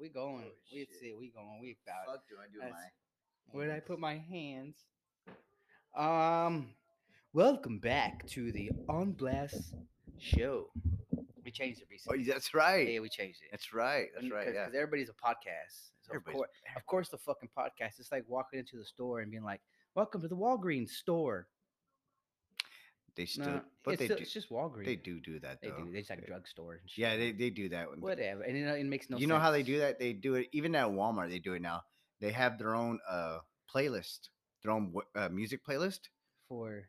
We going. Oh, let's see. We going. We about. Fuck do I do my? Where'd I put my hands? Welcome back to the On Blast Show. We changed it recently. Oh, that's right. Yeah, we changed it. That's right. That's right. Because everybody's a podcast. So of course, the fucking podcast. It's like walking into the store and being like, "Welcome to the Walgreens store." They still, it's just Walgreens. They do that. Though. They do. They just like drugstores and shit. Yeah, they do that. Whatever, and it makes no sense. You know how they do that? They do it even at Walmart. They do it now. They have their own playlist, their own music playlist for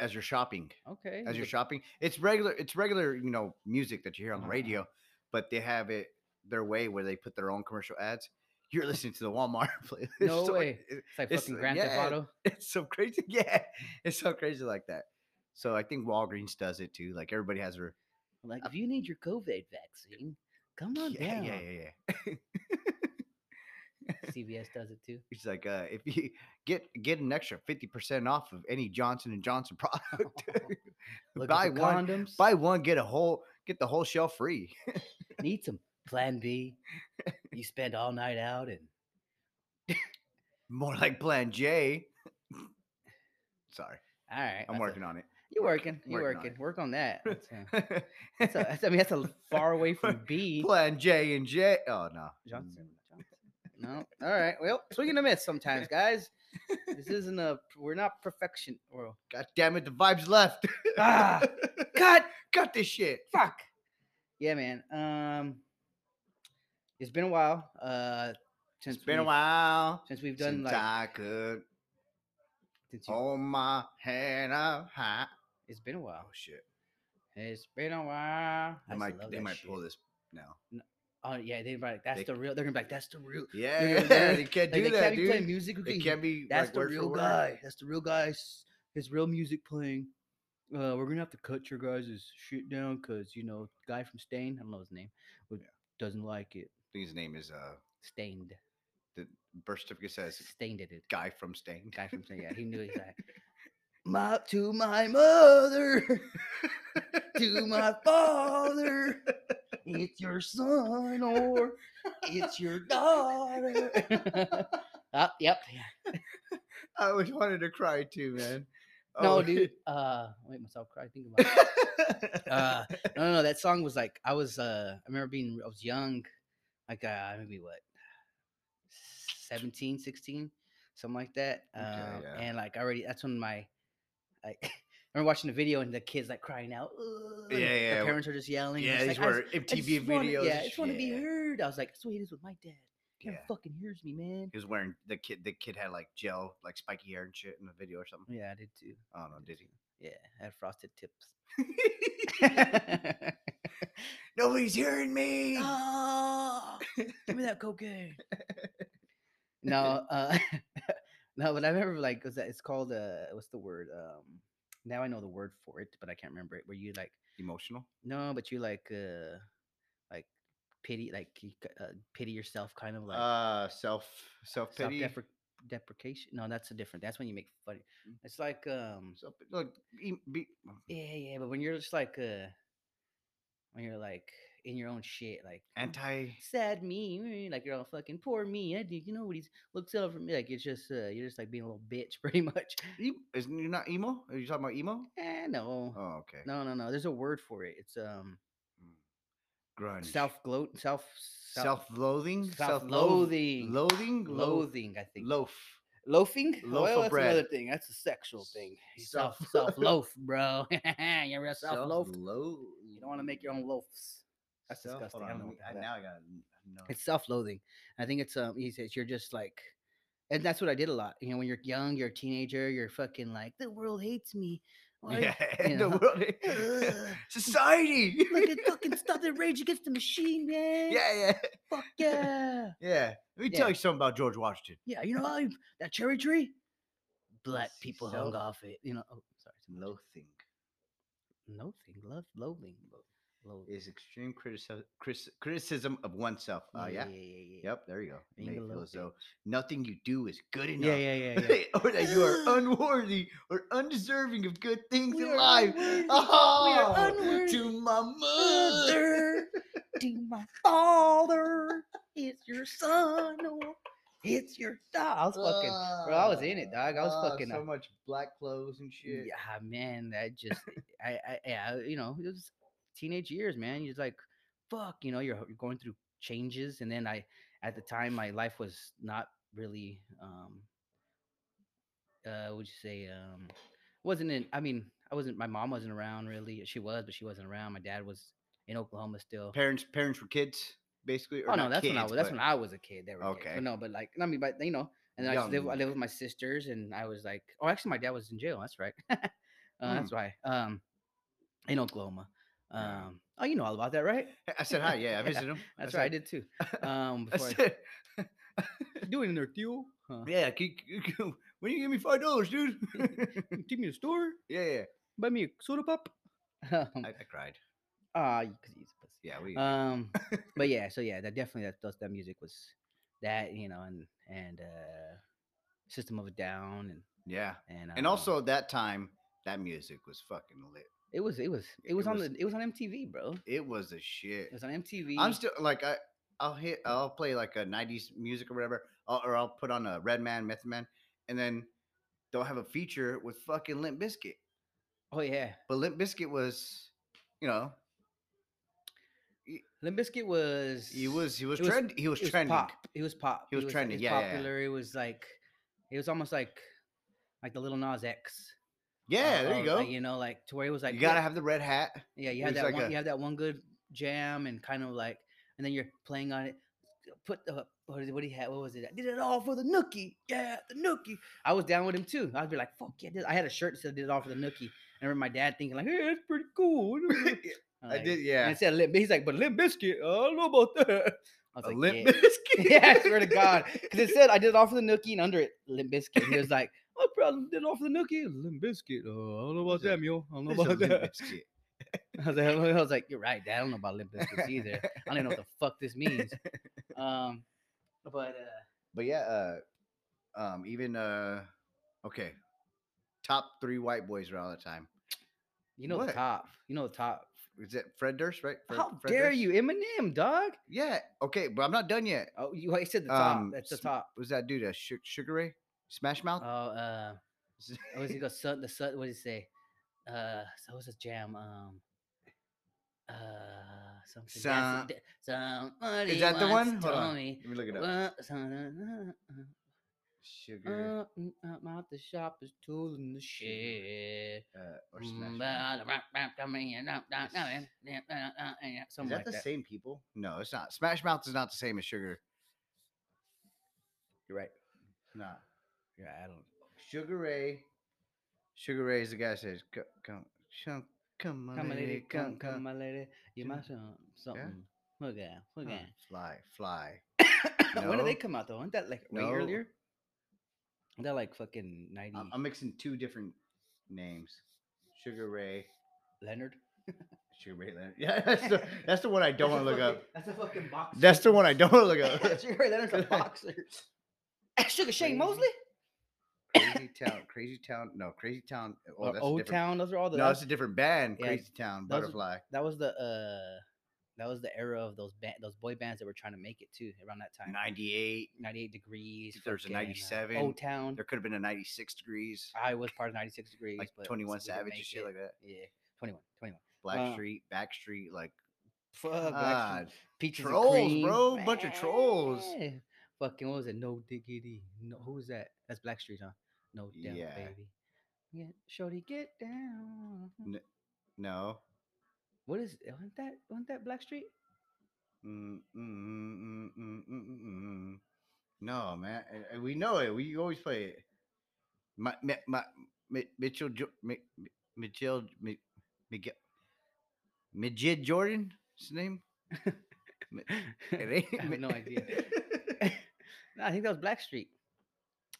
as you're shopping. Okay. As you're shopping, it's regular, you know, music that you hear on the radio, but they have it their way where they put their own commercial ads. You're listening to the Walmart playlist. No way. It's like fucking Grand Theft Auto. It's so crazy. Yeah, it's so crazy like that. So I think Walgreens does it too. Like everybody has their. Like if you need your COVID vaccine, come on down. Yeah. CVS does it too. It's like if you get an extra 50% off of any Johnson & Johnson product, buy one get the whole shelf free. Need some Plan B. You spend all night out and more like Plan J. Sorry. All right, I'm working on it. You're working. Work on that. That's a far away from B. Plan J and J. Oh no, Johnson. No. All right. Well, swinging a miss sometimes, guys. This isn't we're not perfection. Or God damn it, the vibes left. Cut this shit. Fuck. Yeah, man. It's been a while. Hold my hand up high. It's been a while. Oh, shit. It's been a while. They might pull this now. No. Oh, yeah. They might. They're going to be like, that's the real. Yeah. They can't do that, dude. They can't be playing music. They can't be. That's the real guy. That's the real guy. His real music playing. We're going to have to cut your guys' shit down because, you know, the guy from Stained, I don't know his name, but doesn't like it. I think his name is Stained. The birth certificate says Stained did it. Guy from Stained. Yeah, he knew he's like, to my mother, to my father, it's your son or it's your daughter. Oh, yep. I always wanted to cry too, man. No, dude. Make myself cry thinking about it. No. That song was like I was young, like maybe what. 17, 16, something like that. And like that's when I remember watching the video and the kids like crying out. The parents are just yelling. Yeah, these were MTV videos. Yeah, I just want to be heard. I was like, that's what it is with my dad. He never fucking hears me, man. He was wearing the kid had like gel, like spiky hair and shit in the video or something. Yeah, I did too. I don't know, did he? Yeah, I had frosted tips. Nobody's hearing me. Oh, give me that cocaine. No, but I remember like it's called what's the word? Now I know the word for it, but I can't remember it. Were you like emotional? No, but you like pity, like pity yourself, kind of like self pity. Deprecation? No, that's a different. That's when you make funny. It's like But when you're just like when you're like in your own shit, like sad me, like you're all fucking poor me. I did, you know what he looks out for me. Like it's just you're just like being a little bitch, pretty much. Isn't you not emo? Are you talking about emo? No. Oh, okay. No. There's a word for it. It's grunge. Self-gloat. Self-loathing. Self-loathing. Loathing. I think. Loafing. Well, that's bread. Another thing. That's a sexual thing. Self-loaf, bro. You're real self-loaf. You don't want to make your own loafs. That's disgusting. I don't know that. Now I gotta know. It's self-loathing. I think it's he says you're just like, and that's what I did a lot. You know, when you're young, you're a teenager, you're fucking like the world hates me. Like, the world, society. Look at fucking stuff that Rage Against the Machine, man. Yeah. Fuck yeah. Yeah. Let me tell you something about George Washington. Yeah, you know how that cherry tree? Black people hung off it. You know. Oh, sorry. Loathing. Loathing. Loathing. Is extreme criticism of oneself. Yeah. Yep, there you go. Feel so nothing you do is good enough. Yeah. Or that you are unworthy or undeserving of good things in life. We are unworthy. To my mother, to my father, son, or it's your dog. I was fucking, bro, I was in it, dog. I was fucking so much black clothes and shit. Yeah, man, that just, yeah, you know, it was teenage years, man. You're like, fuck, you know, you're going through changes, and then at the time, my life was not really, would you say, wasn't in, I mean, I wasn't, my mom wasn't around really. She was, but she wasn't around. My dad was in Oklahoma still. Parents were kids, basically. Or oh no, that's kids, when I was. But... That's when I was a kid. They were okay. Kids. But no, but like, I mean, but you know, and then I lived with my sisters, and I was like, oh, actually, my dad was in jail. That's right. That's why. In Oklahoma. Oh, you know all about that, right? I said hi. Yeah, I visited him. That's right. I did too. Before doing their deal. Huh. Yeah. When you give me $5, dude? Take me to the store. Yeah. Buy me a soda pop. I cried. Because he's a pussy. Yeah, we. But yeah, so yeah, that definitely that music was that, you know, and System of a Down and also at that time that music was fucking lit. It was on MTV, bro. It was a shit. It was on MTV. I'm still like I'll play like a 90s music or whatever, or I'll put on a Redman, Method Man, and then they'll have a feature with fucking Limp Bizkit. Oh yeah, but Limp Bizkit was, you know. Limp Bizkit was he was trending. He was trending. Yeah, popular. Yeah. It was almost like the Little Nas X. Yeah, there you go. Like, you know, like to where it was like you gotta have the red hat. Yeah, you have that. Like one, you have that one good jam, and kind of like, and then you're playing on it. Put the what he had. What was it? I did it all for the nookie. Yeah, the nookie. I was down with him too. I'd be like, fuck yeah. I had a shirt that said "Did it all for the nookie." I remember my dad thinking like, hey, that's pretty cool. I did, yeah. And he's like, but Limp Bizkit, I don't know about that. I was like, Limp Bizkit? Yeah, I swear to God. Because it said, I did it all for the nookie, and under it, Limp Bizkit. He was like, I probably did it all for the nookie. Limp Bizkit, I don't know about that, yo. I don't know about that. I was like, you're right, Dad. I don't know about Limp Bizkit either. I don't even know what the fuck this means. But yeah, even, okay, top three white boys around the time. You know the top. Is it Fred Durst, right? How dare you, Eminem, dog? Yeah. Okay, but I'm not done yet. Oh, you said the top. That's the top. Was that dude a Sugar Ray? Smash Mouth? Oh, was he go son? The son? What did he say? So it was a jam. Something. Somebody is that the one? Hold on. Let me look it up. Sugar. I'm out the shop is tooling the shit. Or Smash Mouth. Is that the same people? No, it's not. Smash Mouth is not the same as Sugar. You're right. Nah. Yeah, I don't. Sugar Ray is the guy that says, come, my lady, you my son, something. Yeah. Look at. Fly. No. When did they come out though? Isn't that like way earlier? They're like fucking 90. I'm mixing two different names. Sugar Ray Leonard. Yeah, that's the one I don't want to look up. That's a fucking boxer. That's the one I don't want to look up. Sugar Ray Leonard's a boxer. Sugar Shane Mosley? Crazy Town. No, Crazy Town. Oh, that's O-Town. Those are all the. No, it's a different band. Yeah, Crazy Town, Butterfly. That was the era of those boy bands that were trying to make it too around that time. 98 Degrees. There's a 97. O-Town. There could have been a 96 Degrees. I was part of 96 Degrees. Like 21 Savage and shit like that. Yeah, 21. Blackstreet, like. Fuck, Blackstreet. Peaches trolls, and cream. Bro. Bunch of trolls. Yeah. Fucking, what was it? No diggity. No, who was that? That's Blackstreet, huh? No doubt, yeah. Baby. Yeah, shorty, get down. No. What is it? Wasn't that Blackstreet? No, man. We know it. We always play it. Midget Jordan is his name? I have no idea. No, I think that was Blackstreet.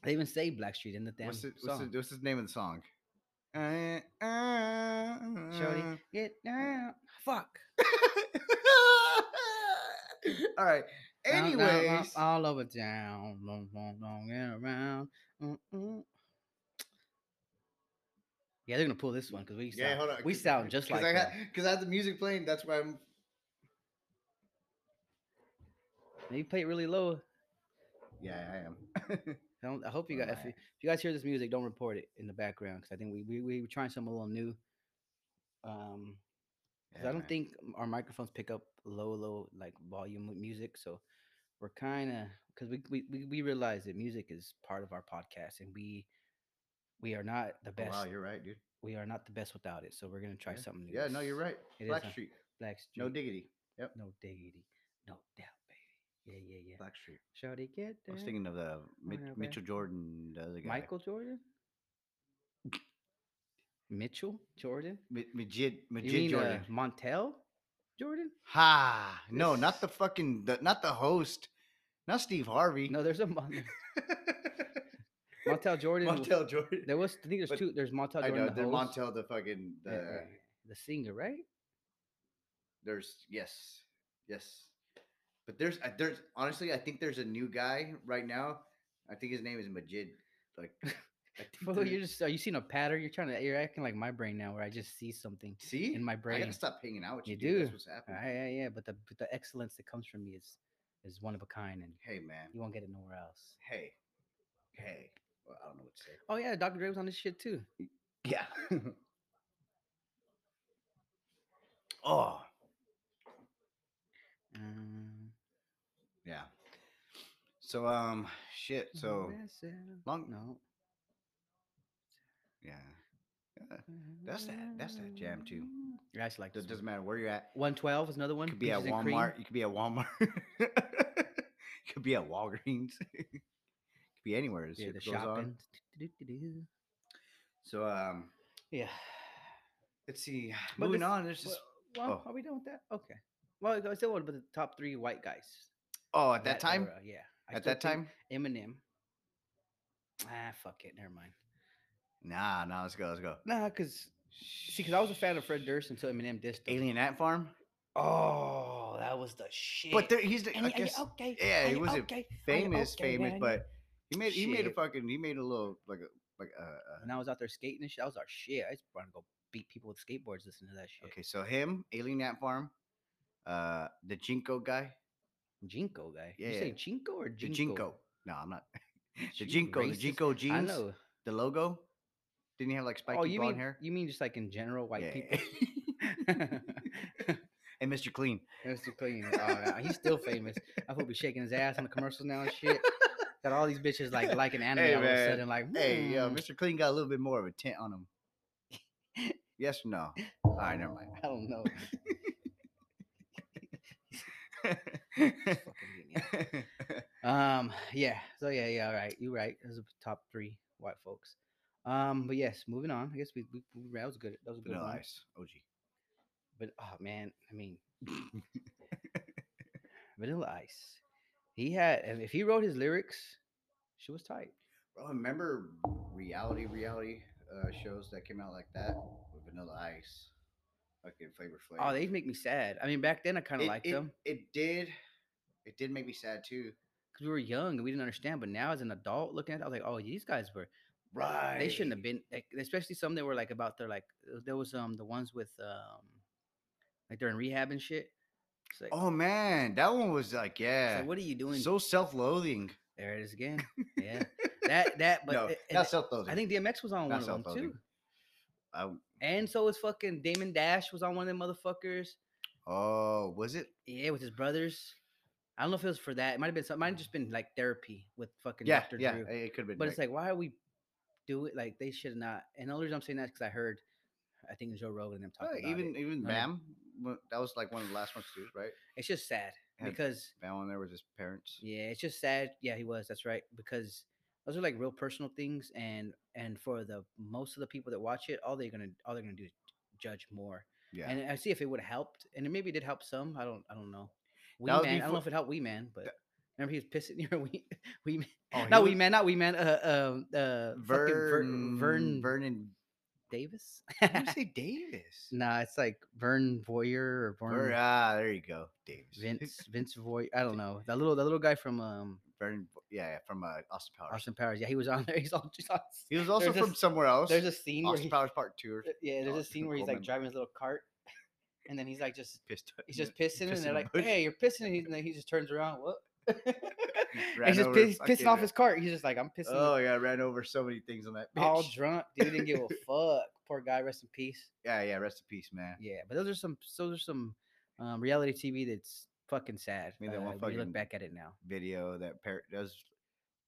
They even say Blackstreet in the damn song. What's the name of the song? Shorty, get down. Fuck. All right. Anyways. All over town. Long and around. Yeah, they're going to pull this one because we sound just like that. Because I had the music playing. That's why I'm. You play it really low. Yeah, I am. I hope you guys, if you guys hear this music, don't report it in the background, because I think we were trying something a little new. Because I don't think our microphones pick up low like volume music, so we're kind of, because we realize that music is part of our podcast, and we are not the best. Oh, wow, you're right, dude. We are not the best without it, so we're gonna try something new. Yeah, no, you're right. Blackstreet. No diggity. Yep. No diggity. No doubt. Yeah. Blackstreet. Shawty, get there. I was thinking of the Mitchell Jordan, the other guy. Michael Jordan? Mitchell Jordan? Majid Jordan. Montel Jordan? Ha! No, not the fucking, not the host. Not Steve Harvey. No, there's a Montel Jordan. Montel Jordan. There was, I think there's two. There's Montel Jordan, I know, the host. Montel, the fucking, the singer, right? There's, yes. But there's honestly, I think there's a new guy right now. I think his name is Majid. Like, are you seeing a pattern? You're acting like my brain now, where I just see something. See? In my brain. I gotta stop hanging out with you. You do. That's what's happening. Yeah. But the excellence that comes from me is one of a kind. And hey, man, you won't get it nowhere else. Hey. Well, I don't know what to say. Oh yeah, Dr. Dre was on this shit too. Yeah. Oh. Yeah. So shit. So long. No. Yeah. That's that jam too. Yeah, I just like. It doesn't matter where you're at. 112 is another one. Could be at Walmart. You could be at Walmart. You could be at Walgreens. Could be anywhere. Yeah, the shopping. So yeah. Let's see. Moving on. There's just. Well, are we done with that? Okay. Well, I still want to put the top three white guys. Oh, at that time? Era, yeah. At that time? Eminem. Ah, fuck it. Never mind. Nah, let's go. Nah, because I was a fan of Fred Durst until Eminem dissed him. Alien Ant Farm? Oh, that was the shit. But he wasn't famous, but he made a little when I was out there skating and shit, I was like, shit, I just wanted to go beat people with skateboards listening to that shit. Okay, so him, Alien Ant Farm, the JNCO guy. JNCO guy. Yeah, you say JNCO or JNCO? The JNCO. No, I'm not. The JNCO. The JNCO jeans. I know. The logo. Didn't he have like spiky blonde hair? You mean just like in general white people? And Mr. Clean. Mr. Clean. Oh, he's still famous. I hope he's shaking his ass on the commercials now and shit. Got all these bitches like an anime all of a sudden. Like, hey, yo, Mr. Clean got a little bit more of a tint on him. Yes or no? All right, never mind. I don't know. All right, you're right. Those are top three white folks. But yes, moving on. I guess we that was good. That was a good one. Ice, OG. But oh man, I mean, Vanilla Ice. He had, if he wrote his lyrics, she was tight. Bro, remember reality shows that came out like that with Vanilla Ice. Fucking Flavor Flav. Oh, they make me sad. I mean, back then I kind of liked them. It did make me sad too, because we were young and we didn't understand. But now, as an adult looking at it, I was like, oh, these guys were right. They shouldn't have been. Like, especially some that were like about their like. There was the ones with like they're in rehab and shit. Like, oh man, that one was like yeah. Like, what are you doing? So self-loathing. There it is again. Yeah, that. But no, not self-loathing. I think DMX was on one of them too. And so was fucking Damon Dash was on one of them motherfuckers. Oh, was it? Yeah, with his brothers. I don't know if it was for that. It might have been something. Might have just been like therapy with fucking Dr. Drew. Yeah, it could have been. But it's like, why are we doing it? Like, they should not. And the only reason I'm saying that is because I heard, I think Joe Rogan and them talking about it. Even Bam, that was like one of the last ones too, right? It's just sad because Bam on there was his parents. Yeah, it's just sad. Yeah, he was. That's right. Because those are like real personal things, and for the most of the people that watch it, all they're gonna do is judge more. Yeah. And I see if it would have helped, and it maybe did help some. I don't know. I don't know if it helped Wee Man, but remember he was pissing near Wee Man. Oh, not Wee Man. Vernon Davis. I didn't say Davis. Nah, it's like Vern Troyer or Vern. There you go, Davis. Vince Voyer. I don't know. That little guy from Vern. Yeah, from Austin Powers. Austin Powers. Yeah, he was on there. He's all just on. He was also from somewhere else. There's a scene. Powers Part 2. Yeah, there's a scene where he's like driving his little cart, and then he's like just pissed. He's just pissing, and they're like, "Hey, you're pissing," and then he just turns around. What? He's just pissing off his cart. He's just like, I'm pissing. Oh, yeah. I ran over so many things on that bitch. All drunk. Dude, didn't give a fuck. Poor guy. Rest in peace. Yeah. Rest in peace, man. Yeah. But those are some reality TV that's fucking sad. I mean, that one fucking you look back at it now. Video that does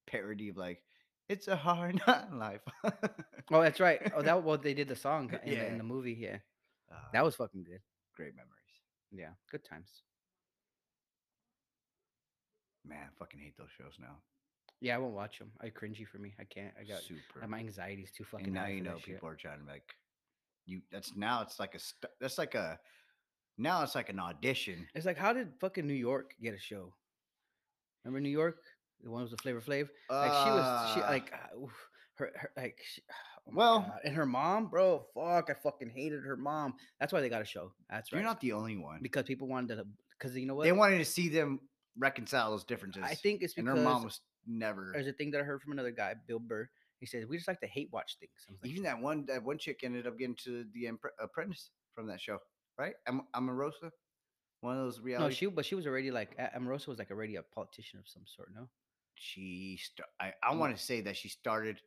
parody of like, it's a hard knock life. Oh, that's right. Oh, that well, they did the song in the movie. Yeah. That was fucking good. Great memories. Yeah. Good times. Man, I fucking hate those shows now. Yeah, I won't watch them. I cringy for me. I can't. I got super. My anxiety is too fucking. And now you know people are trying to like, you. That's now. It's like a. That's like a. Now it's like an audition. It's like, how did fucking New York get a show? Remember New York? The one was the Flavor Flav. Like she was, and her mom, bro. Fuck, I fucking hated her mom. That's why they got a show. That's right. You're not the only one. Because people wanted to. Because you know what? They wanted to see them reconcile those differences. I think it's because her mom was never. There's a thing that I heard from another guy, Bill Burr. He says we just like to hate watch things. Even that one chick ended up getting to the apprentice from that show, right? Amorosa, one of those reality. No, she was already like Amorosa was like already a politician of some sort. No, I want to say that she started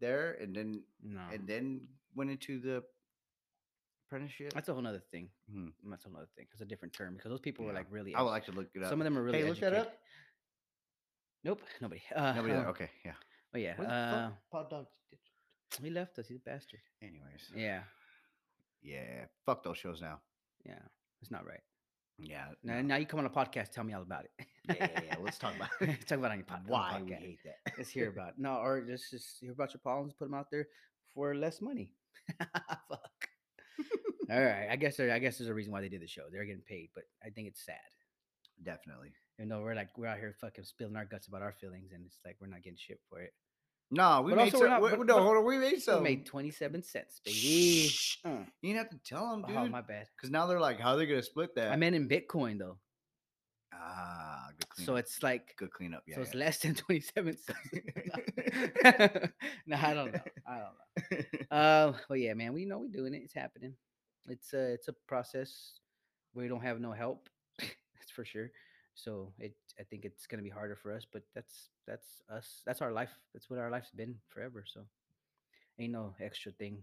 there and then went into the apprenticeship. That's a whole other thing. That's a whole other thing. It's a different term because those people were like really. I would like to look it up. Some of them are really. Hey, look that up. Nope, nobody. Nobody. Okay, yeah. Oh yeah. Pod Dog. He left us. He's a bastard. Anyways. Yeah. Yeah. Fuck those shows now. Yeah, it's not right. Yeah. Now you come on a podcast. Tell me all about it. Yeah. Let's talk about it. Talk about on your podcast. Why we hate that? Let's hear about it. No, or just hear about your problems. Put them out there for less money. Fuck. All right, I guess there's a reason why they did the show. They're getting paid, but I think it's sad. Definitely. Even though we're out here fucking spilling our guts about our feelings, and it's like we're not getting shit for it. No, we made 27 cents, baby. You didn't have to tell them, dude. Oh, my bad. Because now they're like, how are they gonna split that? I meant in Bitcoin though. Ah, good cleanup. So it's like good cleanup. Yeah. So it's less than 27 cents. No, I don't know. Well, yeah, man. We know we're doing it. It's happening. It's a process. We don't have no help. That's for sure. So I think it's gonna be harder for us. But that's us. That's our life. That's what our life's been forever. So ain't no extra thing,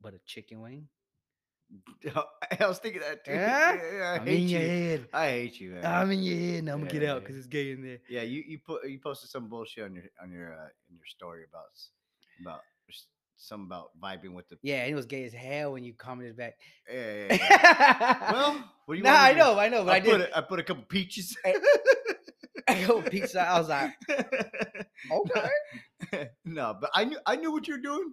but a chicken wing. I was thinking that too. Yeah, I'm in your head. I hate you, man. I'm in your head, and I'm gonna get out because it's gay in there. Yeah, you posted some bullshit on your story about something about vibing with the. Yeah, and it was gay as hell when you commented back. Yeah. Well, what do you? I know, but I put a couple peaches. I go pizza. I was like, okay. No, but I knew what you're doing.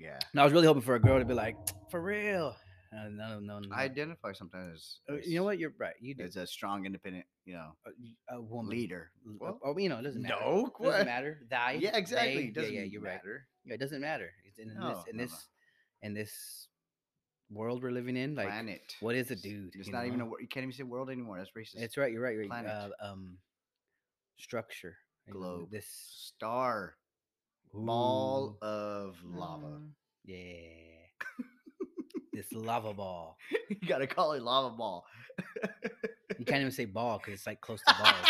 Yeah. No, I was really hoping for a girl to be like, for real. No. I identify sometimes as, you know what? You're right. You do. As a strong, independent, you know, a woman leader. Well, you know, it doesn't matter. No, it doesn't matter. Yeah, exactly. It doesn't matter. Right. Yeah, it doesn't matter. It's in this world we're living in. Like, planet. What is a dude? It's not even a word. You can't even say world anymore. That's racist. That's right. You're right. Planet. Structure. Globe. This star. Ball of lava. Yeah. This lava ball. You gotta call it lava ball. You can't even say ball because it's like close to balls.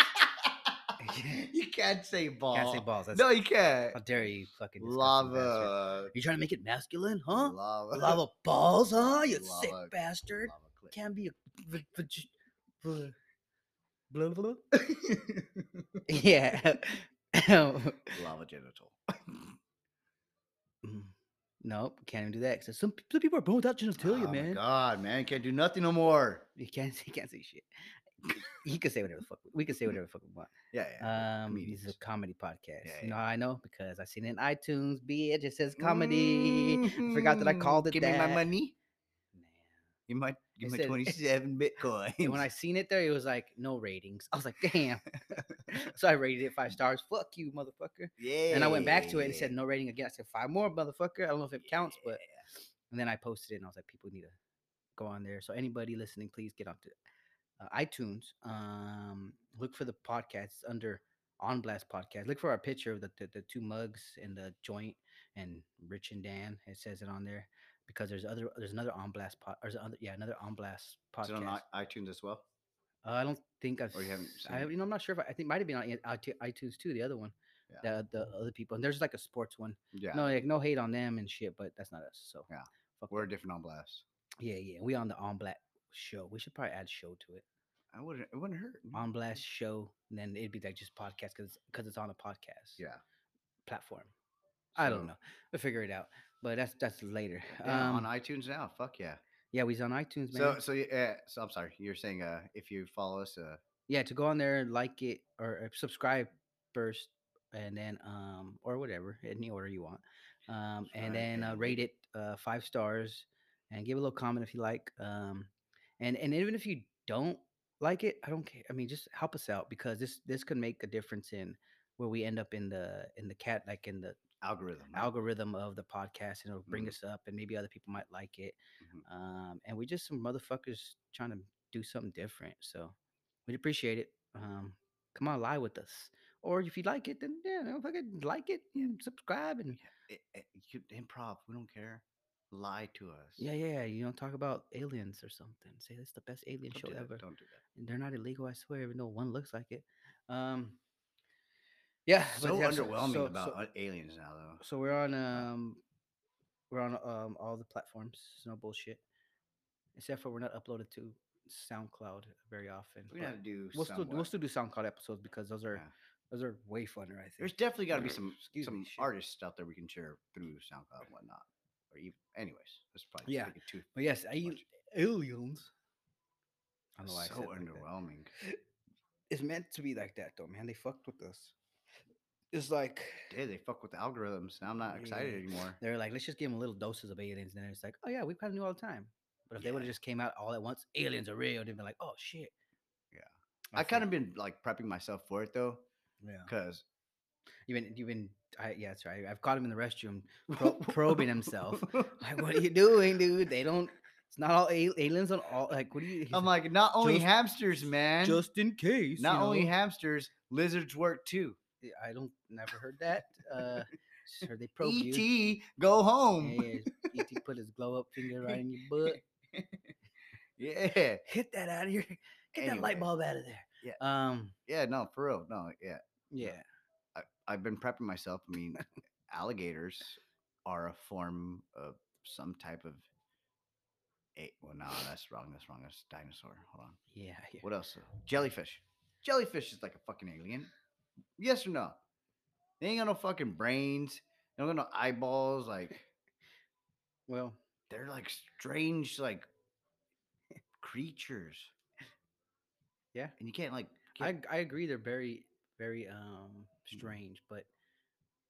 You can't say ball. You can't say balls. That's, no, you can't. How dare you fucking lava. You're trying to make it masculine, huh? Lava balls, huh? You lava, sick bastard. Can't be a blah, blah. Yeah. Lava genital. Nope, can't even do that. Cause some people are born without genitalia, oh man. God, man, can't do nothing no more. You can't say shit. He can say whatever the fuck. We can say whatever the fuck we want. Yeah. This is a comedy podcast. Yeah. You know, I know because I seen it in iTunes. Bitch, it says comedy. I forgot that I called it. Give me my money. Man. You might 27 Bitcoin. And when I seen it there, it was like, no ratings. I was like, damn. So I rated it 5 stars. Fuck you, motherfucker. Yeah. And I went back to it and said, no rating again. I said, 5 more, motherfucker. I don't know if it counts, but. And then I posted it and I was like, people need to go on there. So anybody listening, please get onto iTunes. Look for the podcast. It's under On Blast Podcast. Look for our picture of the 2 mugs and the joint and Rich and Dan. It says it on there. Because there's another On Blast podcast. Is it on iTunes as well? I don't think I've. Or you haven't seen it? You know, I'm not sure if I think it might have been on iTunes too. The other one, yeah. the other people, and there's like a sports one. Yeah. No, like no hate on them and shit, but that's not us. So yeah, we're a different On Blast. Yeah, yeah, we on the On Blast Show. We should probably add show to it. It wouldn't hurt. On Blast Show, and then it'd be like just podcast because it's on a podcast. Yeah. Platform. So, I don't know. We'll figure it out. But that's later. Yeah, on iTunes now. Fuck yeah. Yeah, we're on iTunes, man. So I'm sorry. You're saying if you follow us, yeah, to go on there, like it or subscribe first, and then or whatever, any order you want, and then rate it 5 stars, and give a little comment if you like, and even if you don't like it, I don't care. I mean, just help us out because this could make a difference in where we end up in the algorithm of the podcast, and it'll bring us up, and maybe other people might like it. And we're just some motherfuckers trying to do something different, so we'd appreciate it. Come on, lie with us, or if you like it, then yeah, fucking like it and subscribe, and you improv. We don't care. Lie to us. Yeah. You don't talk about aliens or something. Say that's the best alien show ever. Don't do that. And they're not illegal, I swear. Even though one looks like it. Yeah, so underwhelming about aliens now, though. So we're on all the platforms. It's no bullshit, except for we're not uploaded to SoundCloud very often. We gotta do. We'll still do SoundCloud episodes because those are way funner. I think there's definitely got to be some artists out there we can share through SoundCloud and whatnot, or even anyways. That's probably too. But yes, aliens. I don't know why so underwhelming. Like it's meant to be like that, though, man. They fucked with us. It's like, dude, they fuck with the algorithms. Now I'm not excited anymore. They're like, let's just give them little doses of aliens. And then it's like, oh, yeah, we kind of knew all the time. But if they would have just came out all at once, aliens are real, they'd be like, oh, shit. Yeah. I kind of been like prepping myself for it, though. Yeah. Because that's right. I've caught him in the restroom probing himself. Like, what are you doing, dude? They don't. It's not all aliens on all. Like, what do you? I'm like, not only hamsters, man. Just in case. Not only hamsters, lizards work too. I don't never heard that. Heard they probe you. E.T., go home. Yeah. E.T. put his glow up finger right in your butt. Yeah, hit that out of here. That light bulb out of there. Yeah. Yeah. No, for real. No. Yeah. Yeah. I've been prepping myself. I mean, alligators are a form of some type of. Well, no, that's wrong. That's dinosaur. Hold on. Yeah. What else? Jellyfish. Jellyfish is like a fucking alien. Yes or no? They ain't got no fucking brains. They don't got no eyeballs. Like, well, they're like strange, like creatures. Yeah, and you can't like. I agree. They're very, very strange, but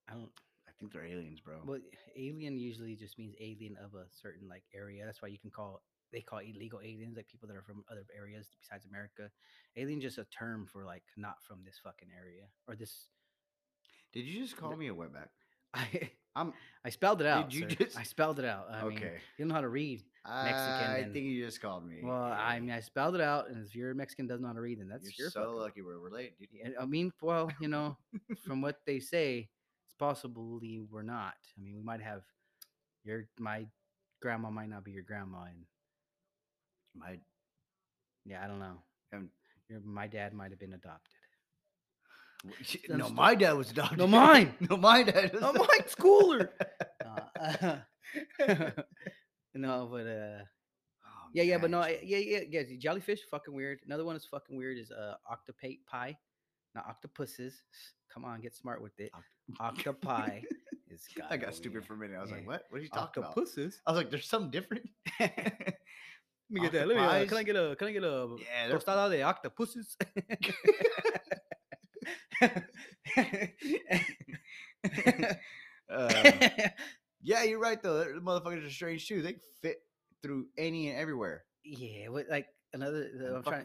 I don't. I think they're aliens, bro. Well, alien usually just means alien of a certain like area. That's why you can call. They call illegal aliens, like people that are from other areas besides America. Alien just a term for like not from this fucking area or this. Did you just call me a wetback? I spelled it out. Did you just? I spelled it out. I mean, you don't know how to read Mexican. I think you just called me. Well, I mean, I spelled it out, and if you're Mexican, doesn't know how to read, then that's you're so lucky we're related, dude. Yeah, I mean, well, you know, from what they say, it's possibly we're not. I mean, we might have my grandma might not be your grandma, and. I don't know. My dad might have been adopted. My dad was adopted. No, mine. No, my dad. No, mine's cooler. No, but oh, yeah, man. But no, yeah. Jellyfish, fucking weird. Another one is fucking weird is octopate pie. Now octopuses. Come on, get smart with it. Octopi. I got stupid for a minute. I was like, what? What are you talking about? Octopuses. I was like, there's something different. Let me get that. Can I get a tostada de octopuses? Yeah, you're right though. The motherfuckers are strange too. They fit through any and everywhere. Yeah, what like another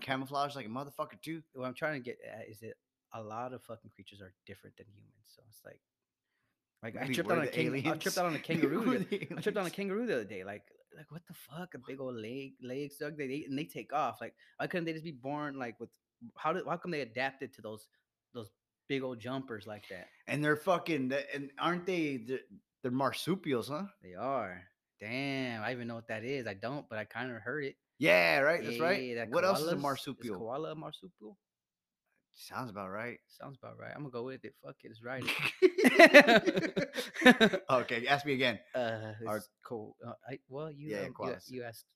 camouflage like a motherfucker too. What I'm trying to get at is that a lot of fucking creatures are different than humans. So it's like I tripped on a kangaroo the other day. Like what the fuck? A big old legs, dog. They eat and they take off. Like why couldn't they just be born like with? How come they adapted to those big old jumpers like that? And they're fucking. And aren't they? They're marsupials, huh? They are. Damn, I even know what that is. I don't, but I kind of heard it. Yeah, right. That's right. That what else is a marsupial? Is koala a marsupial? Sounds about right. Sounds about right. I'm going to go with it. Fuck it. It's right. Okay. Ask me again. Cool. You asked.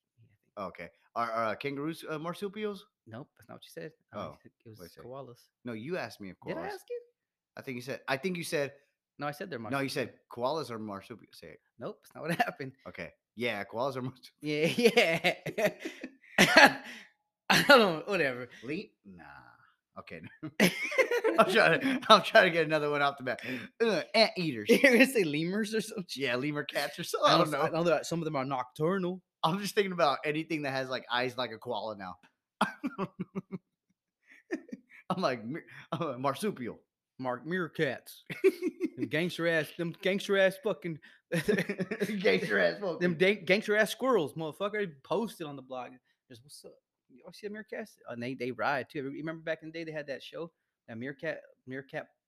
Okay. Are kangaroos marsupials? Nope. That's not what you said. It was koalas. No, you asked me if koalas. Did I ask you? I think you said. No, I said they're marsupials. No, you said koalas are marsupials. Say it. Nope. That's not what happened. Okay. Yeah. Koalas are marsupials. Yeah. Yeah. I don't know. Whatever. Nah. Okay. I'm trying to get another one off the bat. Ant eaters. You're gonna say lemurs or something? Yeah, lemur cats or something. I don't know. Some of them are nocturnal. I'm just thinking about anything that has like eyes like a koala now. I'm like marsupial. Meerkats. Gangster ass fucking gangster ass squirrels, motherfucker. They posted on the blog. Just what's up? You ever see a meerkat? And they ride too. Remember back in the day they had that show, that Meerkat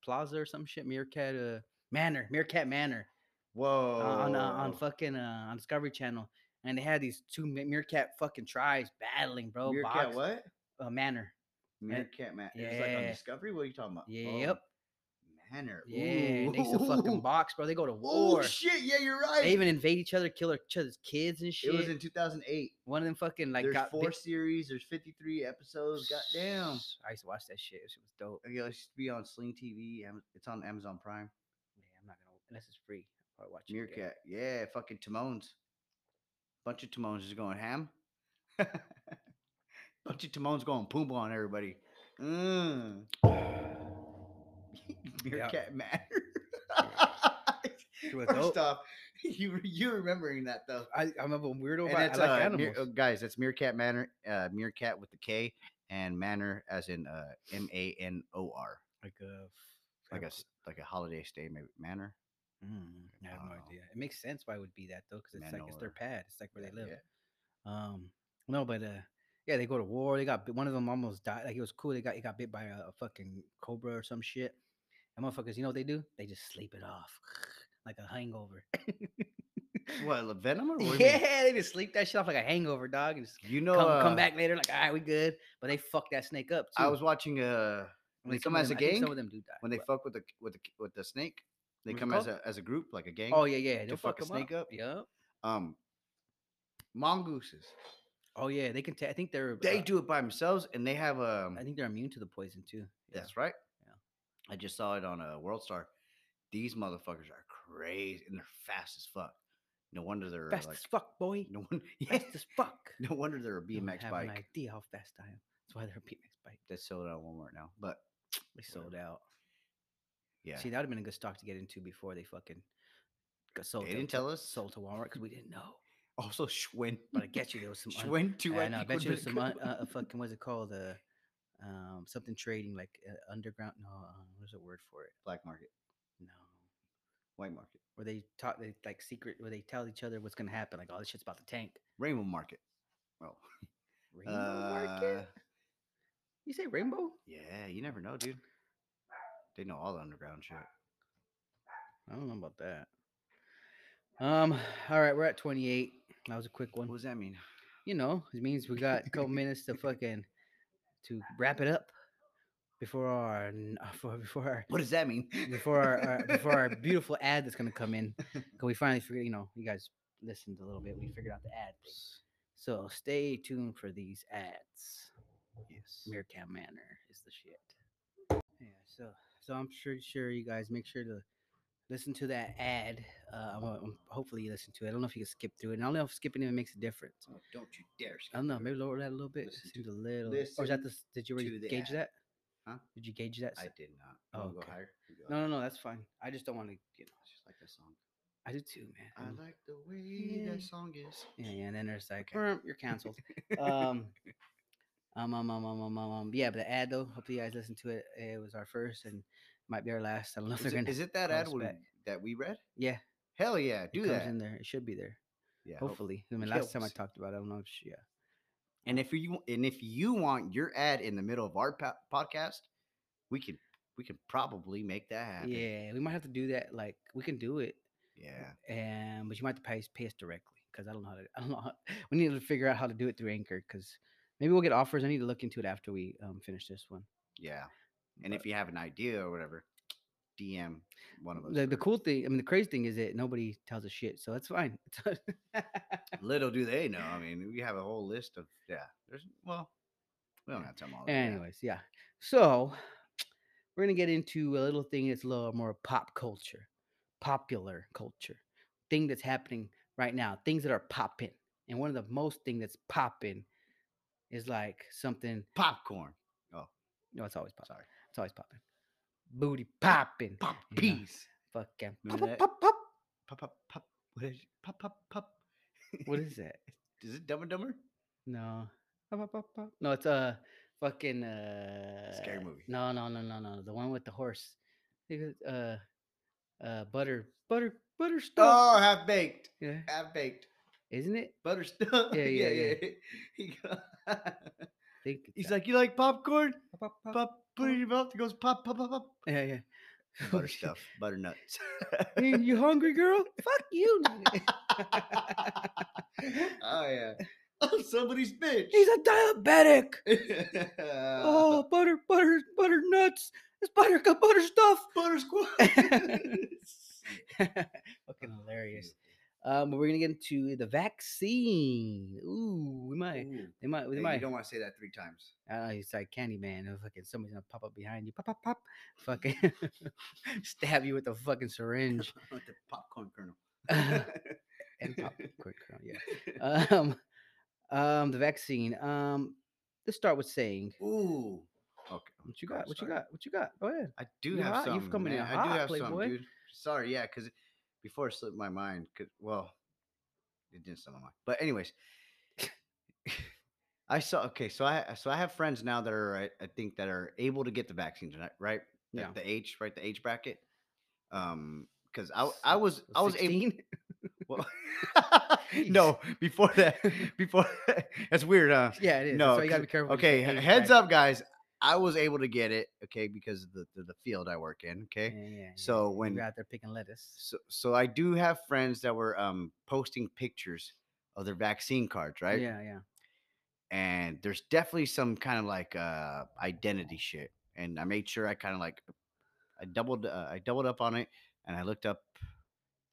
Plaza or some shit, Meerkat Manor. Whoa! On fucking on Discovery Channel, and they had these two meerkat fucking tribes battling, bro. Meerkat what? Manor. Meerkat Manor. Yeah. It was like on Discovery. What are you talking about? Yeah, yep. Manor. Ooh. Yeah, they used to fucking box, bro. They go to war. Oh shit! Yeah, you're right. They even invade each other, kill each other's kids and shit. It was in 2008. One of them fucking like got 4 series. There's 53 episodes. Goddamn. I used to watch that shit. It was dope. Yeah, it used to be on Sling TV. It's on Amazon Prime. Yeah, I'm not gonna unless it's free. I'll probably watch it. Meerkat. Yeah, fucking Timones. Bunch of Timones is going ham. Bunch of Timones going Pumbaa on everybody. Mm. Meerkat Manor. First off, you remembering that though? I'm a weirdo. It's, I like animals, guys. That's Meerkat Manor. Meerkat with the K and Manor as in M-A-N-O-R. Like a holiday stay maybe Manor. I have no idea. It makes sense why it would be that though, because it's Manor. Like it's their pad. It's like where they live. Yeah. Yeah, they go to war. They got one of them almost died. Like it was cool. He got bit by a fucking cobra or some shit. And motherfuckers, you know what they do? They just sleep it off like a hangover. What, venom or what? Yeah, they just sleep that shit off like a hangover, dog. And just come back later, like, all right, we good. But they fuck that snake up too. I was watching when they come as a gang. Some of them do die. When they fuck with the snake, they come as a group, like a gang. Oh yeah, they'll fuck a snake up. Yep. Mongooses. Oh yeah, they can. I think they do it by themselves, and they have I think they're immune to the poison too. Yeah. That's right. Yeah, I just saw it on a World Star. These motherfuckers are crazy, and they're fast as fuck. No wonder they're fast as fuck, boy. No wonder, fast as fuck. No wonder they're a BMX bike. I have an idea how fast I am. That's why they're a BMX bike. That's sold out at Walmart now, but they sold out. Yeah. See, that would have been a good stock to get into before they fucking got sold. They didn't tell us sold to Walmart because we didn't know. Also, Schwinn. But I bet you there was some Schwinn too. I bet you there was some fucking what's it called? Something trading like underground. No, what's the word for it? Black market. No, white market. Where they talk, they like secret. Where they tell each other what's gonna happen. Like, oh, this shit's about to tank. Rainbow market. Well, rainbow market. You say rainbow? Yeah, you never know, dude. They know all the underground shit. I don't know about that. All right, we're at 28. That was a quick one. What does that mean? You know, it means we got a couple minutes to fucking to wrap it up before our. What does that mean? Before our beautiful ad that's gonna come in. Cause we finally figured, you know, you guys listened a little bit. We figured out the ads. So stay tuned for these ads. Yes. Meerkat Manor is the shit. Yeah. So I'm sure you guys make sure to. Listen to that ad. Hopefully you listen to it. I don't know if you can skip through it. And I don't know if skipping even makes a difference. Oh, don't you dare skip. I don't know. Maybe lower that a little bit. Did you already gauge ad. That? Huh? Did you gauge that? I did not. Oh, okay. Go higher. No. That's fine. I just don't want to. You know, I just like that song. I do too, man. I like the way that song is. Yeah. And then there's like, you're canceled. Yeah, but the ad though. Hopefully you guys listen to it. It was our first and. Might be our last. I don't know if they're gonna. Is it that ad that we read? Yeah. Hell yeah, do that. It comes in there. It should be there. Yeah. Hopefully. I mean, last time I talked about it, I don't know if she, yeah. And if you want your ad in the middle of our podcast, we can probably make that happen. Yeah, we might have to do that. Like we can do it. Yeah. But you might have to pay us directly. because I don't know how to. We need to figure out how to do it through Anchor, because maybe we'll get offers. I need to look into it after we finish this one. Yeah, and if you have an idea or whatever, DM one of us. The cool thing, I mean, the crazy thing is that nobody tells us shit, so that's fine. Little do they know. I mean, we have a whole list of we don't have time all. Anyways, yeah. So we're gonna get into a little thing that's a little more pop culture, popular culture, thing that's happening right now, things that are popping. And one of the most thing that's popping is like something popcorn. Oh no, it's always popping. Sorry, it's always popping. Booty popping, pop peas, fucking pop pop pop pop pop pop pop. What is pop pop pop? What is that? Is it Dumb and Dumber? No. No, it's a fucking scary movie. No. The one with the horse. Butterstuff. Oh, Half Baked. Yeah. Half Baked. Isn't it? Butterstuff. Yeah. He's like, you like popcorn? Pop, put it in your mouth. It goes pop, pop, pop, pop. Yeah. Butterstuff. Butternuts. You hungry, girl? Fuck you. Oh, yeah. Oh, somebody's bitch. He's a diabetic. Oh, butter nuts. It's butter stuff. Butter squash. Fucking hilarious. But we're gonna get into the vaccine. Ooh, we might. Ooh. They might. You don't want to say that 3 times. It's like Candyman. Fucking somebody's gonna pop up behind you. Pop, pop, pop. Fucking stab you with a fucking syringe. With the popcorn kernel. And popcorn kernel. Yeah. The vaccine. Let's start with saying. Ooh. Okay. What you got? Go ahead. I do have some. You've come in hot. I do have some, dude. Sorry, yeah, because before it slipped my mind. It didn't slip my mind. But anyways, So I have friends now that are I think that are able to get the vaccine tonight, right? Yeah. The age bracket. Because I was 18. Well, no, before that, that's weird, huh? Yeah, it is. No, so you gotta be careful. Okay, heads up, guys. I was able to get it, okay, because of the field I work in, okay. Yeah. So when you're out there picking lettuce, so I do have friends that were posting pictures of their vaccine cards, right? Yeah. And there's definitely some kind of like identity shit, and I made sure I kind of like I doubled up on it, and I looked up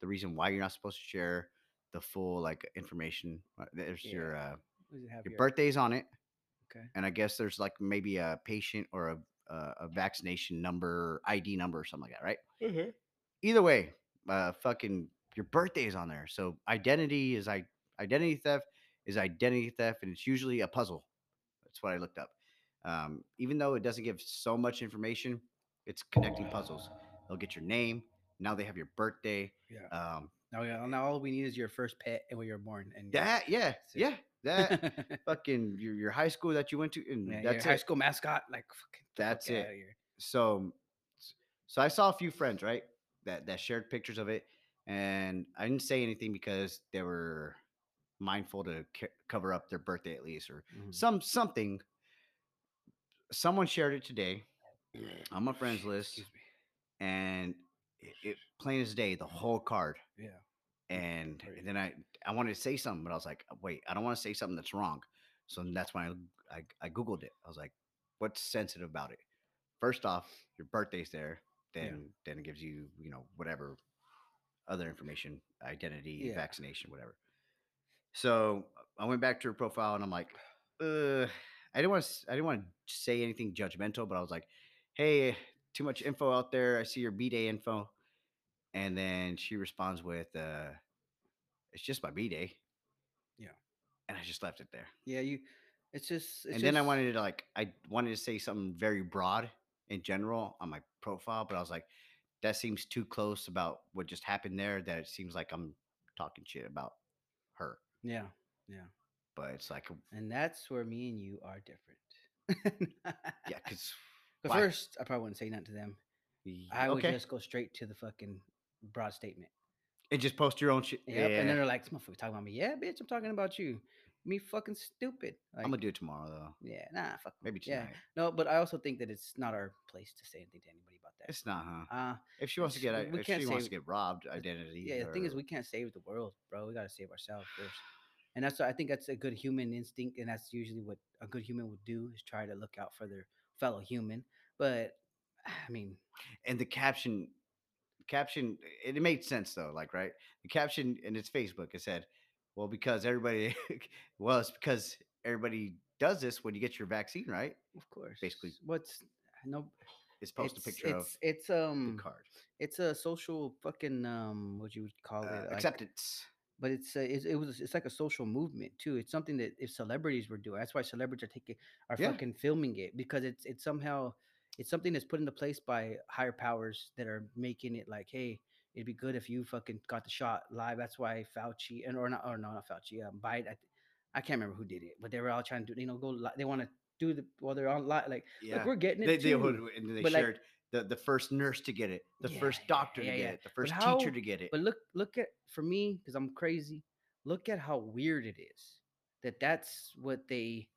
the reason why you're not supposed to share the full like information. There's your birthday's on it. Okay. And I guess there's like maybe a patient or a vaccination number, ID number or something like that, right? Mm-hmm. Either way, fucking your birthday is on there. So identity theft, and it's usually a puzzle. That's what I looked up. Even though it doesn't give so much information, it's connecting puzzles. They'll get your name. Now they have your birthday. Yeah. Now all we need is your first pet and where you're born. And that, yeah, so. Yeah. That fucking your high school that you went to, and yeah, that's your high school mascot, like fucking that's it. So I saw a few friends, right, that shared pictures of it, and I didn't say anything because they were mindful to cover up their birthday at least, or something. Someone shared it today on my friends list, and it plain as day, the whole card. Yeah. And then I wanted to say something, but I was like, wait, I don't want to say something that's wrong. So that's why I Googled it. I was like, what's sensitive about it? First off, your birthday's there. Then it gives you, whatever other information, identity, vaccination, whatever. So I went back to her profile, and I'm like, I didn't want to say anything judgmental, but I was like, hey, too much info out there. I see your B-Day info. And then she responds with, it's just my B-Day. Yeah. And I just left it there. Yeah, then I wanted to say something very broad in general on my profile, but I was like, that seems too close about what just happened there, that it seems like I'm talking shit about her. Yeah. Yeah. But it's like. And that's where me and you are different. Yeah. But first, I probably wouldn't say nothing to them. I would just go straight to the fucking broad statement and just post your own shit. Yep. Yeah. And then they're like, this motherfucker's talking about me. Yeah, bitch, I'm talking about you. Me fucking stupid. Like, I'm gonna do it tomorrow though. Yeah, nah, fuck. Maybe tonight. Yeah. No, but I also think that it's not our place to say anything to anybody about that. It's not, huh? If she wants to get, if she wants to get robbed, identity. Yeah, the thing is, we can't save the world, bro. We gotta save ourselves first, and that's I think that's a good human instinct, and that's usually what a good human would do is try to look out for their fellow human. But I mean, and the caption, it made sense though. Like, right, the caption in its Facebook, it said, "Well, because everybody, well, it's because everybody does this when you get your vaccine, right?" Of course. Basically, what's no. It's post a picture of the card. It's a social fucking what you would call it, like, acceptance. But it's like a social movement too. It's something that if celebrities were doing, that's why celebrities are fucking filming it, because it's somehow it's something that's put into place by higher powers that are making it like, hey, it'd be good if you fucking got the shot live. That's why Fauci not Fauci, Biden. I can't remember who did it, but they were all trying to do, they want to. Do the while they're on live, like we're getting it. They shared the first nurse to get it, the first doctor to get it, the first teacher to get it. But look at, for me, because I'm crazy, look at how weird it is that that's what they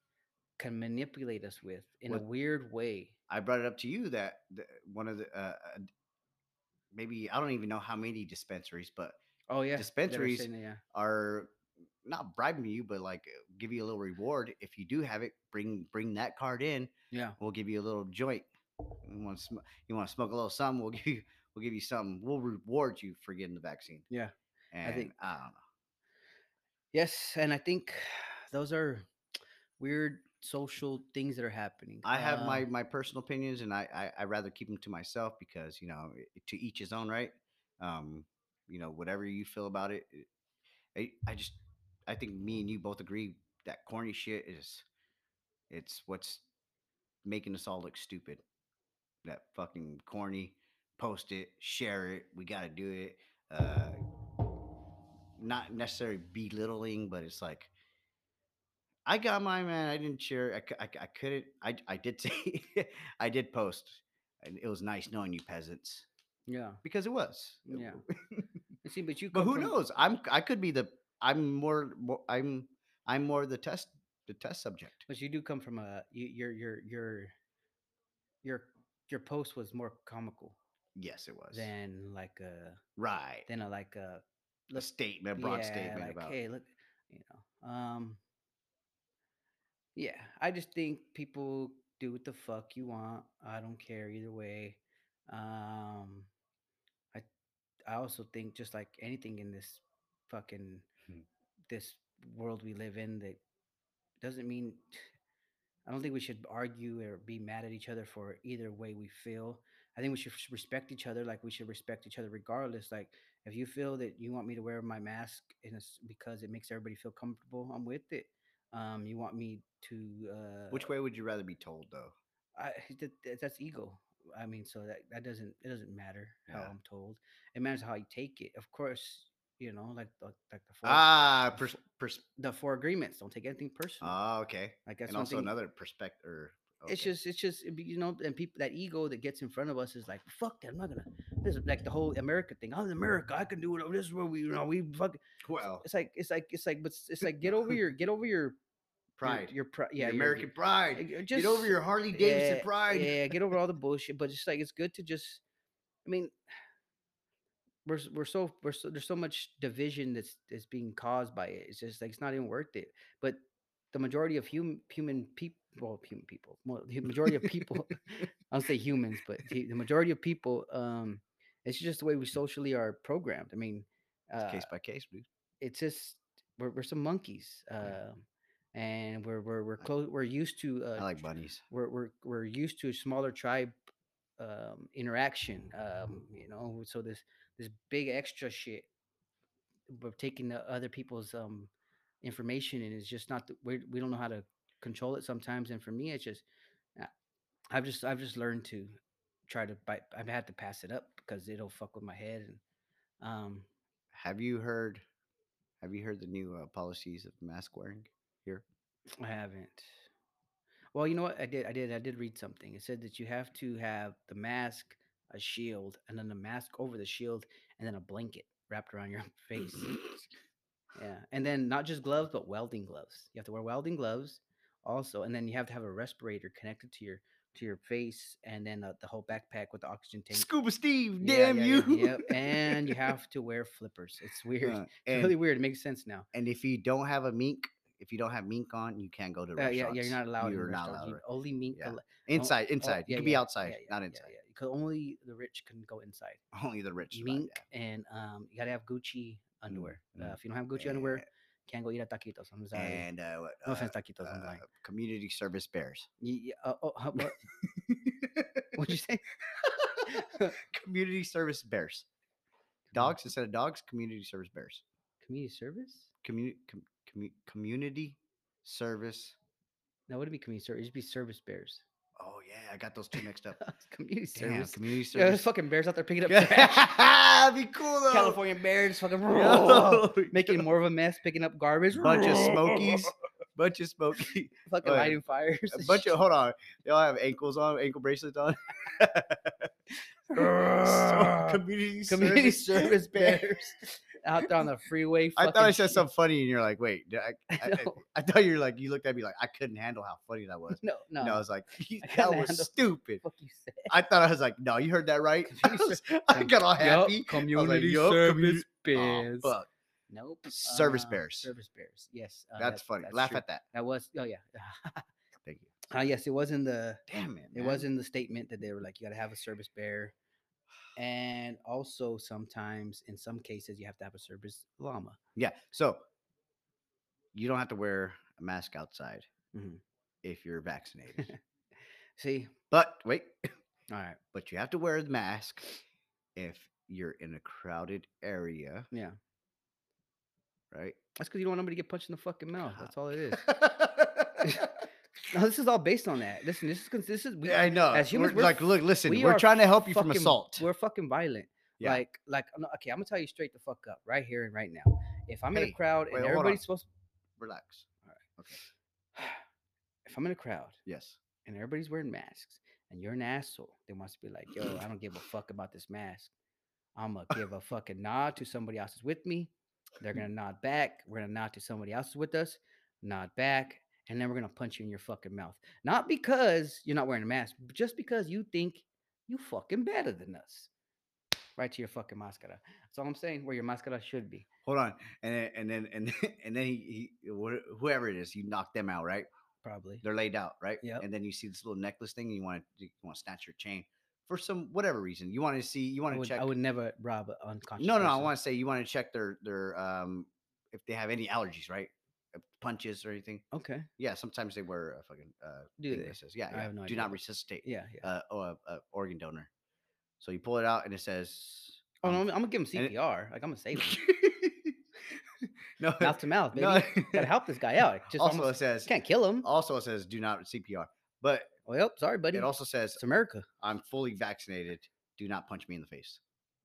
can manipulate us with in a weird way. I brought it up to you that one of the maybe I don't even know how many dispensaries, but dispensaries are. Not bribing you, but like give you a little reward if you do have it. Bring that card in. Yeah, we'll give you a little joint. You want to smoke a little something? We'll give you something. We'll reward you for getting the vaccine. Yeah, and I think I don't know. Yes, and I think those are weird social things that are happening. I have my personal opinions, and I rather keep them to myself because to each his own, right? Whatever you feel about it, I think me and you both agree that corny shit it's what's making us all look stupid. That fucking corny, post it, share it. We got to do it. Not necessarily belittling, but it's like, I got mine, man. I didn't share. I couldn't. I did say, I did post. And it was nice knowing you peasants. Yeah. Because it was. Yeah. See, but you. But who knows? I could be the. I'm more the test subject. But you do come from your post was more comical. Yes, it was. Than like a right. Than a like a statement, broad statement like, about. Hey, look, Yeah, I just think people do what the fuck you want. I don't care either way. I also think just like anything in this fucking. This world we live in that doesn't mean I don't think we should argue or be mad at each other for either way we feel. I think we should respect each other. Like we should respect each other regardless. Like if you feel that you want me to wear my mask and it's because it makes everybody feel comfortable, I'm with it. You want me to, which way would you rather be told though? That's ego. I mean, so that doesn't matter how I'm told. It matters how you take it. Of course, like the four, the four agreements. Don't take anything personal. Ah, okay. Like that's and also thing. Another perspective. Okay. It's just and people that ego that gets in front of us is like fuck that. I'm not gonna. This is like the whole America thing. I'm in America. I can do whatever. This is where we we fuck. Well, it's like get over your pride. Your pride. Yeah, your American pride. Just, get over your Harley Davidson pride. Yeah, get over all the bullshit. But just like it's good to just. I mean. We're so there's so much division that's being caused by it. It's just like it's not even worth it. But the majority of people, I'll say humans, but the majority of people, it's just the way we socially are programmed. I mean, it's case by case, dude. It's just we're some monkeys, and we're used to. I like bunnies. We're used to a smaller tribe interaction. So this big extra shit of taking the other people's information, and it's just not we don't know how to control it sometimes. And for me, it's just I've just learned to try to bite. I've had to pass it up because it'll fuck with my head. And have you heard the new policies of mask wearing here? I haven't. Well, you know what? I did read something. It said that you have to have the mask, a shield, and then a mask over the shield, and then a blanket wrapped around your face. Yeah. And then not just gloves, but welding gloves. You have to wear welding gloves also. And then you have to have a respirator connected to your to your face, and then the whole backpack with the oxygen tank. Scuba Steve, damn you. Yep. And you have to wear flippers. It's weird. It's really weird. It makes sense now. And if you don't have a mink, if you don't have mink on, you can't go to restaurants. Yeah, you're not allowed. You're not allowed. Only mink. Yeah. Inside. You could be outside, not inside. Yeah, yeah. Only the rich can go inside. Only the rich. Mink, right, yeah. And you got to have Gucci underwear. If you don't have Gucci underwear, can't go eat at taquitos. I'm sorry. And no offense, taquitos. I'm lying. Community service bears. Yeah, what? What'd you say? Community service bears. Dogs instead of dogs, community service bears. Community service? Community service. No, would it be community service? It should be service bears. Oh yeah, I got those two mixed up. Community service. Yeah, there's fucking bears out there picking up trash. That'd be cool though. California bears fucking making more of a mess, picking up garbage. Bunch of smokies. Fucking lighting fires. Hold on. They all have ankle bracelets on. Community service bears. Out there on the freeway. I thought I said something funny, and you're like, "Wait." I thought you were like, you looked at me like I couldn't handle how funny that was. No. And I was like, "That was stupid." What you said. I thought I was like, "No, you heard that right." I got all happy. Community service bears. Oh, fuck. Nope. Service bears. Service bears. Yes. That's funny. That's Laugh true. At that. That was. Oh yeah. Thank you. Yes, it was in the. Damn it. It was in the statement that they were like, "You got to have a service bear." And also sometimes in some cases you have to have a service llama. Yeah. So you don't have to wear a mask outside if you're vaccinated. See? But wait. All right. But you have to wear the mask if you're in a crowded area. Yeah. Right? That's because you don't want nobody to get punched in the fucking mouth. That's all it is. No, this is all based on that. Listen, this is. I know. As humans, we're like, look, listen. We're trying to help you from assault. We're fucking violent. Yeah. Like. Okay, I'm gonna tell you straight the fuck up right here and right now. If I'm in a crowd and everybody's supposed to relax. All right. Okay. If I'm in a crowd, yes, and everybody's wearing masks, and you're an asshole, they must be like, yo, I don't give a fuck about this mask. I'm gonna give a fucking nod to somebody else who's with me. They're gonna nod back. We're gonna nod to somebody else who's with us. Nod back. And then we're going to punch you in your fucking mouth. Not because you're not wearing a mask, but just because you think you fucking better than us. Right to your fucking mascara. That's all I'm saying, where your mascara should be. Hold on. And then whoever it is, you knock them out, right? Probably. They're laid out, right? Yeah. And then you see this little necklace thing and you want to snatch your chain. For some whatever reason. You want to check. I would never rob an unconscious person. I want to say you want to check their if they have any allergies, right? Punches or anything. Okay. Yeah, sometimes they wear a fucking do they? Yeah, yeah. I have no idea. Do not resuscitate. Yeah. Organ donor. So you pull it out and it says no, I'm gonna give him CPR. I'm gonna save him. No, mouth to mouth, baby. No. Gotta help this guy out. It says can't kill him. Also it says do not CPR. But sorry, buddy. It also says it's America. I'm fully vaccinated. Do not punch me in the face.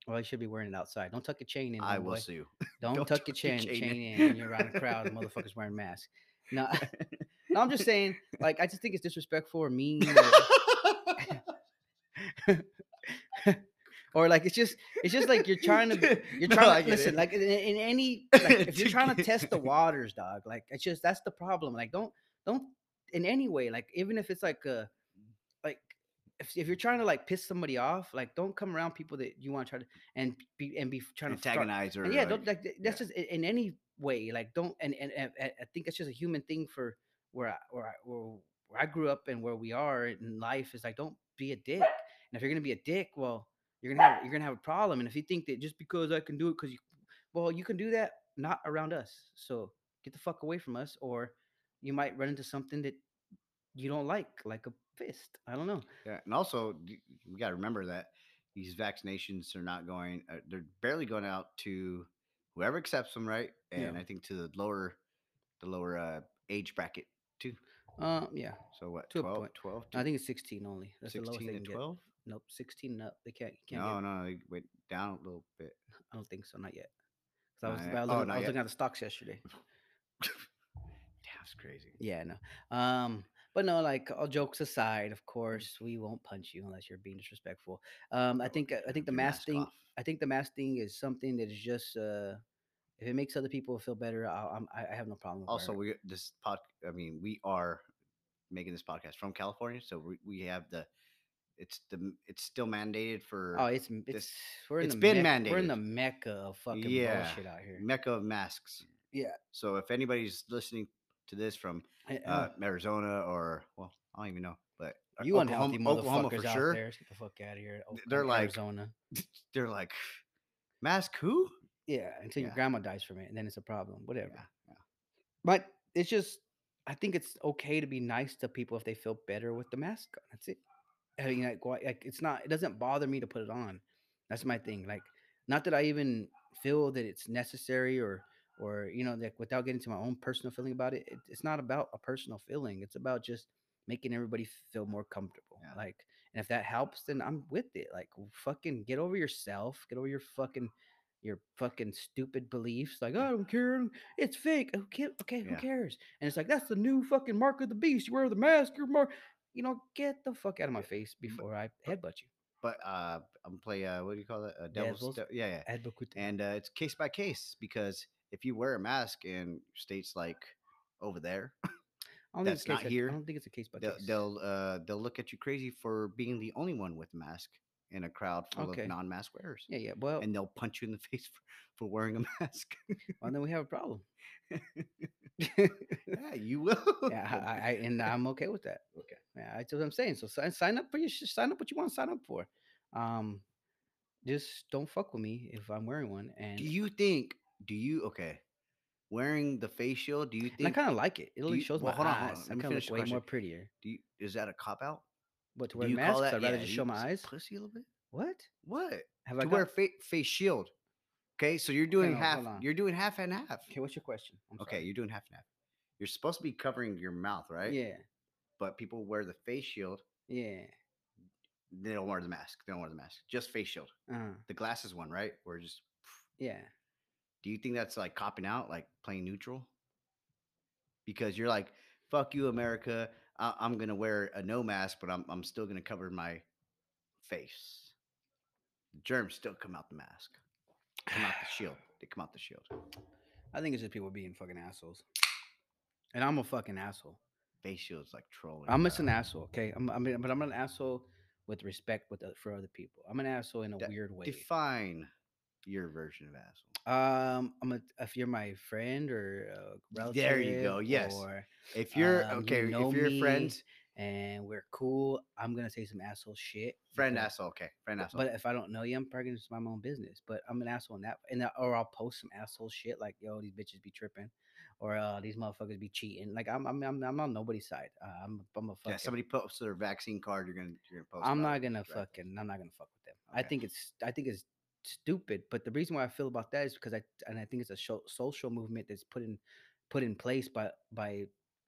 Well, you should be wearing it outside. Don't tuck your chain in. I will sue you. Don't tuck your chain in when you're around a crowd of motherfuckers wearing masks. No, I'm just saying, like, I just think it's disrespectful or mean. Or like, it's just like you're trying to listen, like in any, like, if you're trying to test the waters, dog, like it's just, that's the problem. Like, don't in any way, like, even if it's like a, If you're trying to like piss somebody off, like don't come around people that you want to try to and be trying to antagonize or don't that's just in any way, like don't and I think it's just a human thing for where I grew up and where we are in life is like don't be a dick, and if you're gonna be a dick, well you're gonna have a problem, and if you think that just because I can do it because you can do that not around us, so get the fuck away from us, or you might run into something that you don't like a fist. I don't know. Yeah, and also we got to remember that these vaccinations are not going. They're barely going out to whoever accepts them, right? And I think to the lower age bracket too. Yeah. So what? 12. I think it's 16 only. That's 16 the lowest they can 12? Get. Nope, 16 and up. They can't. No. They went down a little bit. I don't think so. Not yet. I was looking at the stocks yesterday. Damn, it's crazy. Yeah. No. But no, like all jokes aside, of course, we won't punch you unless you're being disrespectful. I think the mask thing. Off. I think the mask thing is something that is just if it makes other people feel better, I have no problem. Also, we are making this podcast from California, so we have the. It's still mandated for. Oh, it's been mandated. We're in the mecca of fucking bullshit out here. Mecca of masks. Yeah. So if anybody's listening to this from Arizona or I don't even know, but you unhealthy motherfuckers out there, let's get the fuck out of here. They're like, mask who? Yeah, until your grandma dies from it, and then it's a problem. Whatever. Yeah, yeah. But it's just, I think it's okay to be nice to people if they feel better with the mask on. That's it. I mean, like it's not. It doesn't bother me to put it on. That's my thing. Like, not that I even feel that it's necessary, or you know, like without getting to my own personal feeling about it. It's not about a personal feeling. It's about just making everybody feel more comfortable. Yeah. Like, and if that helps, then I'm with it. Like, fucking get over yourself. Get over your fucking stupid beliefs. Like, oh, I don't care. It's fake. Okay, who cares? And it's like that's the new fucking mark of the beast. You wear the mask. You're more. You know, get the fuck out of my face before I headbutt you. But I'm playing, what do you call it? Yeah. And it's case by case, because if you wear a mask in states like over there, that's not here. I don't think it's a case by case. They'll look at you crazy for being the only one with a mask in a crowd full of non-mask wearers. Yeah. Well, and they'll punch you in the face for wearing a mask. Well, then we have a problem. Yeah, you will. Yeah, and I'm okay with that. Okay. Yeah, that's what I'm saying. So sign up what you want to sign up for. Just don't fuck with me if I'm wearing one. And do you think wearing the face shield? Do you think I kind of like it? It only shows my eyes. I kind of look way more prettier. Is that a cop out? What, to wear masks? I'd rather just show my eyes. Pussy a little bit. What? Have I to wear face shield? Okay, so you're doing half and half. Okay, what's your question? I'm sorry. You're doing half and half. You're supposed to be covering your mouth, right? Yeah. But people wear the face shield. Yeah. They don't wear the mask. Just face shield. The glasses one, right? Where just. Yeah. Do you think that's like copping out, like playing neutral? Because you're like, fuck you, America. I'm gonna wear a no mask, but I'm still gonna cover my face. The germs still come out the mask. They come out the shield. I think it's just people being fucking assholes, and I'm a fucking asshole. Face shield's like trolling. I'm just an asshole, okay? But I'm an asshole with respect for other people. I'm an asshole in a weird way. Define your version of asshole. If you're my friend or relative. There you go. Yes. Or if you're if you're friends and we're cool, I'm gonna say some asshole shit. Friend asshole. But if I don't know you, I'm probably gonna just mind my own business. But I'm an asshole in that, or I'll post some asshole shit like, yo, these bitches be tripping, or these motherfuckers be cheating. Like I'm on nobody's side. I'm a fucking. Yeah, somebody posts their vaccine card. You're gonna post. I'm not gonna fuck with them. Okay. I think it's stupid. But the reason why I feel about that is because I think it's a social movement that's put in place by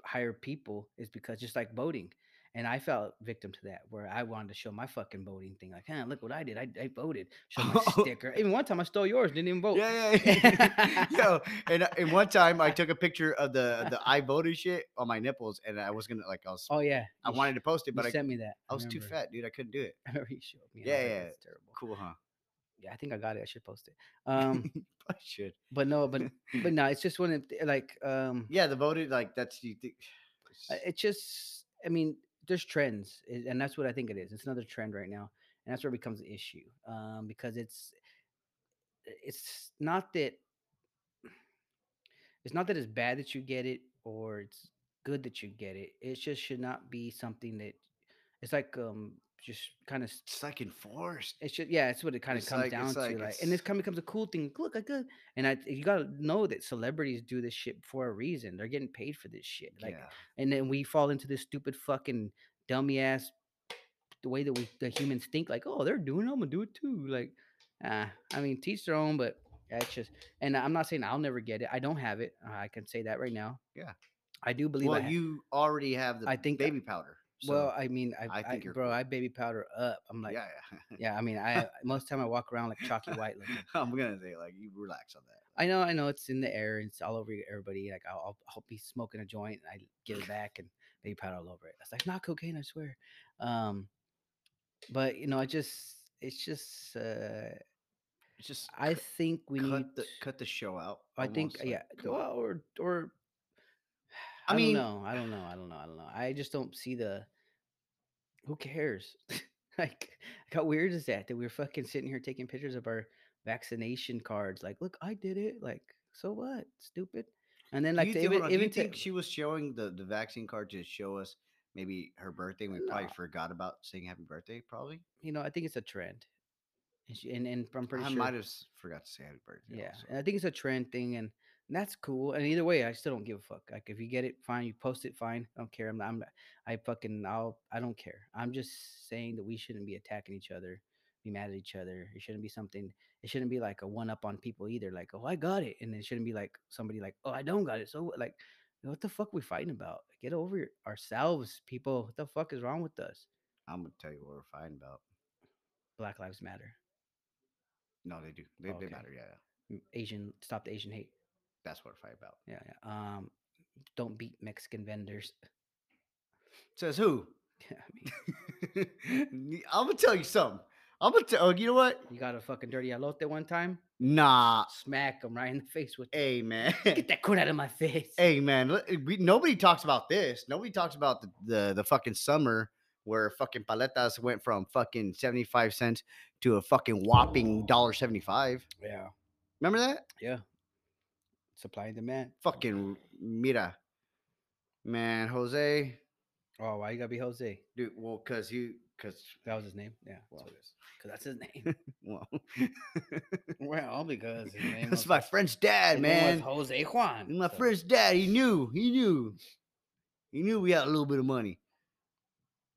higher people, is because just like voting, and I fell victim to that, where I wanted to show my fucking voting thing, like, hey, look what I did, I voted, show my sticker. Even one time I stole yours, didn't even vote. Yeah. Yo, and one time I took a picture of the I voted shit on my nipples, and I was gonna I wanted to post it, but you sent me that. I was too fat, dude, I couldn't do it. I remember you showed me. Yeah. It's terrible. Cool, huh? Yeah, I think I got it. I should post it. I should. But no, but no, it's just when it like the voted, like that's you think. It's just, I mean, there's trends, and that's what I think it is. It's another trend right now, and that's where it becomes an issue. Because it's not that it's bad that you get it, or it's good that you get it. It just should not be something that it's like just kind of, it's like enforced. It should, yeah. It's what it kind of comes down to, like, and this kind of becomes a cool thing. Look, I good, and you gotta know that celebrities do this shit for a reason. They're getting paid for this shit, like, and then we fall into this stupid fucking dummy ass the way that the humans think, like, oh, they're doing it, I'm gonna do it too. Like, I mean, teach their own, but that's just. And I'm not saying I'll never get it. I don't have it. I can say that right now. Yeah, I do believe. Well, you already have the baby powder. So, well, I mean, I think you're cool. I baby powder up. I'm like, yeah. I mean, most of the time I walk around like chalky white looking. I'm gonna say, like, you relax on that. I know, it's in the air, it's all over everybody. Like, I'll be smoking a joint, and I give it back, and baby powder all over it. It's like not cocaine, I swear. But you know, it's just. I think we need to cut the show out. I think, or I don't know. I just don't see the. Who cares? Like, how weird is that? That we're fucking sitting here taking pictures of our vaccination cards. Like, look, I did it. Like, so what? Stupid. And then, like, do you think she was showing the vaccine card to show us maybe her birthday? We probably forgot about saying happy birthday. Probably. You know, I think it's a trend. And I'm pretty sure I might have forgot to say happy birthday. Yeah, also. And I think it's a trend thing, and that's cool. And either way, I still don't give a fuck. Like, if you get it, fine. You post it, fine. I don't care. I don't care. I'm just saying that we shouldn't be attacking each other, be mad at each other. It shouldn't be something. It shouldn't be like a one up on people either. Like, oh, I got it, and it shouldn't be like somebody like, oh, I don't got it. So like, what the fuck we fighting about? Get over ourselves, people. What the fuck is wrong with us? I'm gonna tell you what we're fighting about. Black Lives Matter. No, they do. They matter. Yeah. Stop the Asian hate. That's what I fight about. Yeah. Don't beat Mexican vendors. Says who? Yeah, I mean. I'm gonna tell you something. You know what? You got a fucking dirty elote one time? Nah. Smack him right in the face with. Hey man, get that corn out of my face. Hey man, nobody talks about this. Nobody talks about the fucking summer. Where fucking paletas went from fucking 75 cents to a fucking whopping $1.75. Yeah. Remember that? Yeah. Supply and demand. Fucking mira. Man, Jose. Oh, why you gotta be Jose? Dude, well, cause that was his name. Yeah. Well, cause that's his name. Well, because his name was my friend's dad, man. Jose Juan. My friend's dad. He knew we had a little bit of money.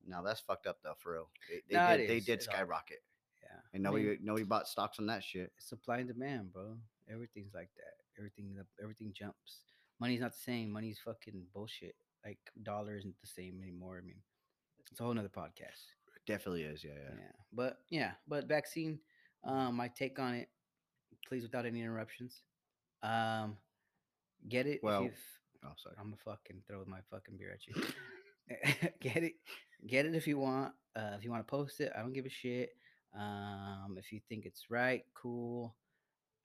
No, that's fucked up though, for real. They did skyrocket. Yeah. And nobody bought stocks on that shit. It's supply and demand, bro. Everything's like that. Everything jumps. Money's not the same. Money's fucking bullshit. Like, dollar isn't the same anymore. I mean, it's a whole nother podcast. It definitely is, yeah. But vaccine, my take on it, please, without any interruptions. Get it. Well, sorry. I'm gonna fucking throw my fucking beer at you. Get it if you want. If you want to post it, I don't give a shit. If you think it's right, cool.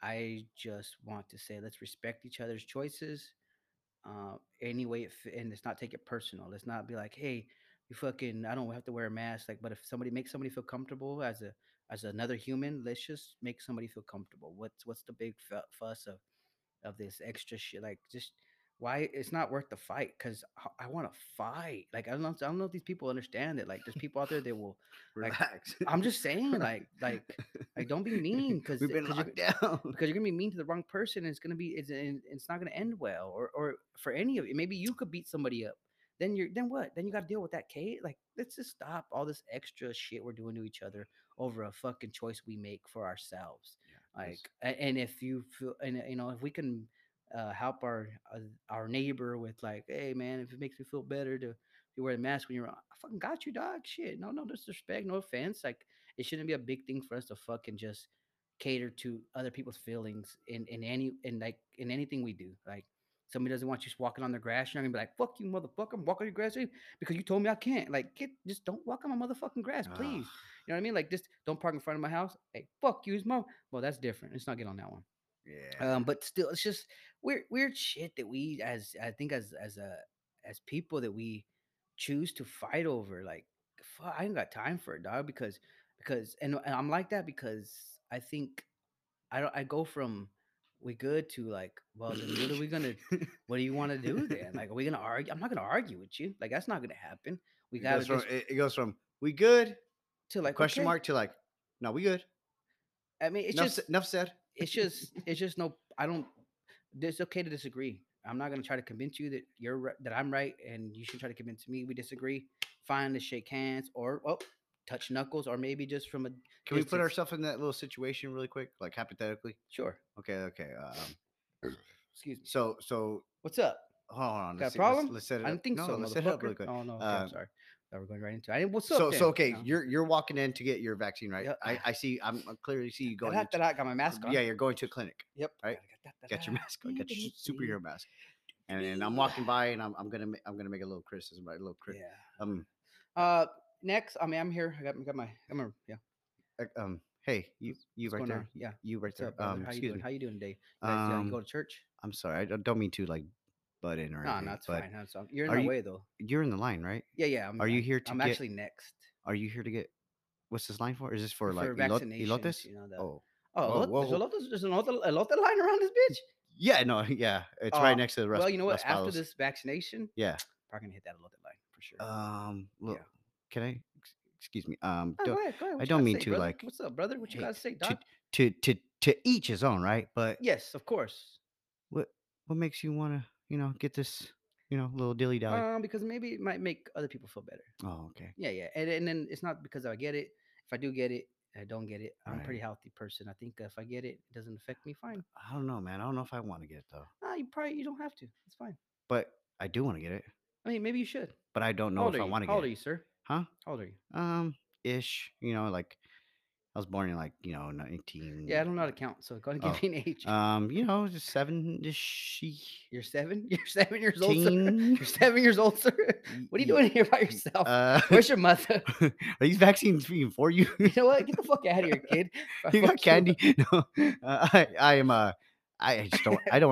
I just want to say, let's respect each other's choices. Anyway, and let's not take it personal. Let's not be like, hey, you fucking, I don't have to wear a mask. Like, but if somebody makes somebody feel comfortable as another human, let's just make somebody feel comfortable. What's the big fuss of this extra shit? Like, just. Why it's not worth the fight? Because I want to fight. Like, I don't know if these people understand it. Like, there's people out there that will relax. Like, I'm just saying, like, don't be mean because we've been locked down. Because you're gonna be mean to the wrong person, and it's not gonna end well. Or for any of it, maybe you could beat somebody up. Then what? Then you got to deal with that, Kate. Like, let's just stop all this extra shit we're doing to each other over a fucking choice we make for ourselves. Yeah, like, and if you feel, and you know, if we can. Help our neighbor with, like, hey man, if it makes me feel better to you wear a mask when you're on, I fucking got you, dog. Shit, no disrespect, no offense. Like, it shouldn't be a big thing for us to fucking just cater to other people's feelings in anything we do. Like, somebody doesn't want you just walking on their grass, you're not gonna be like, fuck you, motherfucker, I'm walking on your grass because you told me I can't. Like, just don't walk on my motherfucking grass, please. You know what I mean? Like, just don't park in front of my house. Hey, fuck you, his mom. Well, that's different. Let's not get on that one. Yeah. But still, it's just weird shit that we, as people, that we choose to fight over. Like, fuck, I ain't got time for it, dog. Because I'm like that because I think I go from we good to like, well, then what do you want to do then? Like, are we gonna argue? I'm not gonna argue with you. Like, that's not gonna happen. It goes from we good to like question mark to like, no, we good. I mean, enough said. It's just no. I don't. It's okay to disagree. I'm not gonna try to convince you that that I'm right, and you should try to convince me we disagree. Fine, let's shake hands or touch knuckles, or maybe just from a. Can distance. We put ourselves in that little situation really quick, like hypothetically? Sure. Okay. Excuse me. So what's up? Hold on. Got a problem? Let's set it up. I don't think so. Let's set it up really quick. Oh no. Okay, I'm sorry. We're going right into it. What's up? So okay, no. You're walking in to get your vaccine, right? Yep. I see. I clearly see you going. I got my mask on. Yeah, you're going to a clinic. Yep. Right. Got your mask on. Got your superhero mask. And I'm walking by, and I'm gonna make a little criticism, right? A little crit. Yeah. Next, I mean, I'm here. I got my. Yeah. Hey, you right there. On? Yeah. You right there. How you doing? How you doing today? You guys, you go to church? I'm sorry. I don't mean to like button or anything. No, that's fine. That's all. You're in the way, though. You're in the line, right? Yeah, yeah. Are you here to get... I'm actually next. Are you here to get... What's this line for? Is this for, like, elotes? You know, there's an elote line around this bitch? Yeah, no, yeah. It's right next to the rest. Well, you know what? After this vaccination... Yeah. Probably going to hit that elote line for sure. Look, yeah. Can I... Excuse me. Go ahead. I don't mean to, brother? Like... What's up, brother? What you got to say, doc? To each his own, right? But... Yes, of course. What makes you want to... You know, get this, you know, little dilly dally. Because maybe it might make other people feel better. Oh, okay. Yeah, yeah. And then it's not because I get it. If I do get it, I don't get it. I'm a pretty healthy person. I think if I get it, it doesn't affect me. Fine. I don't know, man. I don't know if I want to get it, though. You don't have to. It's fine. But I do want to get it. I mean, maybe you should. But I don't know if I want to get it. How old are you, sir? Huh? How old are you? Ish. You know, like... I was born in, like, you know, 19. Yeah, I don't know how to count, so go ahead and give me an age. You know, just seven-ish. You're seven? You're 7 years old, sir? You're 7 years old, sir? What are you doing here by yourself? Where's your mother? Are these vaccines being for you? You know what? Get the fuck out of here, kid. You got candy? No. I don't want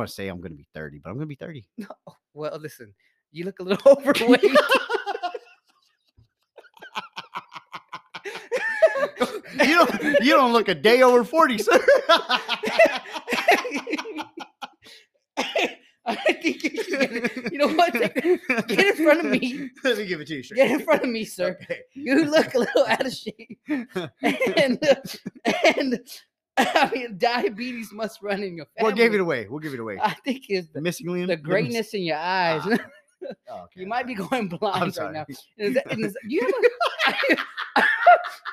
to say I'm going to be 30, but I'm going to be 30. No. Well, listen, you look a little overweight. You don't look a day over 40, sir. I think you should get it. You know what? Get in front of me. Let me give it to you, sir. Get in front of me, sir. Okay. You look a little out of shape. And I mean, diabetes must run in your family. We'll give it away. I think it's the greatness in your eyes. Oh, okay. You might be going blind right now. Is that, you have a...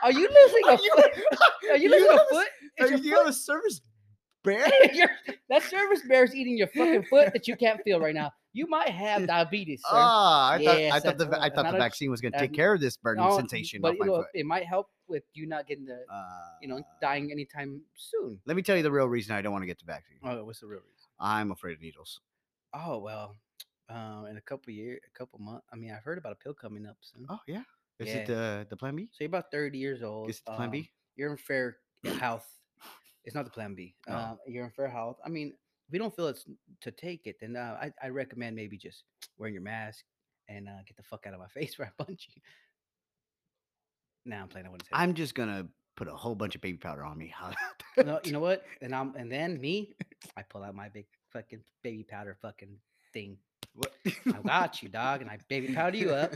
Are you losing a foot? Are you losing a foot? You have a service bear? That service bear is eating your fucking foot that you can't feel right now. You might have diabetes, sir. I thought the vaccine was going to take care of this burning sensation. But it might help with you not getting the, dying anytime soon. Let me tell you the real reason I don't want to get the vaccine. Oh, what's the real reason? I'm afraid of needles. Oh, well, in a couple months. I mean, I've heard about a pill coming up soon. Oh, yeah. Is it the Plan B? So you're about 30 years old. Is it the Plan B? You're in fair health. It's not the Plan B. No. You're in fair health. I mean, if you don't feel it's to take it, then I recommend maybe just wearing your mask and get the fuck out of my face where I punch you. Nah, I'm playing. I wouldn't say that. I'm just going to put a whole bunch of baby powder on me. No, you know what? And then I pull out my big fucking baby powder fucking thing. What? I got you, dog. And I baby powder you up.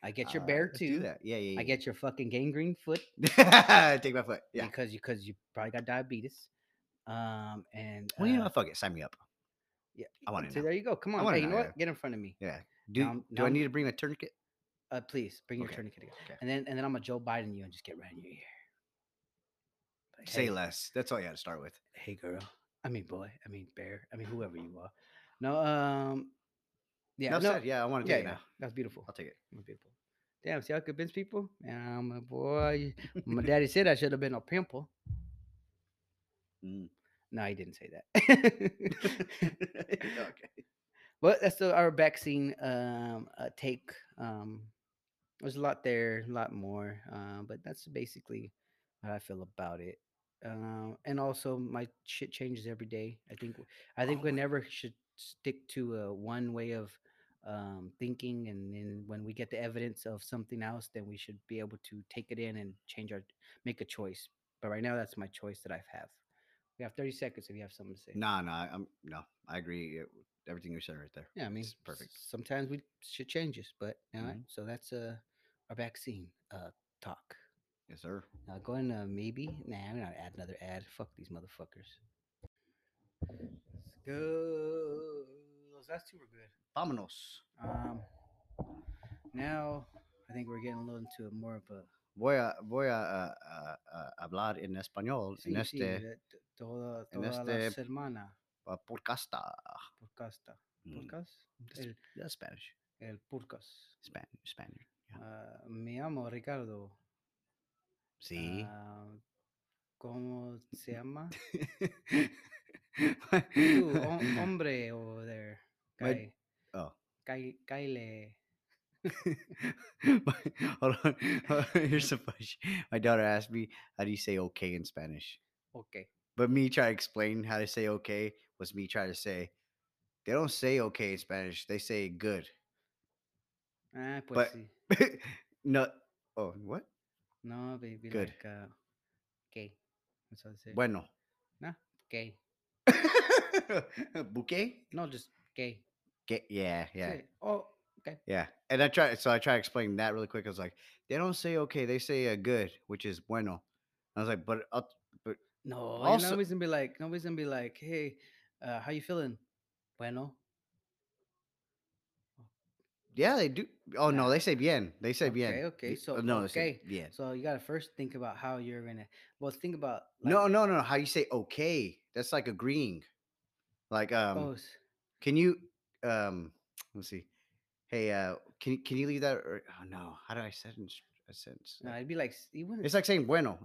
I get your bear too. Yeah, yeah, yeah. I get your fucking gangrene foot. Take my foot. Yeah. Because you probably got diabetes. Well, you know, fuck it. Sign me up. Yeah. I want it. So there you go. Come on. Hey, you know what? Get in front of me. Yeah. Do I need to bring a tourniquet? Please bring your tourniquet again. Okay. And then I'm gonna Joe Biden you and just get right in your ear. Like, say less. That's all you had to start with. Hey girl. I mean boy. I mean bear. I mean whoever you are. No, yeah, no, yeah, I want to take it now. That's beautiful. I'll take it. Beautiful. Damn, see how I convince people? My boy. My daddy said I should have been a pimple. Mm. No, he didn't say that. Okay. But that's our vaccine take. There's a lot there, a lot more. But that's basically how I feel about it. And also, my shit changes every day. I think we never should stick to one way of thinking, and then when we get the evidence of something else, then we should be able to take it in and make a choice. But right now, that's my choice that I have. We have 30 seconds if you have something to say. No, I agree. Everything you said right there. Yeah, I mean, it's perfect. Sometimes we should change this, but all right. So that's our vaccine talk. Yes, sir. Now go ahead and maybe. Nah, I'm gonna add another ad. Fuck these motherfuckers. Let's go. Those last two were good. Vámonos. Now I think we're getting a little into more of a. Voy a hablar en español toda la semana. Podcasta. Podcast. That's Spanish. El podcast. Spanish. Yeah. Me llamo Ricardo. Sí. ¿Cómo se llama? You, hombre over there. Guy. Kyle. Hold on. Here's the push. My daughter asked me, how do you say okay in Spanish? Okay. But me trying to explain how to say okay was me trying to say They don't say okay in Spanish. They say good. Ah, pues sí. No. Oh, what? No, they be good. Like, okay. That's what I say. Bueno. Nah, gay. Bouquet? No, just gay. Gay. Yeah, yeah. Oh, okay. Yeah. And I try to explain that really quick. I was like, they don't say okay. They say good, which is bueno. I was like, but no, also, nobody's gonna be like, hey, how you feeling? Bueno. Yeah, they do. Oh, no, they say bien. They say bien. Okay. So, no, okay. Yeah. So, you got to first think about how you're going to. Well, think about. Like, no. How you say okay. That's like agreeing. Like, can you. Let's see. Hey, can you leave that? Or, oh, no. How do I sentence a sentence? No, it'd be like. You wouldn't. It's like saying bueno.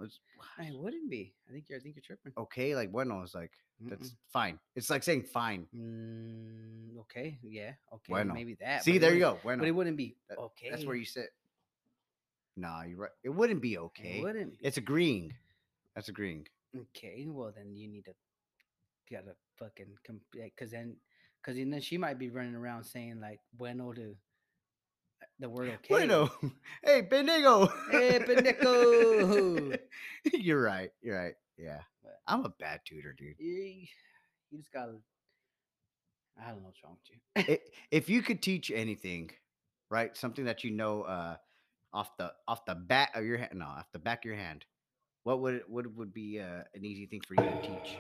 It wouldn't be. I think you're tripping. Okay. Like, bueno is like. That's fine. It's like saying fine. Okay. Yeah. Okay. Bueno. Maybe that. See, there you go. Bueno. But it wouldn't be okay. That's where you sit. Nah, you're right. It wouldn't be okay. It wouldn't be. It's agreeing. That's agreeing. Okay. Well, then you need to gotta fucking because then she might be running around saying like bueno to the word okay. Bueno. Hey, pendejo. Hey, pendejo. You're right. Yeah, but I'm a bad tutor, dude. You just gotta. I don't know what's wrong with you. If you could teach anything, right? Something that you know, off the back of your hand, what would be an easy thing for you to teach,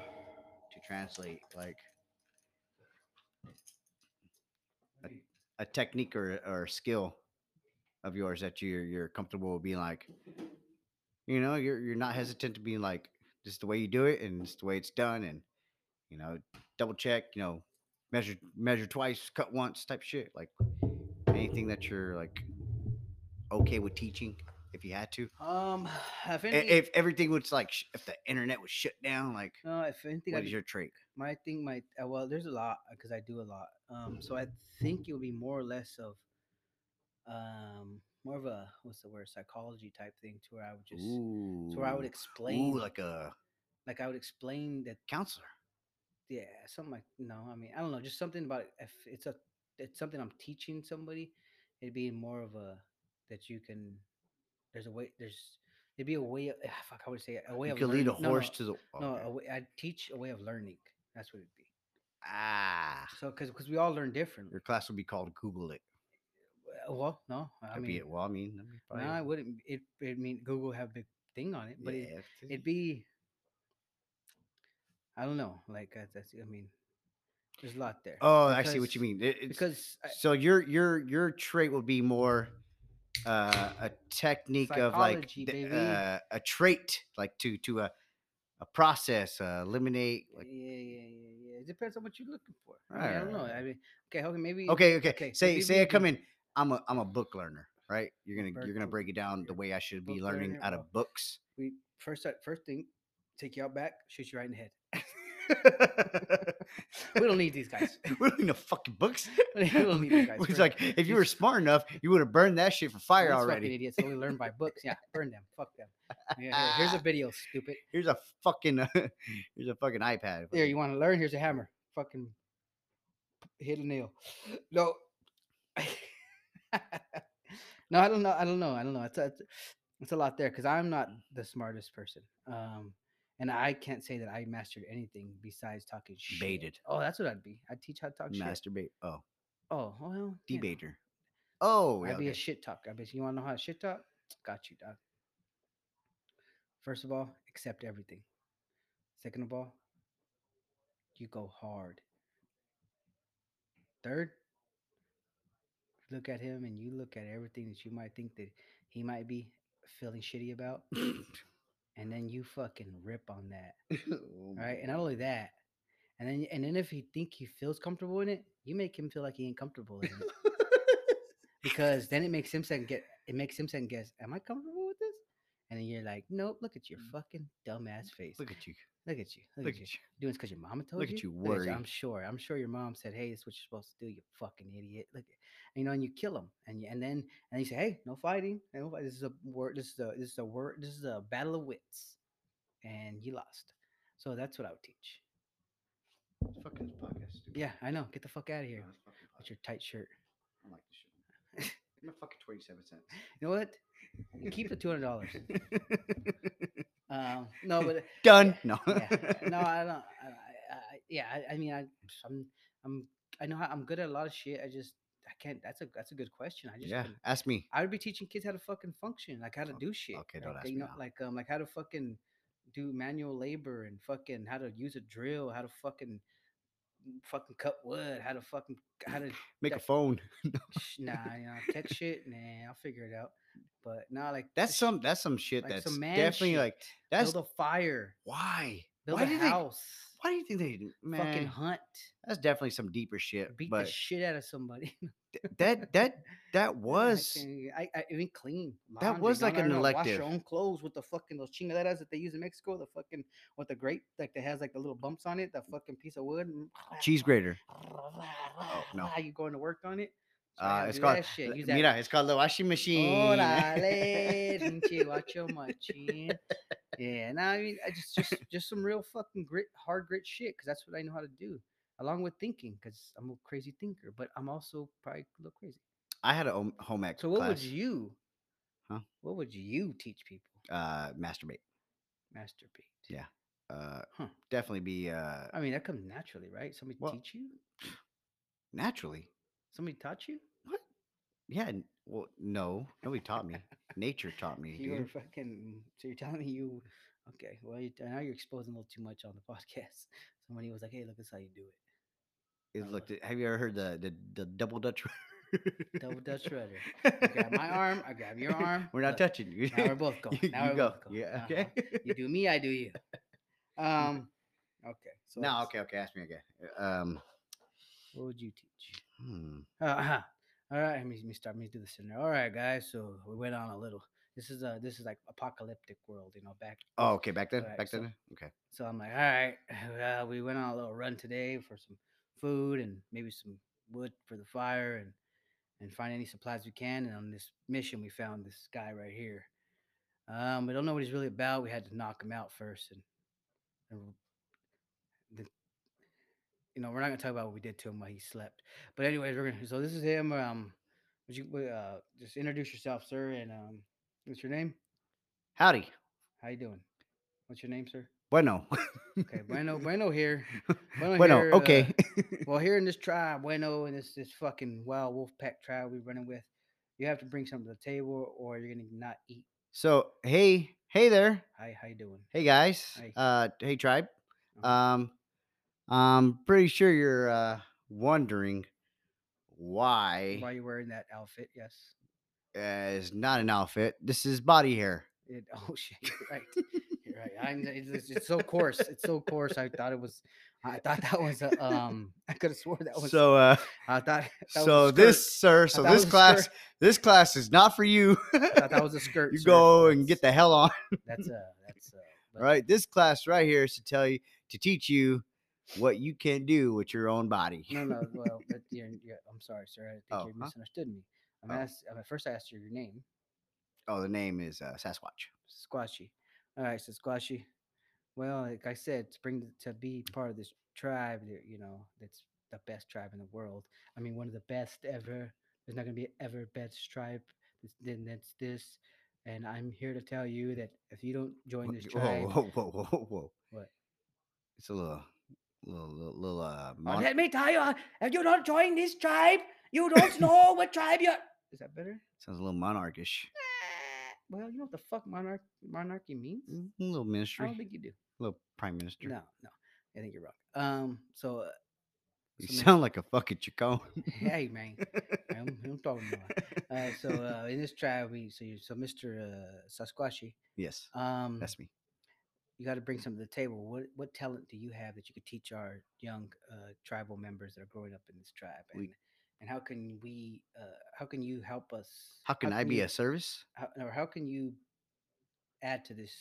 to translate, like a technique or skill of yours that you're comfortable with being like, you know, you're not hesitant to be like. Just the way you do it, and just the way it's done, and you know, double check, you know, measure twice, cut once, type shit. Like anything that you're like okay with teaching, if you had to. If everything was like, if the internet was shut down, like, if anything, what is your trick? My thing, well, there's a lot because I do a lot. So I think it would be more or less of, more of a, what's the word, psychology type thing to where I would just, to where I would explain. Ooh, like I would explain that. Counselor. Yeah, something like, no, I mean, I don't know, just something about, if it's something I'm teaching somebody, it'd be more of a, that you can, there's a way, there's, it'd be a way, fuck, I would say a way you of learning. You could lead a horse to the, oh, no, okay. I'd teach a way of learning. That's what it'd be. Ah. So, because we all learn differently. Your class would be called Google It. Well, no, I mean, it. Well, I mean, no, I wouldn't. It mean Google have a big thing on it, but yeah, it'd be. I don't know, like that's. I mean, there's a lot there. Oh, because, I see what you mean. So your trait would be more a technique of like a trait, like to a process, eliminate. Like, yeah. It depends on what you're looking for. Right. I don't know. I mean, okay, maybe. Okay. Say I come in. I'm a book learner, right? You're gonna break it down the way I should be learning out of books. We first thing, take you out back, shoot you right in the head. We don't need these guys. We don't need no fucking books. We don't need these guys. It's like if you were smart enough, you would have burned that shit for fire already. Fucking idiots only learn by books. Yeah, burn them. Fuck them. Yeah, here's a video, stupid. Here's a fucking iPad. There, you want to learn? Here's a hammer. Fucking hit a nail. No. No, I don't know. It's a lot there because I'm not the smartest person, and I can't say that I mastered anything besides talking shit. Baited. Oh, that's what I'd be. I'd teach how to talk shit. Masturbate. Oh, well. Debater. Oh, yeah, I'd be a shit talker. I bet you want to know how to shit talk. Got you, dog. First of all, accept everything. Second of all, you go hard. Third. Look at him and you look at everything that you might think that he might be feeling shitty about and then you fucking rip on that. All right, and not only that, and then if you think he feels comfortable in it, you make him feel like he ain't comfortable in it. Because then it makes him second guess, am I comfortable with this? And then you're like, nope, look at your fucking dumbass face. Look at you. Doing this because your mama told you. Look at you worry. I'm sure your mom said, "Hey, this is what you're supposed to do, you fucking idiot." Look, you know, and you kill him, and then you say, "Hey, no fighting. No fight. This is a word. This is a battle of wits," and you lost. So that's what I would teach. Fuck this podcast, stupid. Yeah, I know. Get the fuck out of here. No, with your tight shirt. I don't like this shit. I'm a fucking 27 cents. You know what? You keep the $200. No, but done. No. Yeah. No, I don't. I know how I'm good at a lot of shit. I can't. That's a good question. Ask me. I would be teaching kids how to fucking function, like how to do shit. Okay, don't ask me. Like how to fucking do manual labor and fucking how to use a drill, how to fucking cut wood, how to make a phone. Tech shit, man, I'll figure it out. But not like that's some shit, like that's some definitely shit. Like that's build a fire. Why? Build why a house. Why do you think they fucking hunt? That's definitely some deeper shit. Beat the shit out of somebody. that was. I mean, clean. Laundry. That was like an elective. Wash your own clothes with the fucking those chingaderas that they use in Mexico. The fucking with the grate that has like the little bumps on it. That fucking piece of wood. Cheese grater. Oh, no. How you going to work on it? So it's called. Mira, it's called the washing machine. Orale, watch your machine. Yeah, no, I mean, I just some real fucking hard grit shit, because that's what I know how to do, along with thinking, because I'm a crazy thinker, but I'm also probably a little crazy. I had a home ec. So what class. Would you? Huh? What would you teach people? Masturbate. Masturbate. Yeah. Definitely be. I mean, that comes naturally, right? Somebody teach you. Naturally. Somebody taught you? What? Yeah. Well, no. Nobody taught me. Nature taught me. You were fucking. So you're telling me you. Okay. Well, now you're exposing a little too much on the podcast. Somebody was like, "Hey, look, this is how you do it." Have you ever heard the double Dutch? Double Dutch rudder. I grab my arm. I grab your arm. We're not touching you. Now we're both going. Now we're both going. Yeah. Okay. Uh-huh. You do me. I do you. Okay. So no. Okay. Ask me again. What would you teach? All right, let me do this in there. All right, guys. So we went on a little. This is like apocalyptic world, you know. Back. Oh, okay. Back then. Right, then. Okay. So I'm like, all right. We went on a little run today for some food and maybe some wood for the fire and find any supplies we can. And on this mission, we found this guy right here. We don't know what he's really about. We had to knock him out first, and you know, we're not gonna talk about what we did to him while he slept. But anyways, so this is him. Would you just introduce yourself, sir? And what's your name? Howdy. How you doing? What's your name, sir? Bueno. Okay, bueno here. Bueno here, okay. Well, here in this tribe, in this fucking wild wolf pack tribe we're running with, you have to bring something to the table, or you're gonna not eat. So hey there. Hi, how you doing? Hey guys. Hi. Hey tribe. Uh-huh. I'm pretty sure you're wondering why you're wearing that outfit. Yes, it's not an outfit. This is body hair. Oh shit! You're right, you're right. It's so coarse. It's so coarse. I thought that was a, I could have swore that was. So I thought. That so was a this, sir. So this class. This class is not for you. I thought that was a skirt. You sir. Go and get the hell on. That's all right. This class right here is to tell you to teach you what you can do with your own body. No. Well, I'm sorry, sir. I think you misunderstood me. First I asked you your name. Oh, the name is Sasquatch. Squashy. All right, so Squashy. Well, like I said, to be part of this tribe, you know, that's the best tribe in the world. I mean, one of the best ever. There's not going to be ever best tribe than that's this. And I'm here to tell you that if you don't join this tribe. Whoa. What? It's a little let me tell you, if you don't join this tribe, you don't know what tribe you're. Is that better? Sounds a little monarchish. Well, you know what the fuck monarchy means? A little ministry. I don't think you do. A little prime minister. No, I think you're wrong. So you sound like a fucking Chicano. Hey man, I'm talking about. So in this tribe, so Mr. Sasquatchy. Yes. That's me. You got to bring something to the table. What talent do you have that you could teach our young tribal members that are growing up in this tribe? And how can we? How can you help us? How can I be of service? How can you add to this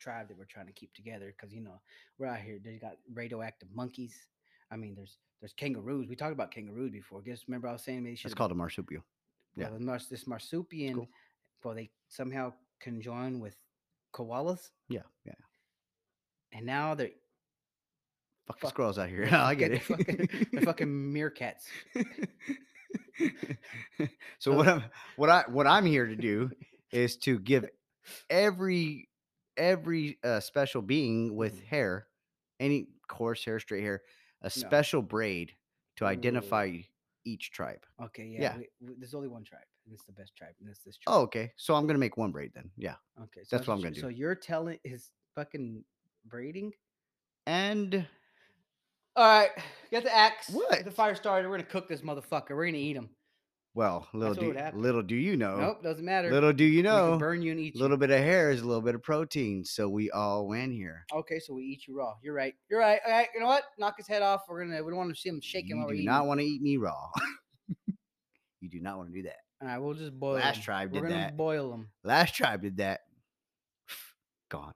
tribe that we're trying to keep together? Because you know we're out here. They got radioactive monkeys. I mean, there's kangaroos. We talked about kangaroos before. Guess remember I was saying maybe it's called a marsupial. Yeah, this marsupian. Cool. Well, they somehow conjoin with koalas. Yeah. And now they're Fucking squirrels out here. Oh, I get it. The fucking meerkats. So what I'm here to do is to give every special being with hair, any coarse hair, straight hair, a special braid to identify each tribe. Okay, yeah. There's only one tribe, and it's the best tribe, and it's this tribe. Oh, okay. So I'm gonna make one braid then. Yeah. Okay. So that's what I'm gonna do. So your talent is fucking braiding, and. All right, get the axe. What? The fire started. We're gonna cook this motherfucker. We're gonna eat him. Well, little do you know. Nope, doesn't matter. Little do you know. We can burn you and eat you. A little bit of hair is a little bit of protein, so we all win here. Okay, so we eat you raw. You're right. All right, you know what? Knock his head off. We don't want to see him shaking while we're eating. You do not want to eat me raw. You do not want to do that. All right, we'll just boil. Last tribe did that. We're gonna boil him. Last tribe did that. Gone.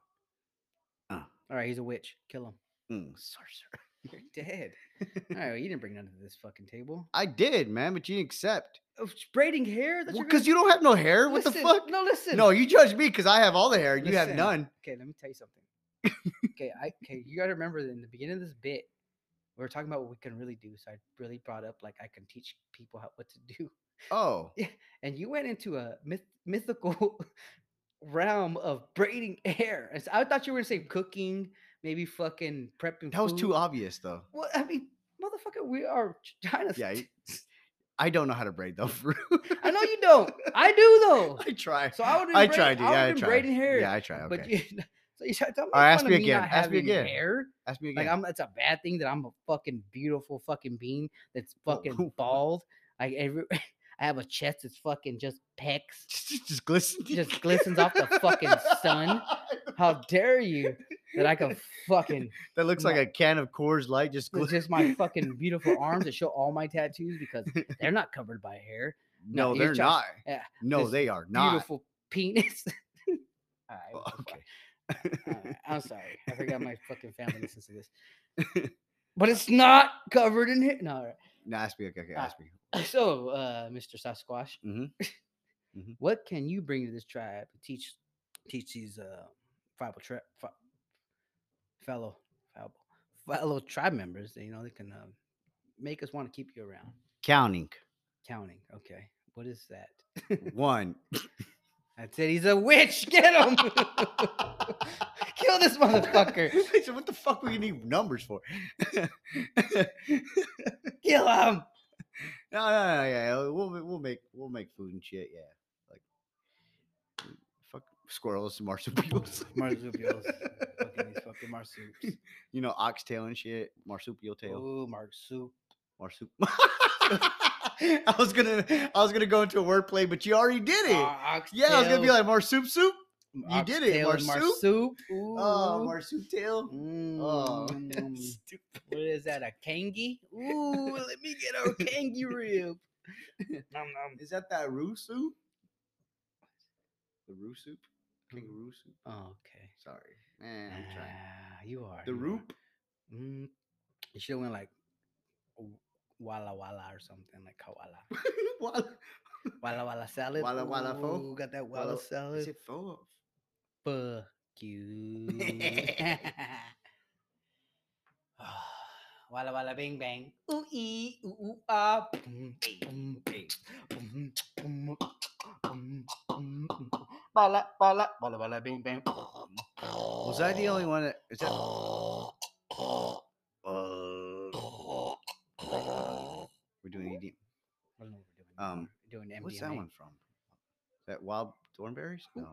All right, he's a witch. Kill him. Sorcerer. You're dead. All right, well, you didn't bring none to this fucking table. I did, man, but you didn't accept. Oh, braiding hair? Because you don't have no hair. Listen, what the fuck? No, listen. No, you judge me because I have all the hair. You have none. Okay, let me tell you something. Okay, you got to remember that in the beginning of this bit, we were talking about what we can really do. So I really brought up, like, I can teach people what to do. Oh. Yeah, and you went into a mythical realm of braiding hair. And so I thought you were going to say cooking. Maybe fucking prepping. That was too obvious, though. Well, I mean, motherfucker, we are China. Yeah, I don't know how to braid though. I know you don't. I do though. I try. So I would have been braiding hair. Yeah, I try. Okay. But you try to tell me. All right, ask me again. Hair. Ask me again. Like it's a bad thing that I'm a fucking beautiful fucking being that's fucking bald. Like I have a chest that's fucking just pecs. Just glistens. Just glistens off the fucking sun. How dare you that I can fucking... That looks like a can of Coors Light. Just my fucking beautiful arms that show all my tattoos because they're not covered by hair. No, they're not. No, they are not. Beautiful penis. All right, okay. I'm sorry. I forgot my fucking family listens to this. But it's not covered in hair. No, all right. No, ask me. Okay, ask me. So, Mr. Sasquatch, what can you bring to this tribe to teach these... fellow tribe members, they can make us want to keep you around. Counting. Okay, what is that? 1. That's it. He's a witch. Get him. Kill this motherfucker. I said, what the fuck do you need numbers for? Kill him. No. Yeah, we'll make food and shit. Yeah. Squirrels and marsupials. Fucking marsups. You know, oxtail and shit. Marsupial tail. Ooh, marsup. I was gonna go into a wordplay, but you already did it. I was gonna be like marsup soup. You did it. Marsup. Oh, marsup tail. Oh, stupid. What is that? A kangi? Ooh, let me get a kangi rib. Is that roux soup? The roux soup. Kangaroo soup. Oh, okay. Sorry. Man, I'm trying. You are. The roop. You should have went like Walla Walla or something, like Kawala. Walla Walla salad. Walla Walla pho. Got that Walla salad. Is it pho? Fuck you. Walla Walla Bang Bang. Ooh ee. Ooh ooh ah. Bala, bala, bala, bala, bing, bang. Was I the only one that is that? We're doing ED. Doing MDMA. What's that one from? That wild thornberries? No,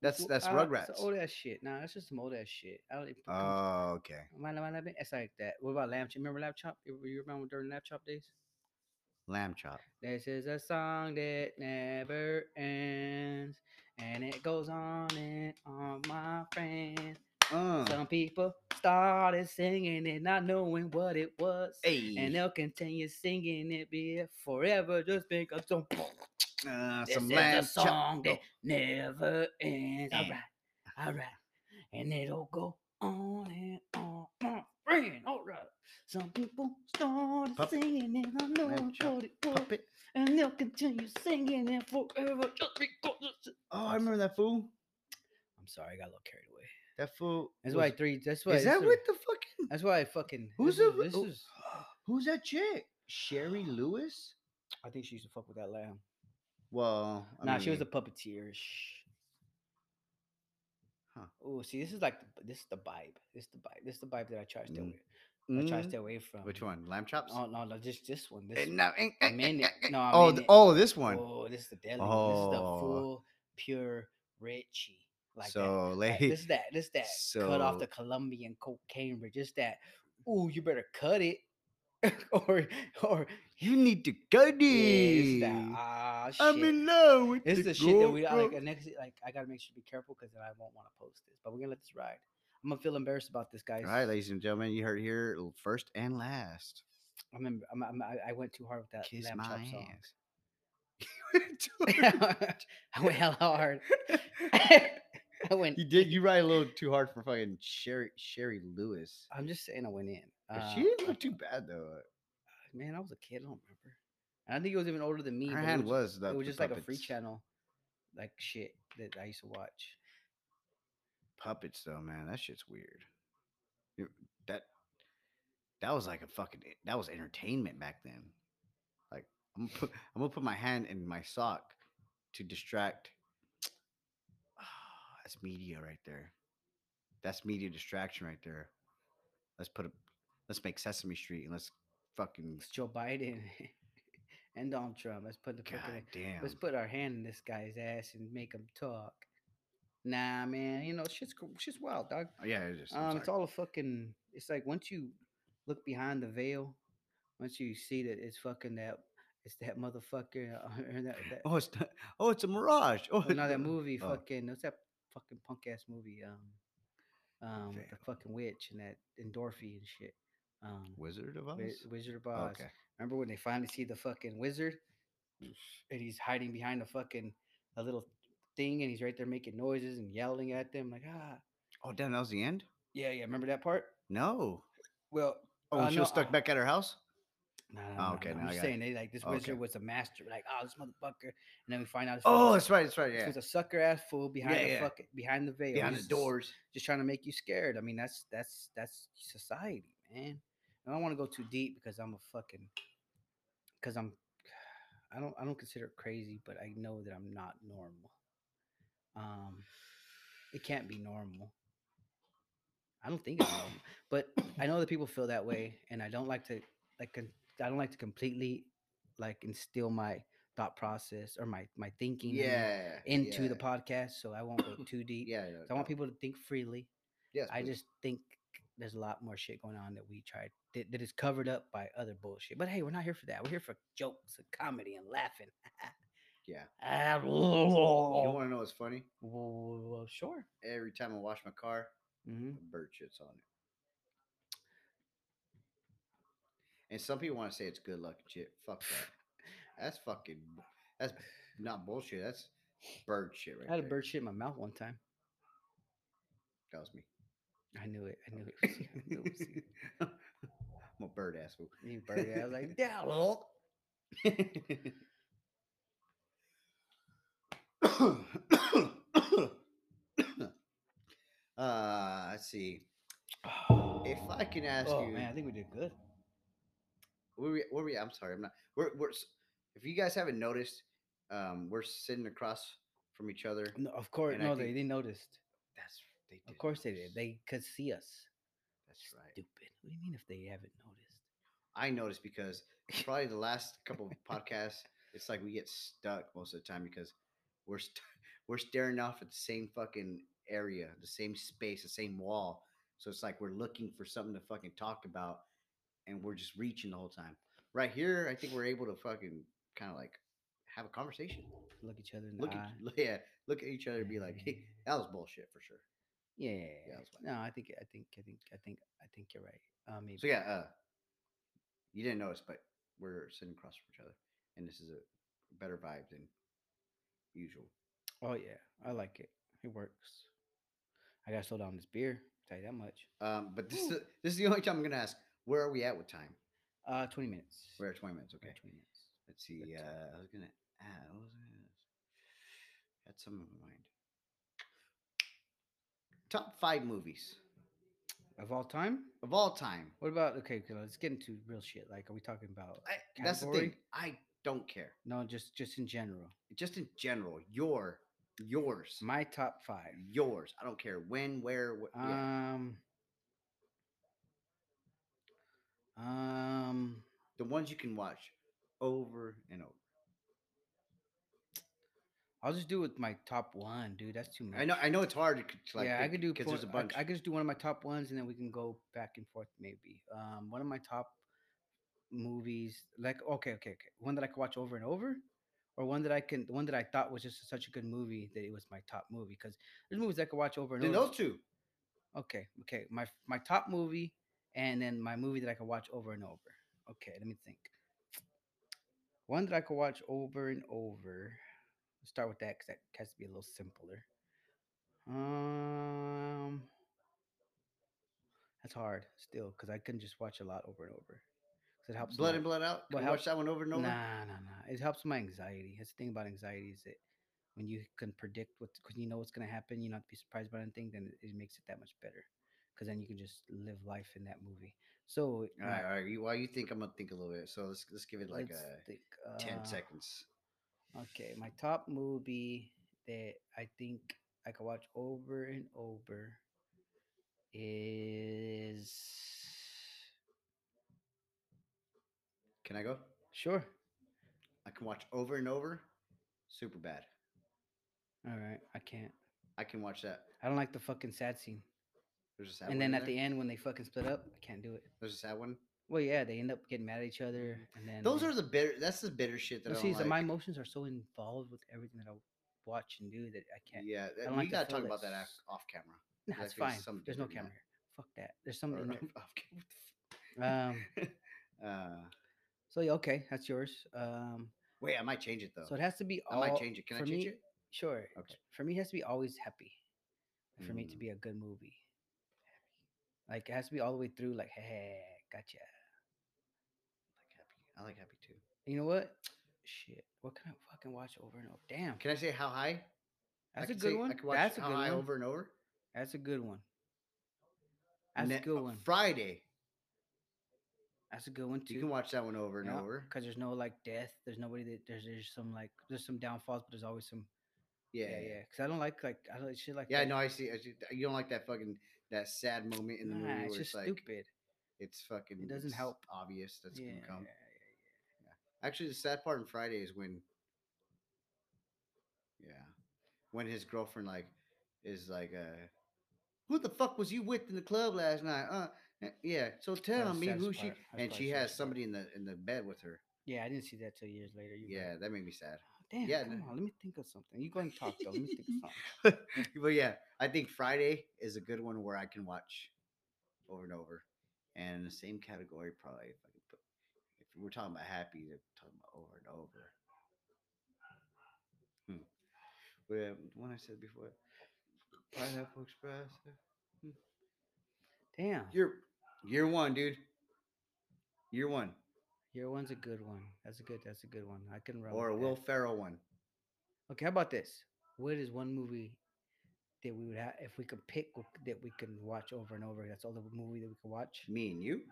that's Rugrats. It's old ass shit. No, that's just some old ass shit. Oh, okay. It's like that. What about lamb chop? Remember lamb chop? You remember during lamb chop days? Lamb chop. This is a song that never ends, and it goes on and on, my friend. Some people started singing it, not knowing what it was, and they'll continue singing it be forever. Just think of some. This is a song that never ends. All right, and it'll go on and on, my friend. All right. Some people started singing it, I know what it was, and they'll continue singing it forever just because it's... Oh, I remember that fool. I'm sorry, I got a little carried away. That fool. That's why three. That's why. Is that what the fucking? That's why I fucking. Who's that chick? Shari Lewis? I think she used to fuck with that lamb. Well, I mean, she was a puppeteer. Shh. Huh. Oh, see, this is the vibe. This is the vibe that I try to stay with. I try to stay away from. Which one? Lamb chops? Oh, no, just this one. This one. Oh, this is the deli. Oh. This is the full, pure, richie. Like so, that. Like, this is that. So, cut off the Colombian cocaine, but just that. Ooh, you better cut it. or you need to cut it. I'm in love with this. It's the shit that we like. Next, like, I gotta make sure to be careful because then I won't want to post this. But we're gonna let this ride. I'm gonna feel embarrassed about this, guys. All right, ladies and gentlemen, you heard here first and last. I went too hard with that. Kiss my ass. Song. I went hella hard. I went. You did. You ride a little too hard for fucking Shari Lewis. I'm just saying, I went in. She didn't look too bad though. Man, I was a kid. I don't remember. And I think it was even older than me. Her hand was though. It was just puppets. Like a free channel, like shit that I used to watch. Puppets though, man, that shit's weird. That was like a fucking. That was entertainment back then. Like I'm gonna put my hand in my sock to distract. That's media right there. That's media distraction right there. Let's make Sesame Street and let's fucking. It's Joe Biden and Donald Trump. Let's put the fucking. Damn. Let's put our hand in this guy's ass and make him talk. Nah, man. You know, shit's wild, dog. Oh, yeah, it is. It's all a fucking. It's like once you look behind the veil, once you see that it's fucking that. It's that motherfucker. It's a mirage. Oh, no, that movie. Oh. Fucking. What's that? Fucking punk ass movie, the fucking witch and that and Dorothy and shit. Wizard of Oz. Wizard of Oz. Okay. Remember when they finally see the fucking wizard, and he's hiding behind a little thing, and he's right there making noises and yelling at them like ah. Oh damn, that was the end. Yeah. Remember that part? No. Well. Oh, she was stuck back at her house. No, okay. I'm just saying they like this wizard was a master. Like, oh, this motherfucker, and then we find out. That's right. Yeah, he's a sucker ass fool behind the veil, behind the doors, just trying to make you scared. I mean, that's society, man. I don't want to go too deep because I don't consider it crazy, but I know that I'm not normal. It can't be normal. I don't think it's normal, but I know that people feel that way, and I don't like to like. I don't like to completely like instill my thought process or my thinking into the podcast. So I won't go too deep. So I want people to think freely. Yes, I just think there's a lot more shit going on that we tried that is covered up by other bullshit. But hey, we're not here for that. We're here for jokes and comedy and laughing. Yeah. You want to know what's funny? Well, sure. Every time I wash my car, the bird shit's on it. And some people want to say it's good luck and shit. Fuck that. That's not bullshit. That's bird shit right there. I had a bird shit in my mouth one time. That was me. I knew it. I'm a bird asshole. You bird ass. I was like, yeah, well. Let's see. If I can ask you. Oh, man, I think we did good. Where we? I'm sorry. I'm not. We're. If you guys haven't noticed, we're sitting across from each other. No, of course. No, they noticed. That's they. Did of course notice. They did. They could see us. That's right. Stupid. What do you mean if they haven't noticed? I noticed because probably the last couple of podcasts, it's like we get stuck most of the time because we're staring off at the same fucking area, the same space, the same wall. So it's like we're looking for something to fucking talk about. And we're just reaching the whole time. Right here, I think we're able to fucking kind of like have a conversation. Look each other in the eye. Look at each other and be like, "Hey, that was bullshit for sure." Yeah. No, I think you're right. Maybe. So yeah, you didn't notice, but we're sitting across from each other, and this is a better vibe than usual. Oh yeah, I like it. It works. I gotta slow down this beer. Tell you that much. But this is the only time I'm gonna ask. Where are we at with time? 20 minutes. We're at 20 minutes. Okay. 20 minutes. Let's see. I was going to add. What was I going to ask? Had something in mind. Top 5 movies. Of all time? Of all time. What about, okay, let's get into real shit. Like, are we talking about category? That's the thing. I don't care. No, just in general. Just in general. Yours. My top five. Yours. I don't care when, where, what. Yeah. The ones you can watch over and over. I'll just do with my top one, dude. That's too much. I know it's hard. Like, yeah, I could do because there's a bunch. I could just do one of my top ones, and then we can go back and forth. Maybe one of my top movies, like okay, one that I could watch over and over, or one that I thought was just such a good movie that it was my top movie. Because there's movies I could watch over and over. Those two. Okay. My top movie, and then my movie that I could watch over and over. Okay, let me think. One that I could watch over and over. Let's start with that because that has to be a little simpler. That's hard still because I couldn't just watch a lot over and over. Because it helps. Blood and Blood Out. Can I watch that one over and over? Nah. It helps my anxiety. That's the thing about anxiety is that when you can predict because you know what's going to happen, you not be surprised by anything, then it makes it that much better. Because then you can just live life in that movie. So all right. While you think, I'm gonna think a little bit. So let's give it like 10 seconds. Okay, my top movie that I think I could watch over and over is... Can I go? Sure. I can watch over and over. Superbad. All right, I can't. I can watch that. I don't like the fucking sad scene. There's a sad one. And then at the end when they fucking split up, I can't do it. There's a sad one. Well, yeah, they end up getting mad at each other, and then those are the bitter. That's the bitter shit that I don't like. My emotions are so involved with everything that I watch and do that I can't. Yeah, we gotta talk about that off camera. Nah, it's fine. There's no camera here. Fuck that. There's something off camera. So okay, that's yours. Wait, I might change it though. So it has to be. I might change it. Can I change it? Sure. Okay. For me, it has to be always happy. For me to be a good movie, like it has to be all the way through. Like, hey, gotcha. I like Happy too. You know what? Shit. What can I fucking watch over and over? Damn. Can I say How High? That's a good one. I can watch How High over and over. That's a good one. That's a good one. Friday. That's a good one too. You can watch that one over and over. Because there's no like death. There's nobody that there's some downfalls, but there's always some. Yeah. Because I don't like I don't shit like. Yeah, that. No, I see. You don't like that fucking that sad moment in the movie. It's where just it's stupid. Like, it's fucking. It doesn't help. Obvious that's gonna come. Actually, the sad part on Friday is when his girlfriend who the fuck was you with in the club last night? So tell me who she and she has somebody in the bed with her. Yeah, I didn't see that till years later. That made me sad. Oh, damn. Yeah, come on, let me think of something. You go and talk though. Let me think of something. But yeah, I think Friday is a good one where I can watch over and over, and in the same category probably if I can put. If we're talking about happy, they're talking about over and over. Well, one I said before, Pineapple Express. Damn. Year One, dude. Year One. Year One's a good one. That's a good one. I can run. Or a Will Ferrell one. Okay, how about this? What is one movie that we would have if we could pick that we can watch over and over? That's all the movie that we could watch. Me and you.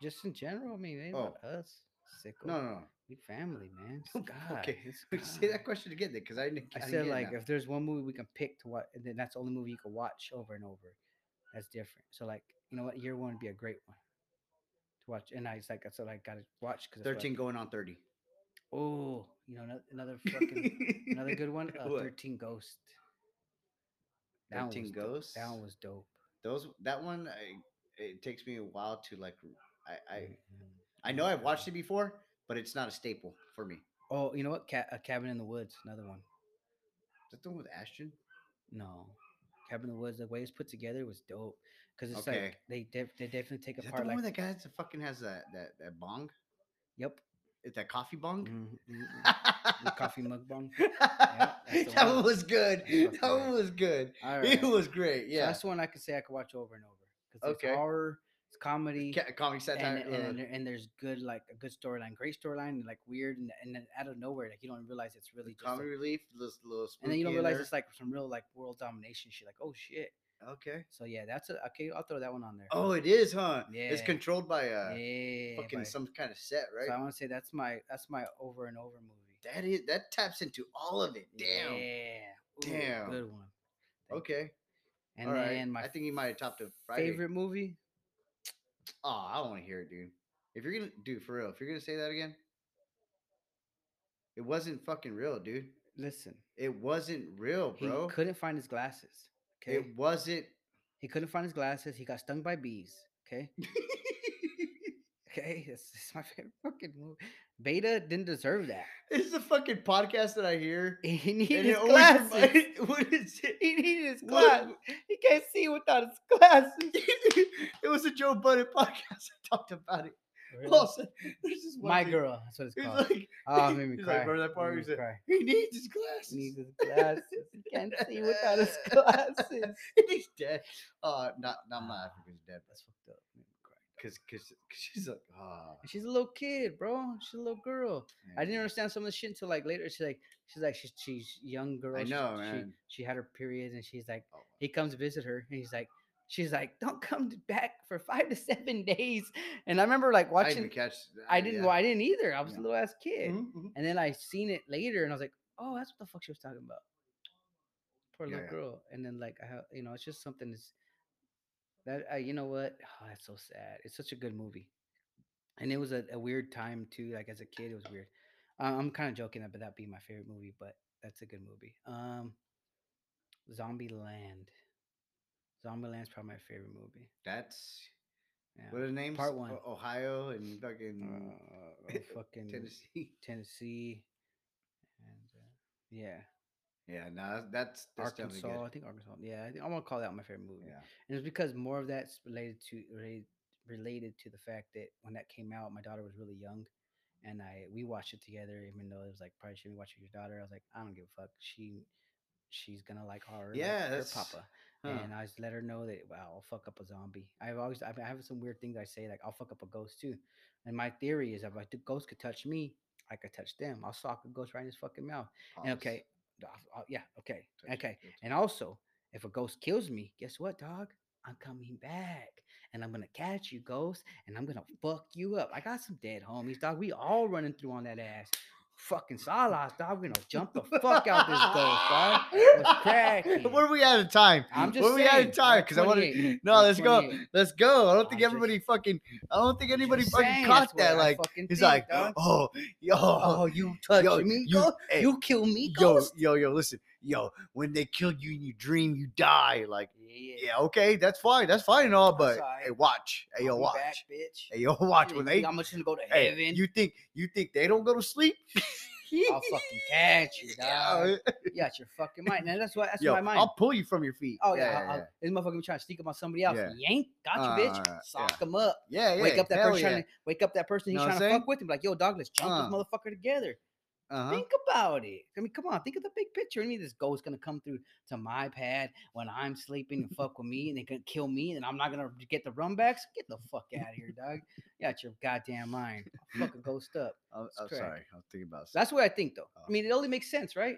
Just in general, I mean, ain't about us. Sicko. No. We family, man. God. Okay. God. Say that question again, then, because I said like if there's one movie we can pick to watch, and then that's the only movie you can watch over and over. That's different. So like, you know what? Year One would be a great one to watch, and that's what I gotta watch because 13 going on 30. Oh, you know another fucking another good one. 13 Ghost. 13 Ghost. That one was dope. It takes me a while to like. I know I've watched it before, but it's not a staple for me. Oh, you know what? A Cabin in the Woods, another one. Is that the one with Ashton? No, Cabin in the Woods. The way it's put together was dope because it's like they definitely take apart. Is that the one that guy that fucking has that bong? Yep. It's that coffee bong. Mm-hmm. The coffee mug bong. Yeah, that one was good. That one was good. All right. It was great. Yeah, so that's the one I could say I could watch over and over because it's horror. It's comedy. Comedy satire. And there's good, like a good storyline, great storyline, like weird. And then out of nowhere, like you don't realize it's really just comedy relief. Little and then you don't realize it's like some real like world domination shit. Like, oh shit. Okay. So yeah, that's a okay. I'll throw that one on there. Oh, it is, huh? Yeah. It's controlled by some kind of set, right? So I want to say that's my over and over movie. That taps into all of it. Damn. Yeah. Ooh, damn. Good one. Okay. And all then right. I think you might have topped a Friday. Favorite movie. Oh, I don't want to hear it, dude. If you're gonna do for real, if you're gonna say that again, it wasn't fucking real, dude. Listen, it wasn't real, bro. He couldn't find his glasses. Okay, it wasn't. He couldn't find his glasses. He got stung by bees. Okay. Okay, it's my favorite fucking movie. Beta didn't deserve that. It's the fucking podcast that I hear. He needed his glasses. What is it? He needed his glasses. He can't see without his glasses. It was a Joe Budden podcast. I talked about it. Really? Also, there's this one girl. That's what it's called. Like, oh, it made me cry. Like, that part where he said, he needs his glasses. He needs his glasses. He can't see without his glasses. He's dead. Not my African's dead. That's fucked up. Cause she's like, she's a little kid, bro. She's a little girl. Man. I didn't understand some of the shit until like later. She's young girl. I know, man. She had her periods, and she's like, he comes to visit her, and he's like, she's like, don't come back for 5 to 7 days. And I remember like watching. I didn't catch that. I didn't either. I was a little ass kid, and then I seen it later, and I was like, oh, that's what the fuck she was talking about. Poor little girl. And then like, it's just something that's. You know what? Oh, that's so sad. It's such a good movie, and it was a weird time too. Like as a kid, it was weird. I'm kind of joking about that being my favorite movie, but that's a good movie. Zombieland's probably my favorite movie. That's what are the names? Part one, Ohio and fucking Tennessee, and yeah. Yeah, no, that's Arkansas. I think Arkansas. Yeah, I'm gonna call that my favorite movie. Yeah. And it's because more of that's related to the fact that when that came out, my daughter was really young, and we watched it together. Even though it was like probably shouldn't be watching your daughter, I was like, I don't give a fuck. She's gonna like horror. Yeah, that's her papa. Huh. And I just let her know that I'll fuck up a zombie. I have some weird things I say like I'll fuck up a ghost too, and my theory is if the ghost could touch me, I could touch them. I'll sock a ghost right in his fucking mouth. Awesome. And okay. Yeah, okay. And also, if a ghost kills me, guess what, dog? I'm coming back, and I'm gonna catch you, ghost, and I'm gonna fuck you up. I got some dead homies, dog. We all running through on that ass. Fucking Salas, dog. We're gonna jump the fuck out this ghost, dog. It's cracking. What are we out of time? What are we out of time? Because I want to. No, let's go. I don't think anybody fucking caught that. Like he's like, dog. You touch me, ghost. You kill me, ghost. Yo, listen, when they kill you in your dream, you die. Like, yeah, okay, that's fine and all, but hey, watch, watch, back, bitch. Watch when they. I'm just gonna go to heaven. You think they don't go to sleep? I'll fucking catch you, dog. You got your fucking mind. Now that's my mind. I'll pull you from your feet. Oh yeah, this motherfucker be trying to sneak up on somebody else. Yeah. Yank, got you, bitch. Sock him up. Yeah. Wake up that person. He's trying to fuck with him. Like, yo, dog, let's jump this motherfucker together. Think about it. I mean, come on. Think of the big picture. I mean, this ghost gonna come through to my pad when I'm sleeping and fuck with me, and they're gonna kill me, and I'm not gonna get the run backs. Get the fuck out of here, dog. You got your goddamn mind. I'll fuck a ghost up. I'm sorry. I'll think about something. That's what I think, though. I mean, it only makes sense, right?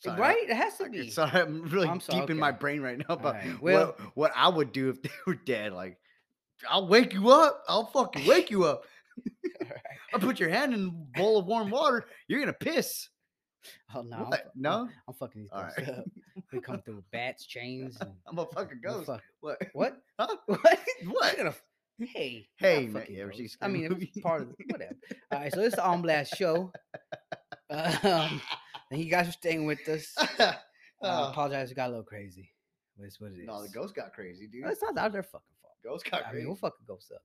Sorry, right? It has to be. Sorry, I'm really deep in my brain right now about what I would do if they were dead. Like, I'll wake you up. I'll fucking wake you up. Right. I put your hand in a bowl of warm water. You're gonna piss. Oh no! I'm fucking these ghosts up. We come through bats, chains. And I'm a fucking ghost. What? Huh? What? Hey, man. Yeah, I mean, it's part of whatever. All right, so this is the On Blast Show. Thank you guys for staying with us. I apologize, we got a little crazy. That's what it is. No, the ghost got crazy, dude. No, it's not their fucking fault. Ghost got crazy. I mean, we'll fucking ghost up.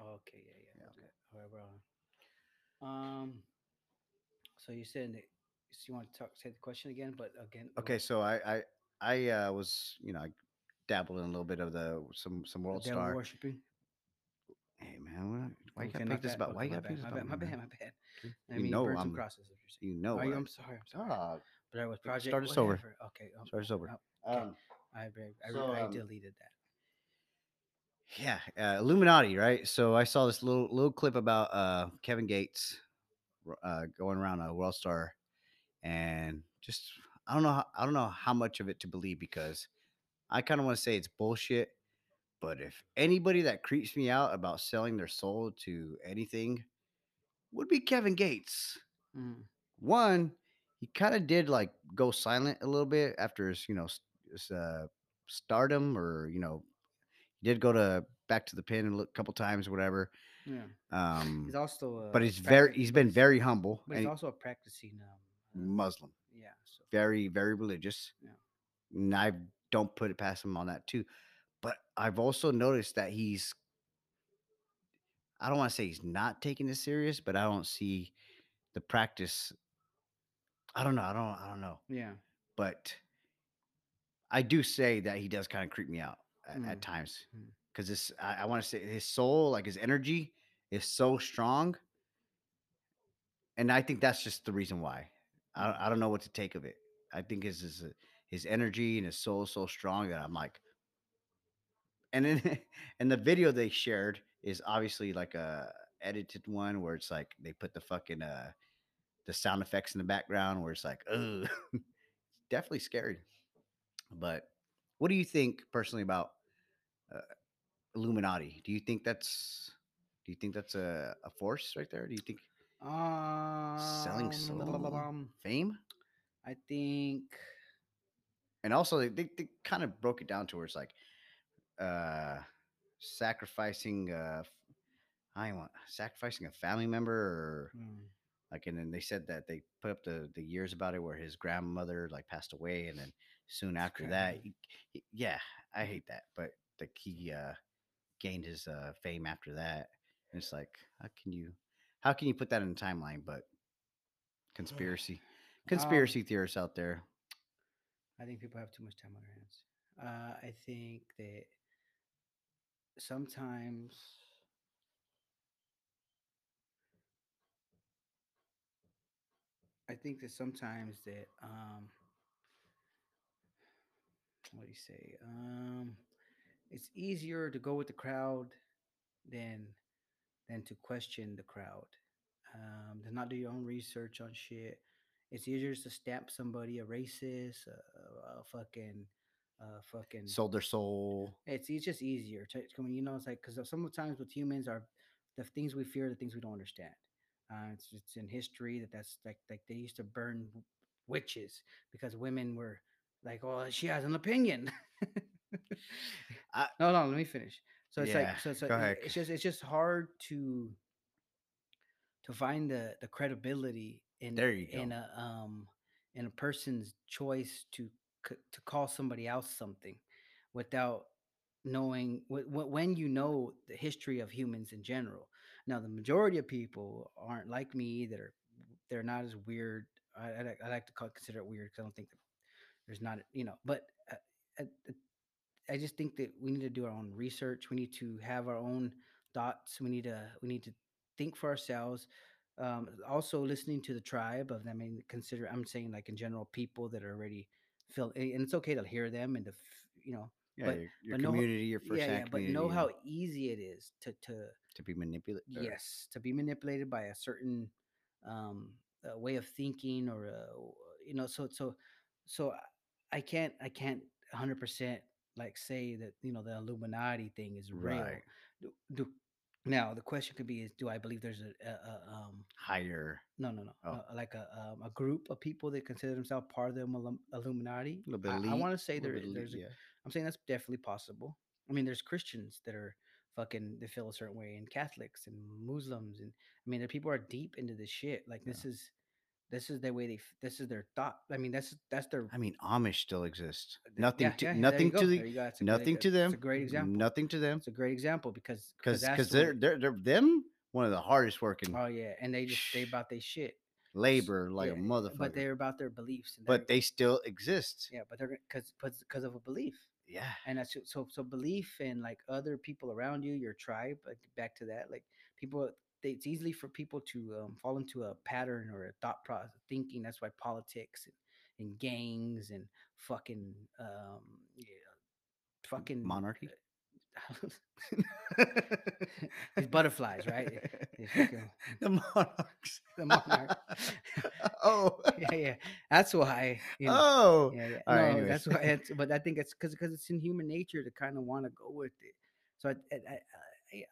Okay, yeah. Okay. All right, bro. So you said that you want to say the question again, but again. Okay, so I was, I dabbled in a little bit of some World Star. Devil worshiping. Hey man, why you gotta pick this about? Why you gotta pick this about? My bad. I mean, burn some crosses. You know. I'm sorry. But I was project. Start us over. Okay. Start us over. I deleted that. Yeah, Illuminati, right? So I saw this little clip about Kevin Gates going around a World Star, and just I don't know how much of it to believe, because I kind of want to say it's bullshit. But if anybody that creeps me out about selling their soul to anything would be Kevin Gates. Mm. One, he kind of did like go silent a little bit after his, stardom, or, he did go back to the pen a couple times, whatever. Yeah. He's also, but he's been very humble. But he's also a practicing Muslim. Yeah. So. Very, very religious. Yeah. And I don't put it past him on that too. But I've also noticed that I don't want to say he's not taking this serious, but I don't see the practice. I don't know. Yeah. But I do say that he does kind of creep me out at times. Because I want to say his soul, like his energy is so strong. And I think that's just the reason why. I don't know what to take of it. I think his energy and his soul is so strong that I'm like, and the video they shared is obviously like a edited one where it's like they put the fucking the sound effects in the background where it's like, ugh. Definitely scary. But what do you think personally about Illuminati? Do you think that's a force right there? Do you think selling fame? I think, and also they kind of broke it down to where it's like sacrificing a family member, or like, and then they said that they put up the years about it where his grandmother like passed away, and then soon after that, he I hate that, but like he gained his fame after that. And it's like, how can you put that in a timeline? But conspiracy theorists out there, I think people have too much time on their hands. I think that sometimes that what do you say? It's easier to go with the crowd than to question the crowd. To not do your own research on shit. It's easier to stamp somebody a racist, fucking sold their soul. It's just easier to it's like, because sometimes with humans are the things we fear, the things we don't understand. It's in history that's like they used to burn witches because women were like, oh, she has an opinion. No, let me finish. So it's just hard to find the credibility in a person's choice to call somebody else something without knowing when you know the history of humans in general. Now, the majority of people aren't like me either. They're not as weird. I like to consider it weird because I don't think there's not, but I just think that we need to do our own research. We need to have our own thoughts. We need to think for ourselves. Also listening to the tribe of, I'm saying like in general, people that are already feel, and it's okay to hear them and to your community, your first-hand community. But know how easy it is to be manipulated. Yes, to be manipulated by a certain way of thinking, or so I can't 100% like say that the Illuminati thing is real. Right. Now the question could be: do I believe there's a higher? No. Like a group of people that consider themselves part of the Illuminati. A little bit elite, I want to say there's. Yeah. I'm saying that's definitely possible. There's Christians that are they feel a certain way, and Catholics and Muslims, and the people are deep into this shit. Like this is the way this is their thought. That's their. Amish still exist. Nothing to them. It's a great example. Nothing to them. It's a great example because they're them one of the hardest working. Oh yeah, and they about their shit. Labor a motherfucker. But they're about their beliefs. But they still exist. Yeah, but they're because of a belief. Yeah. And that's so belief and like other people around you, your tribe. Back to that, like people. It's easily for people to fall into a pattern or a thought process of thinking. That's why politics and gangs and fucking monarchy. These butterflies, right? The monarchs. The monarch. Oh. Yeah, yeah. That's why. You know, oh. Yeah, yeah. All no, right, that's why. It's, but I think it's because it's in human nature to kind of want to go with it. So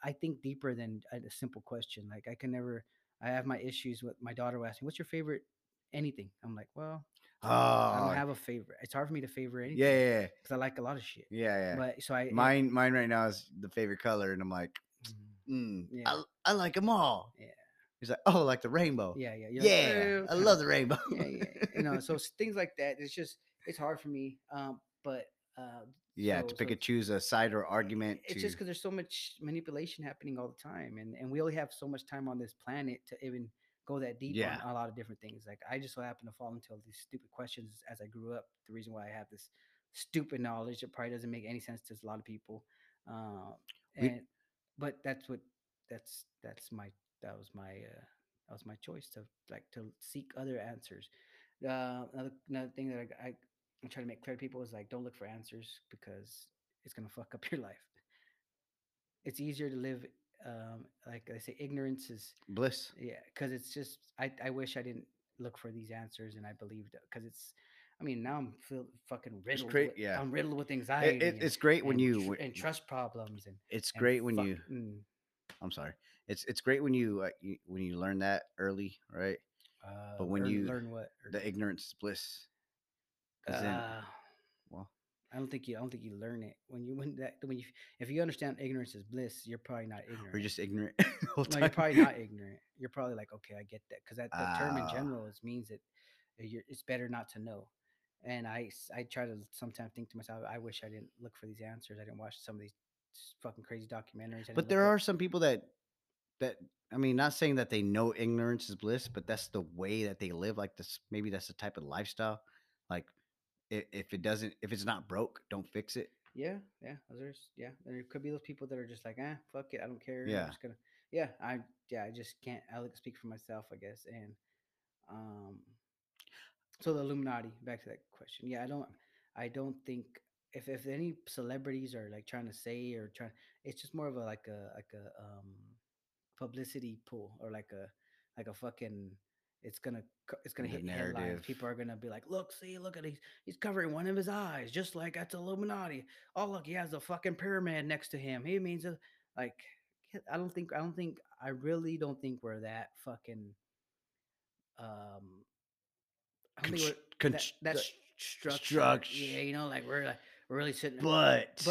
I think deeper than a simple question. Like I can never. I have my issues with my daughter will ask me, "What's your favorite anything?" I'm like, "Well, I don't have a favorite. It's hard for me to favor anything." Yeah, yeah. Because I like a lot of shit. Yeah, yeah. But so mine right now is the favorite color, and I'm like, yeah. I like them all. Yeah. He's like, "Oh, like the rainbow." Yeah, yeah. Yeah, like, I love the rainbow. Yeah, yeah. You know, so things like that. It's just it's hard for me. Yeah, so, to pick and choose a side or argument. It's just because there's so much manipulation happening all the time, and we only have so much time on this planet to even go that deep on a lot of different things. Like I just so happen to fall into all these stupid questions as I grew up. The reason why I have this stupid knowledge that probably doesn't make any sense to a lot of people. But that was my choice to seek other answers. Another thing that I'm trying to make clear to people is like, don't look for answers because it's going to fuck up your life. It's easier to live, like I say, ignorance is bliss. Yeah. Cause it's just, I wish I didn't look for these answers and I believed it cause it's, I mean, now I'm fucking riddled. I'm riddled with anxiety. It's great when you, and trust problems. And it's great when you, I'm sorry. It's great when you learn that early. Right. But when you learn what the ignorance is bliss. I don't think you learn it if you understand ignorance is bliss, you're probably not ignorant. Or just ignorant. No, you're probably not ignorant. You're probably like, okay, I get that because that the term in general means that it's better not to know. And I try to sometimes think to myself, I wish I didn't look for these answers. I didn't watch some of these fucking crazy documentaries. But there are some people that I mean, not saying that they know ignorance is bliss, but that's the way that they live. Like this, maybe that's the type of lifestyle. Like. If it's not broke, don't fix it. Yeah, yeah. Others, yeah. There could be those people that are just like, fuck it, I don't care. Yeah. I'm just gonna. Yeah, I just can't. I like to speak for myself, I guess. And so the Illuminati. Back to that question. Yeah, I don't think if any celebrities are like trying to say or trying, it's just more of a like a publicity pull or like a fucking. It's gonna hit narrative. Headlines. People are gonna be like, look at he's covering one of his eyes, just like that's Illuminati. Oh, look, he has a fucking pyramid next to him. He means like, I really don't think we're that fucking, structure. Yeah, you know, like we're really sitting. But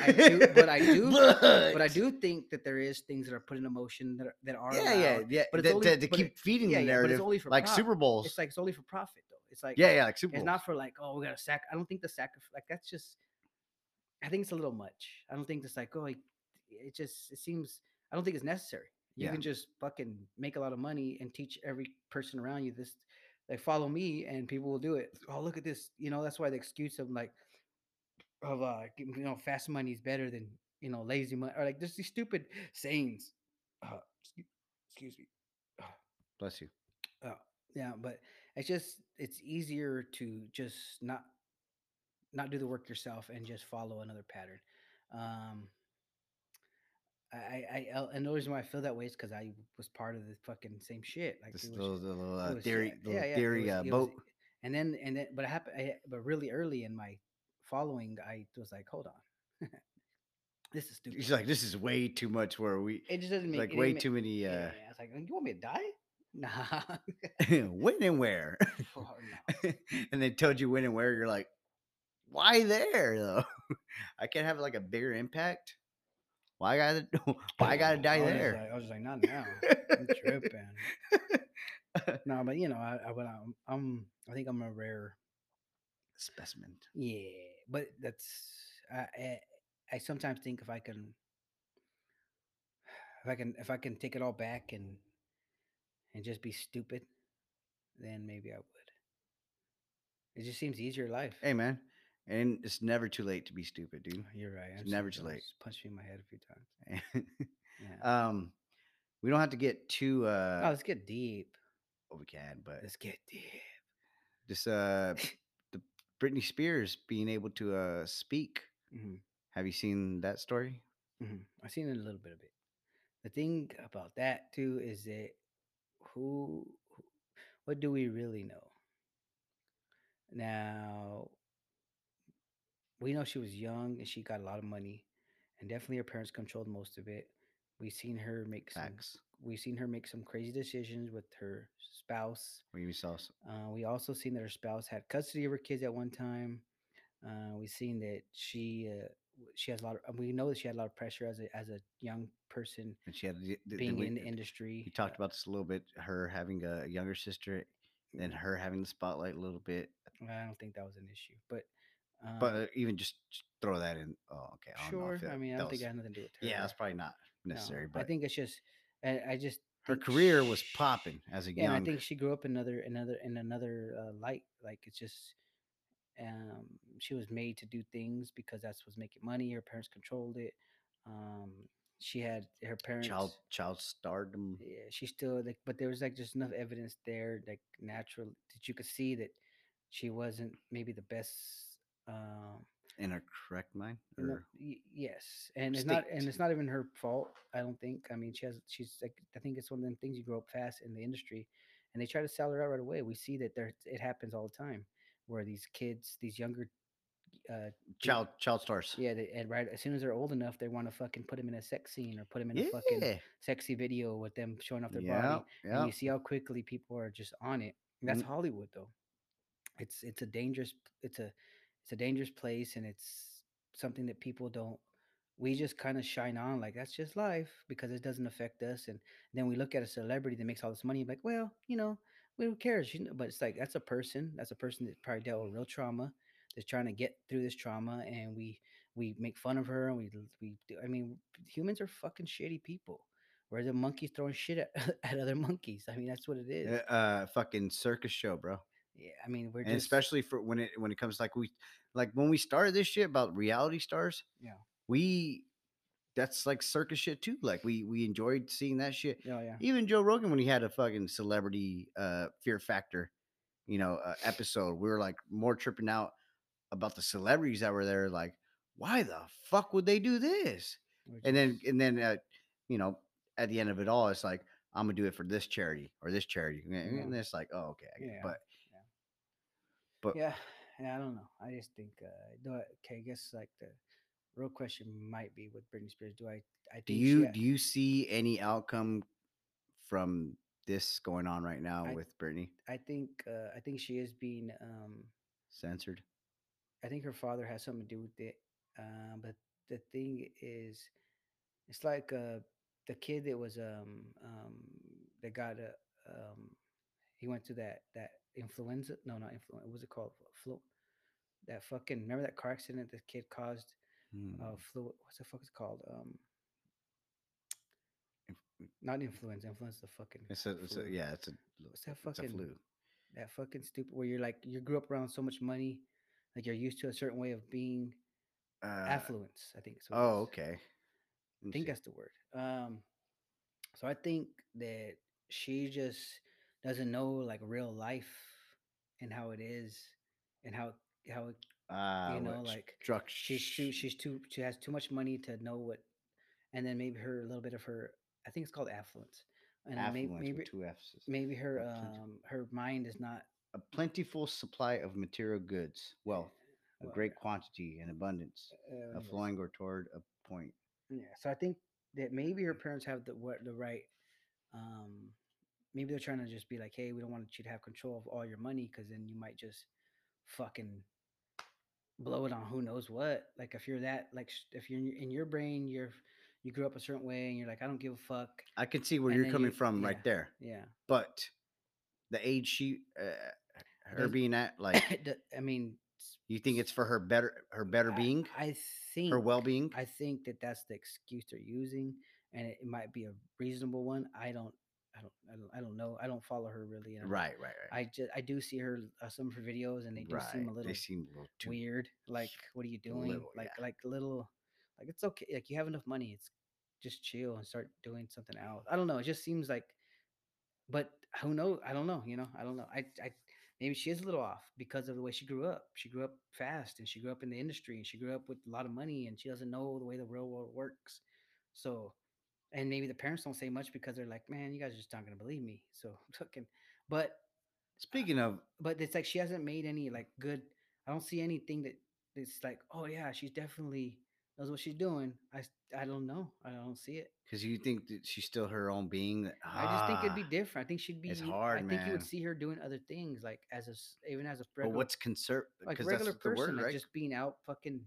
I do think that there is things that are put in motion that are allowed. But it's only, to keep feeding the narrative, it's only for like profit. Super Bowls. It's like it's only for profit though. It's like like Super Bowls. It's not for like we got to sack. I don't think the sacrifice like that's just. I think it's a little much. I don't think it's like it seems. I don't think it's necessary. You can just fucking make a lot of money and teach every person around you this. Like follow me and people will do it. Oh, look at this. You know, that's why the excuse of fast money is better than, lazy money or like just these stupid sayings. Excuse me. Bless you. Yeah. But it's easier to just not do the work yourself and just follow another pattern. And the reason why I feel that way is because I was part of the fucking same shit. Like the little theory boat. But it happened. But really early in my following, I was like, hold on, this is stupid. He's like, this is way too much. It just doesn't make like way too many. Yeah, I was like, you want me to die? Nah. When and where? Oh, no. And they told you when and where. You're like, why there though? I can't have like a bigger impact. Why I gotta die there? I was like, not now. I'm tripping. No, but I think I'm a rare specimen. Yeah, but I sometimes think if I can take it all back and just be stupid, then maybe I would. It just seems easier life. Hey, man. And it's never too late to be stupid, dude. You're right. It's never too late. Punched me in my head a few times. Yeah. We don't have to get too. Let's get deep. Oh, we can, but let's get deep. This the Britney Spears being able to speak. Mm-hmm. Have you seen that story? Mm-hmm. I've seen a little bit of it. The thing about that too is that what do we really know? Now, we know she was young and she got a lot of money, and definitely her parents controlled most of it. We've seen her make some crazy decisions with her spouse. We also seen that her spouse had custody of her kids at one time. We've seen that she has a lot of, we know that she had a lot of pressure as a young person, and she had in the industry. You talked about this a little bit, her having a younger sister and her having the spotlight a little bit. I don't think that was an issue, but even just throw that in. Oh, okay. I don't think it had nothing to do with her. Yeah, that's probably not necessary. No, but I think it's just, her career was popping as a young. And I think she grew up in another light. Like, it's just, she was made to do things because that's what's making money. Her parents controlled it. She had her parents child stardom. Yeah, she still like, but there was like just enough evidence there, like natural, that you could see that she wasn't maybe the best in her correct mind. Yes, and it's not, even her fault. I don't think. I mean, she's like, I think it's one of them things, you grow up fast in the industry, and they try to sell her out right away. We see that it happens all the time, where these kids, these younger. Child stars. Yeah, and right as soon as they're old enough, they want to fucking put them in a sex scene or put them in a fucking sexy video with them showing off their body. Yeah. And you see how quickly people are just on it. And that's Hollywood, though. It's a dangerous place, and it's something that people don't. We just kind of shine on like that's just life because it doesn't affect us, and then we look at a celebrity that makes all this money, like, well, who cares? But it's like that's a person that probably dealt with real trauma. Is trying to get through this trauma, and we make fun of her, and we do. I mean, humans are fucking shitty people. Where the monkeys throwing shit at other monkeys. I mean, that's what it is. Fucking circus show, bro. Yeah, I mean, we're especially for when it comes when we started this shit about reality stars. Yeah, that's like circus shit too. Like we enjoyed seeing that shit. Oh yeah. Even Joe Rogan, when he had a fucking celebrity Fear Factor, episode, we were like more tripping out about the celebrities that were there, like, why the fuck would they do this? And then, at the end of it all, it's like, I'm gonna do it for this charity or this charity, and it's like, oh, okay, but I don't know. I just think, I guess like the real question might be with Britney Spears. Do you see any outcome from this going on right now with Britney? I think she is being censored. I think her father has something to do with it, but the thing is, it's like the kid that was that got he went to that influenza. No, not influenza. What was it called? Flu. That fucking, remember that car accident the kid caused? Flu. What's the fuck it's called? Not influenza. Influenza the fucking. What's that fucking? It's a flu. That fucking stupid. Where you're like, you grew up around so much money. Like you're used to a certain way of being, affluence. I think. Okay. I think that's the word. So I think that she just doesn't know like real life and how it is and how it, like structure. She has too much money to know what, and then maybe her, a little bit of her, I think it's called affluence. And affluence maybe with two F's. Maybe her, her mind is not. A plentiful supply of material goods, wealth, a great quantity and abundance, flowing or toward a point. Yeah, so I think that maybe her parents have the right. Maybe they're trying to just be like, "Hey, we don't want you to have control of all your money, because then you might just fucking blow it on who knows what." Like if you're that, like if you're in your brain, you grew up a certain way, and you're like, "I don't give a fuck." I can see where you're coming from right there. Yeah, but. The age she, her being at, like, I mean, you think it's for her better being? I think her well-being. I think that's the excuse they're using, and it might be a reasonable one. I don't know. I don't follow her really. Right. I do see her some of her videos, and they seem a little too weird. Like, what are you doing? Like it's okay. Like you have enough money. It's just chill and start doing something else. I don't know. It just seems like, but. Who knows? I don't know. I maybe she is a little off because of the way she grew up. She grew up fast, and she grew up in the industry, and she grew up with a lot of money, and she doesn't know the way the real world works. So, and maybe the parents don't say much because they're like, man, you guys are just not going to believe me. So, but speaking of, but it's like, she hasn't made any like good, I don't see anything that it's like, oh yeah, she's definitely knows what she's doing. I don't know. I don't see it. Because you think that she's still her own being. I just think it'd be different. I think she'd be. It's hard, man. I think you would see her doing other things, like even as a. Regular, but what's concern? Like regular that's person, the word, right? Like just being out, fucking.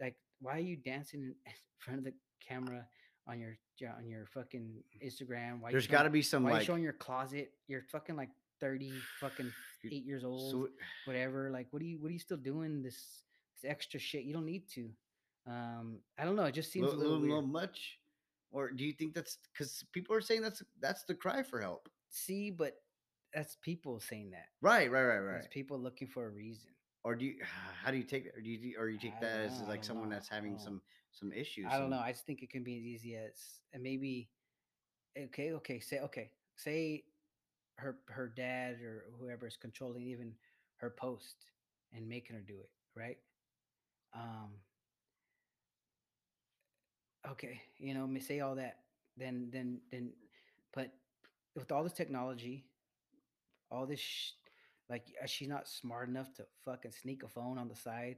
Like, why are you dancing in front of the camera on your fucking Instagram? Why there's got to be some. Why like, you showing your closet? You're fucking like 30, fucking 8 years old, so, whatever. Like, what are you still doing this extra shit? You don't need to. I don't know. It just seems a little much. Or do you think that's because people are saying that's the cry for help? See, but that's people saying that. Right. It's people looking for a reason. Or do you? How do you take that? Or do you take that as someone that's having some issues? I don't know. I just think it can be as easy as and maybe. Say her dad or whoever is controlling even her post and making her do it, right? Okay, you know, say all that, then, but with all this technology, all this, she's not smart enough to fucking sneak a phone on the side.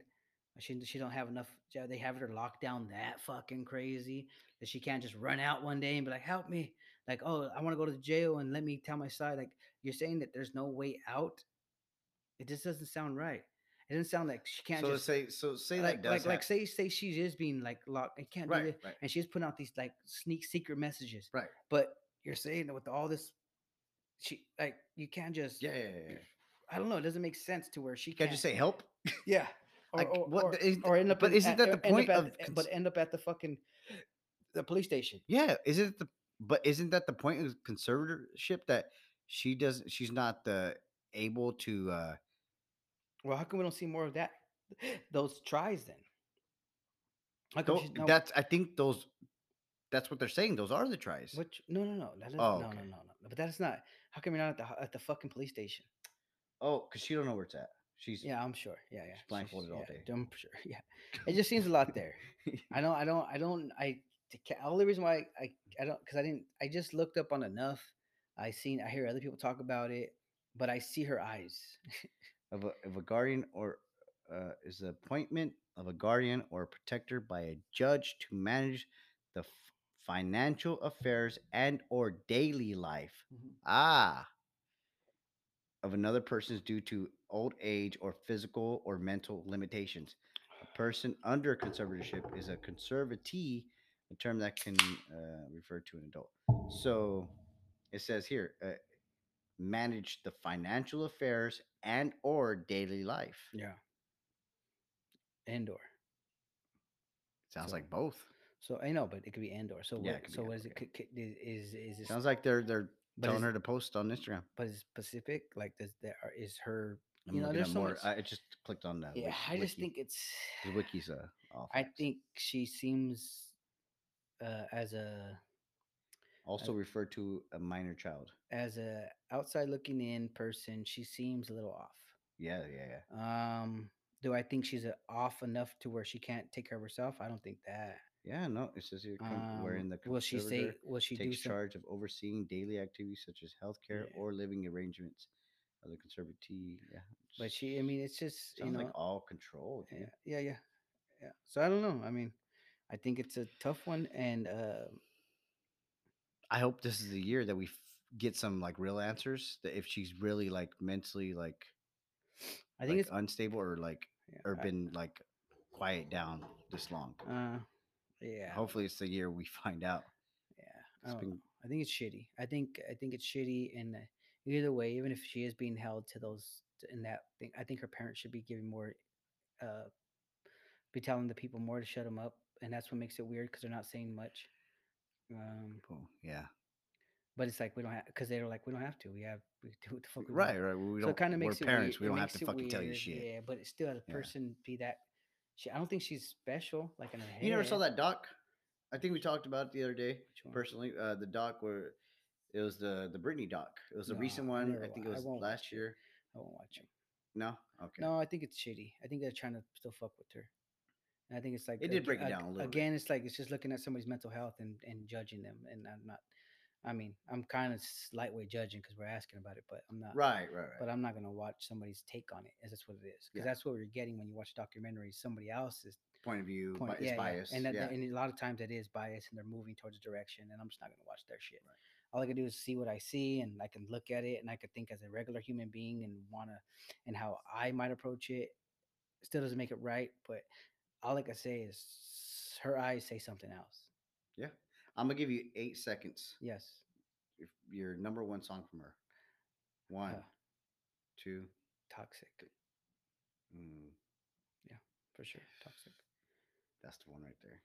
She don't have enough. They have her locked down that fucking crazy that she can't just run out one day and be like, help me. Like, oh, I want to go to jail and let me tell my side. Like, you're saying that there's no way out. It just doesn't sound right. It doesn't sound like she can't. Say she is being like locked. It can't do this, right. And she's putting out these like secret messages. Right. But you're saying that with all this, she like you can't just. Yeah. I don't know. It doesn't make sense to where she can't just say help. Yeah. Isn't up at the fucking the police station? Yeah. Isn't that the point of conservatorship that she doesn't? She's not able to. Well, how come we don't see more of that? Those tries then. That's what they're saying. Those are the tries. No. But that's not. How come you're not at the fucking police station? Oh, because she don't know where it's at. I'm sure. Yeah. She's blindfolded all day. I'm sure. Yeah. It just seems a lot there. The only reason why I just looked up on enough. I hear other people talk about it, but I see her eyes. Of a guardian or is the appointment of a guardian or a protector by a judge to manage the financial affairs and or daily life of another person due to old age or physical or mental limitations. A person under conservatorship is a conservatee, a term that can refer to an adult. So it says here, manage the financial affairs and or daily life. Yeah. And or. Sounds like both. So I know, but it could be and or. So yeah, what is it? Is it sounds like they're telling her to post on Instagram. But it's specific. Like is her. I just clicked on that. Yeah, I just think it's. The wiki's off. I think she seems as a. Also referred to a minor child. As a outside looking in person, she seems a little off. Yeah. Do I think she's off enough to where she can't take care of herself? I don't think that. Yeah, no. It says here, wherein the conservator takes charge of overseeing daily activities such as healthcare or living arrangements of the conservatee. Yeah. But she, it's just, sounds like all control. Dude. Yeah. So I don't know. I think it's a tough one. And, I hope this is the year that we get some like real answers that if she's really like mentally like I think it's unstable or like or been like quiet down this long. Hopefully it's the year we find out. I think it's shitty. I think it's shitty, and either way, even if she is being held to those in that thing, I think her parents should be giving more be telling the people more to shut them up, and that's what makes it weird because they're not saying much. Cool. Yeah, but it's like we don't have because they were like we don't have to. We do what the fuck. We want. We don't. So it kind of makes we're it parents. Weird. We don't have to fucking weird. Tell you shit. Yeah, but it's still a person be that. I don't think she's special. Like in her head. You never saw that doc? I think we talked about it the other day. Personally, the doc where it was the Britney doc. It was the recent one. I think it was last year. I won't watch them. No? Okay. No, I think it's shitty. I think they're trying to still fuck with her. And I think it's like... It did break it down a little bit. It's like it's just looking at somebody's mental health and judging them. And I'm not... I mean, I'm kind of lightweight judging because we're asking about it, but I'm not... Right. But I'm not going to watch somebody's take on it, as that's what it is. Because that's what we're getting when you watch documentaries. Somebody else's... Point of view is biased. And, and a lot of times it is biased and they're moving towards a direction and I'm just not going to watch their shit. Right. All I can do is see what I see and I can look at it and I can think as a regular human being and how I might approach it. Still doesn't make it right, but all I can say is her eyes say something else. Yeah. I'm going to give you 8 seconds. Yes. If your number one song from her. One, two. Toxic. Yeah, for sure. Toxic. That's the one right there.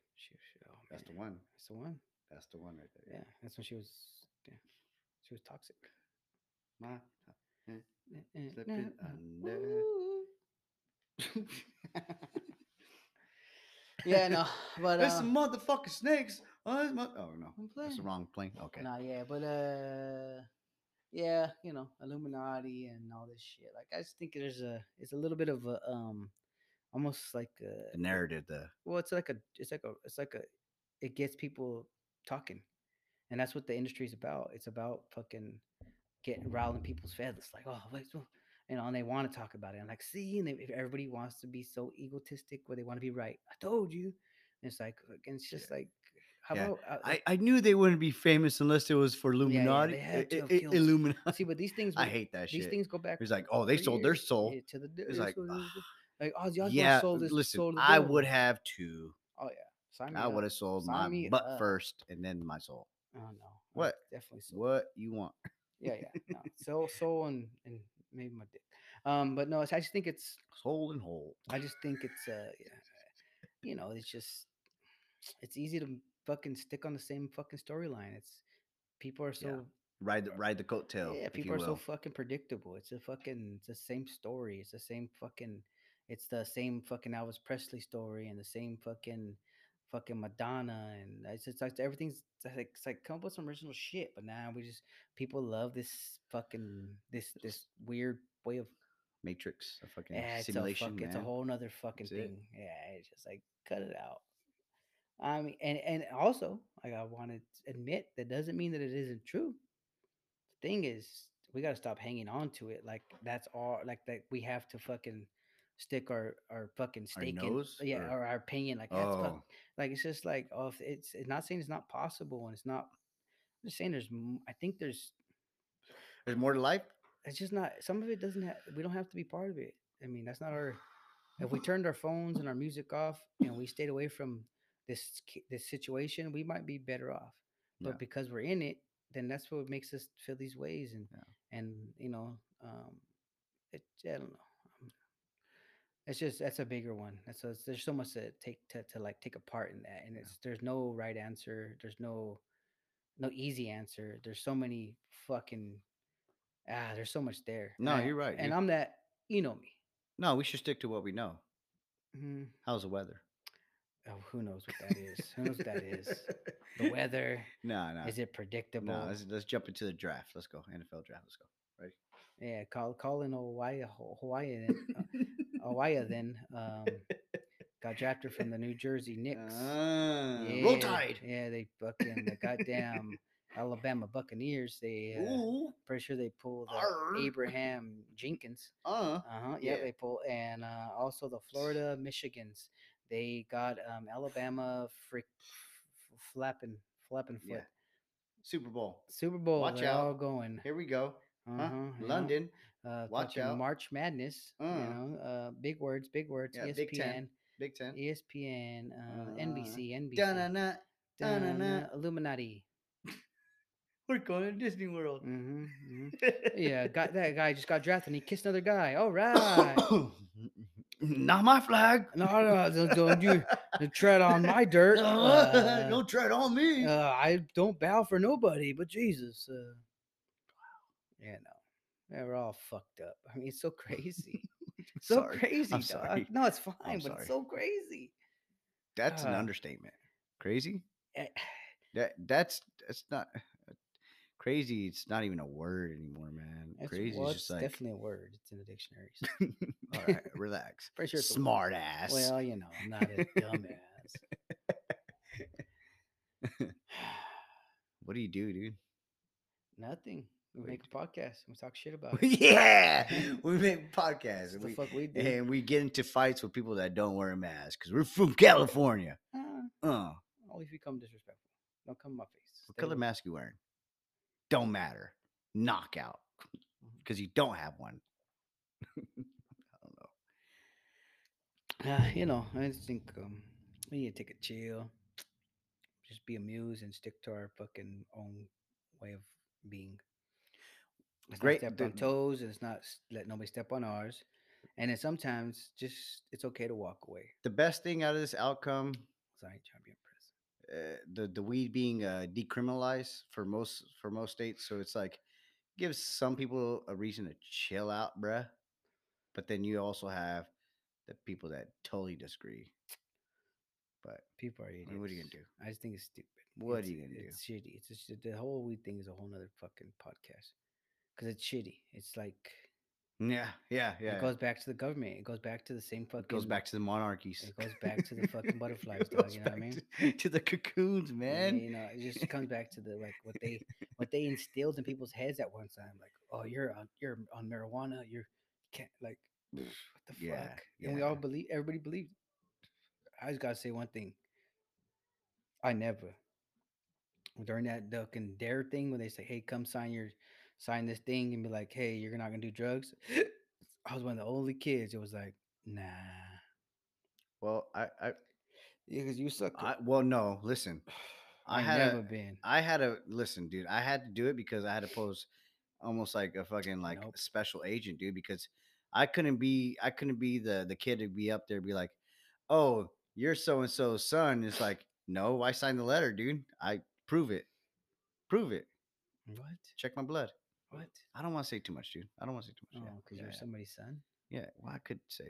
That's the one. That's the one. That's the one right there. Yeah. That's when she was, she was toxic. My slipping under. Yeah, no, but there's some motherfucking snakes. Oh no, that's the wrong plane. Okay. Nah, yeah, but yeah, you know, Illuminati and all this shit. Like, I just think it's a little bit of a almost like a narrative there. Well, it's like it gets people talking, and that's what the industry is about. It's about fucking getting riling people's feathers. Like, oh, wait, and they want to talk about it. I'm like, see, and if everybody wants to be so egotistic where they want to be right, I told you. And it's like, and it's just like, how about I knew they wouldn't be famous unless it was for Illuminati. Illuminati. See, but these things, I hate that. These things go back. It's like, oh, they sold their soul to the. It's like. Like, oh, y'all sold this. Listen, I would have too. Oh yeah, I would have sold my butt first and then my soul. Oh no, what? Definitely sold. What you want? Yeah. No. Soul and maybe my dick. But no, I just think it's soul and whole. I just think it's you know, it's easy to fucking stick on the same fucking storyline. It's people are so. Yeah. Ride the coattail. Yeah, people are so fucking predictable. It's the same story. It's the same fucking. It's the same fucking Elvis Presley story and the same fucking Madonna, and it's like everything's it's like come up with some original shit. But now people love this fucking this weird way of Matrix, a fucking simulation. It's a whole nother fucking thing. Yeah, it's just like cut it out. I mean, and also like I want to admit that doesn't mean that it isn't true. The thing is, we got to stop hanging on to it. Like that's all. Like that we have to fucking. Stick our fucking stake or our opinion it's just like it's not saying it's not possible and it's not. I'm just saying there's more to life. It's just not some of it doesn't have. We don't have to be part of it. I mean that's not our. If we turned our phones and our music off and we stayed away from this situation, we might be better off. But because we're in it, then that's what makes us feel these ways and you know I don't know. It's just that's a bigger one. There's so much to take apart in that, and there's no right answer. There's no easy answer. There's so many fucking There's so much there. No, you're right. And I'm that you know me. No, we should stick to what we know. Mm-hmm. How's the weather? Oh, who knows what that is? Who knows what that is? The weather? No. Is it predictable? No. Let's jump into the draft. Let's go NFL draft. Let's go. Right? Yeah. Call in Hawaii. Awaya then got drafted from the New Jersey Knicks. Roll Tide. Yeah, they fucking the goddamn Alabama Buccaneers. They pretty sure they pulled Abraham Jenkins. They pulled and also the Florida Michigans. They got Alabama flapping foot. Yeah. Super Bowl. Watch They're out. All going. Here we go. London. Watch out. March Madness. Big words. Yeah, ESPN. Big Ten. ESPN. NBC. Da-na-na. Illuminati. We're going to Disney World. Yeah, that guy just got drafted and he kissed another guy. All right. Not my flag. No, don't tread on my dirt. Don't tread on me. I don't bow for nobody but Jesus. Yeah, no. Yeah, we're all fucked up. I mean, it's so crazy. Crazy, I'm sorry. No, it's fine, it's so crazy. That's an understatement. Crazy? That's not... Crazy, it's not even a word anymore, man. Crazy is just like... definitely a word. It's in the dictionaries. All right, relax. Pretty sure it's smart ass. Well, you know, I'm not a dumbass. What do you do, dude? Nothing. We make a podcast. We talk shit about it. Yeah! We make podcasts. What the fuck we do? And we get into fights with people that don't wear a mask because we're from California. Always become disrespectful. Don't come in my face. What color mask you wearing? Don't matter. Knockout. Because you don't have one. I don't know. You know, I just think we need to take a chill. Just be amused and stick to our fucking own way of being. Let's not step on toes. And it's not let nobody step on ours. And then sometimes just it's okay to walk away. The best thing out of this outcome. Sorry, trying to be impressed. The weed being decriminalized for most states, so it's like gives some people a reason to chill out, bruh. But then you also have the people that totally disagree. But people are idiots. I mean, what are you gonna do? I just think it's stupid. What are you gonna do? It's shitty. It's just, the whole weed thing is a whole nother fucking podcast because it's shitty. It's like yeah. It goes back to the government. It goes back to the same fucking. It goes back to the monarchies. It goes back to the fucking butterflies, dog. You know what I mean? To the cocoons, man. And, you know, it just comes back to the like what they instilled in people's heads at one time. Like, oh, you're on marijuana. You can't like what the fuck. Yeah. And we all believe. Everybody believed. I just gotta say one thing. I never during that duck and dare thing when they say, "Hey, come sign this thing," and be like, "Hey, you're not gonna do drugs." I was one of the only kids. It was like, nah. Well, I because you suck. Well, no, listen. I had to, dude. I had to do it because I had to pose almost like a fucking like special agent, dude. Because I couldn't be the kid to be up there and be like, "Oh, you're so-and-so's son." It's like, no, I signed the letter, dude. I prove it. What? Check my blood. What? I don't want to say too much, dude. Oh, because you're somebody's son? Yeah. Well, I could say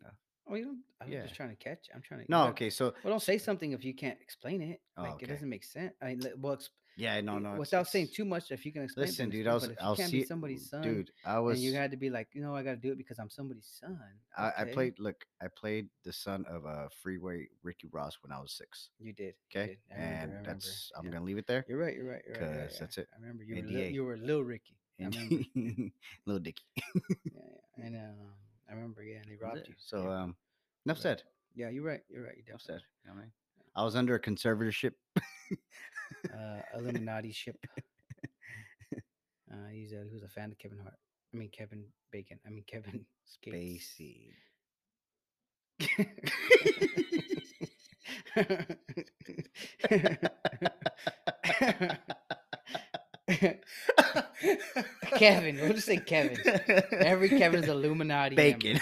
no. Oh, you don't? I'm just trying to catch. I'm trying to. No, okay. So. Well, don't say something if you can't explain it. Like, It doesn't make sense. I mean, no. Without saying too much, if you can explain. Listen, dude, I'll see. Can't be somebody's son, dude. And you had to be like, you know, I got to do it because I'm somebody's son. Okay. I played the son of a Freeway Ricky Ross when I was 6. You did. Okay. You did. I remember. I'm going to leave it there. You're right. Because that's it. I remember you were Lil Ricky. I remember. Lil Dicky. Yeah. And I remember. Yeah. And they robbed you. So enough said. Yeah. You're right. You enough said. You know what I mean? I was under a conservatorship. Illuminati ship. He was a fan of Kevin Hart. Kevin Bacon. Kevin Gates. Spacey. Kevin. We'll just say Kevin. Every Kevin is Illuminati. Bacon.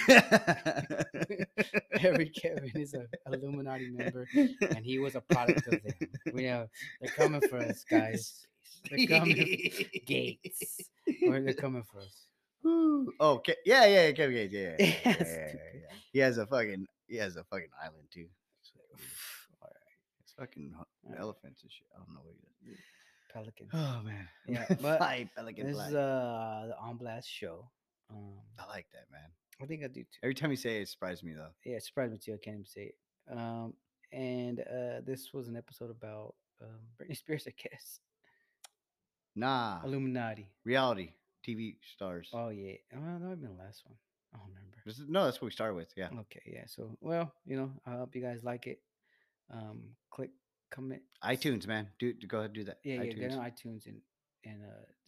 Every Kevin is an Illuminati member, and he was a product of them. We know they're coming for us, guys. They're coming for Gates. Or they're coming for us. Ooh. Oh, yeah, Kevin Gates. Yeah. He has a fucking island too. So, all right, it's fucking elephants and shit. I don't know what he does. Pelican. Oh man. Yeah, but this is the On Blast show. I like that, man. I think I do too. Every time you say it surprised me though. Yeah, it surprised me too. I can't even say it. And this was an episode about Britney Spears, I guess. Nah. Illuminati. Reality TV stars. Oh yeah. Oh, that would have been the last one. I don't remember. That's what we started with. Yeah. Okay. Yeah. So, well, you know, I hope you guys like it. Click, comment. iTunes, man. Go ahead and do that. Yeah. Get on iTunes and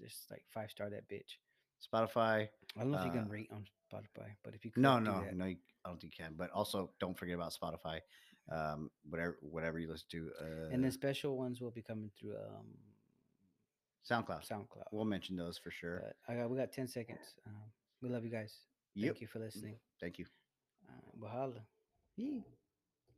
just like 5-star that bitch. Spotify. I don't know if you can rate on Spotify, but if you could no, I don't think you can. But also, don't forget about Spotify. Whatever you listen to, and the special ones will be coming through SoundCloud. We'll mention those for sure. We got 10 seconds. We love you guys. Thank you for listening. Thank you. Bahala. Yeah.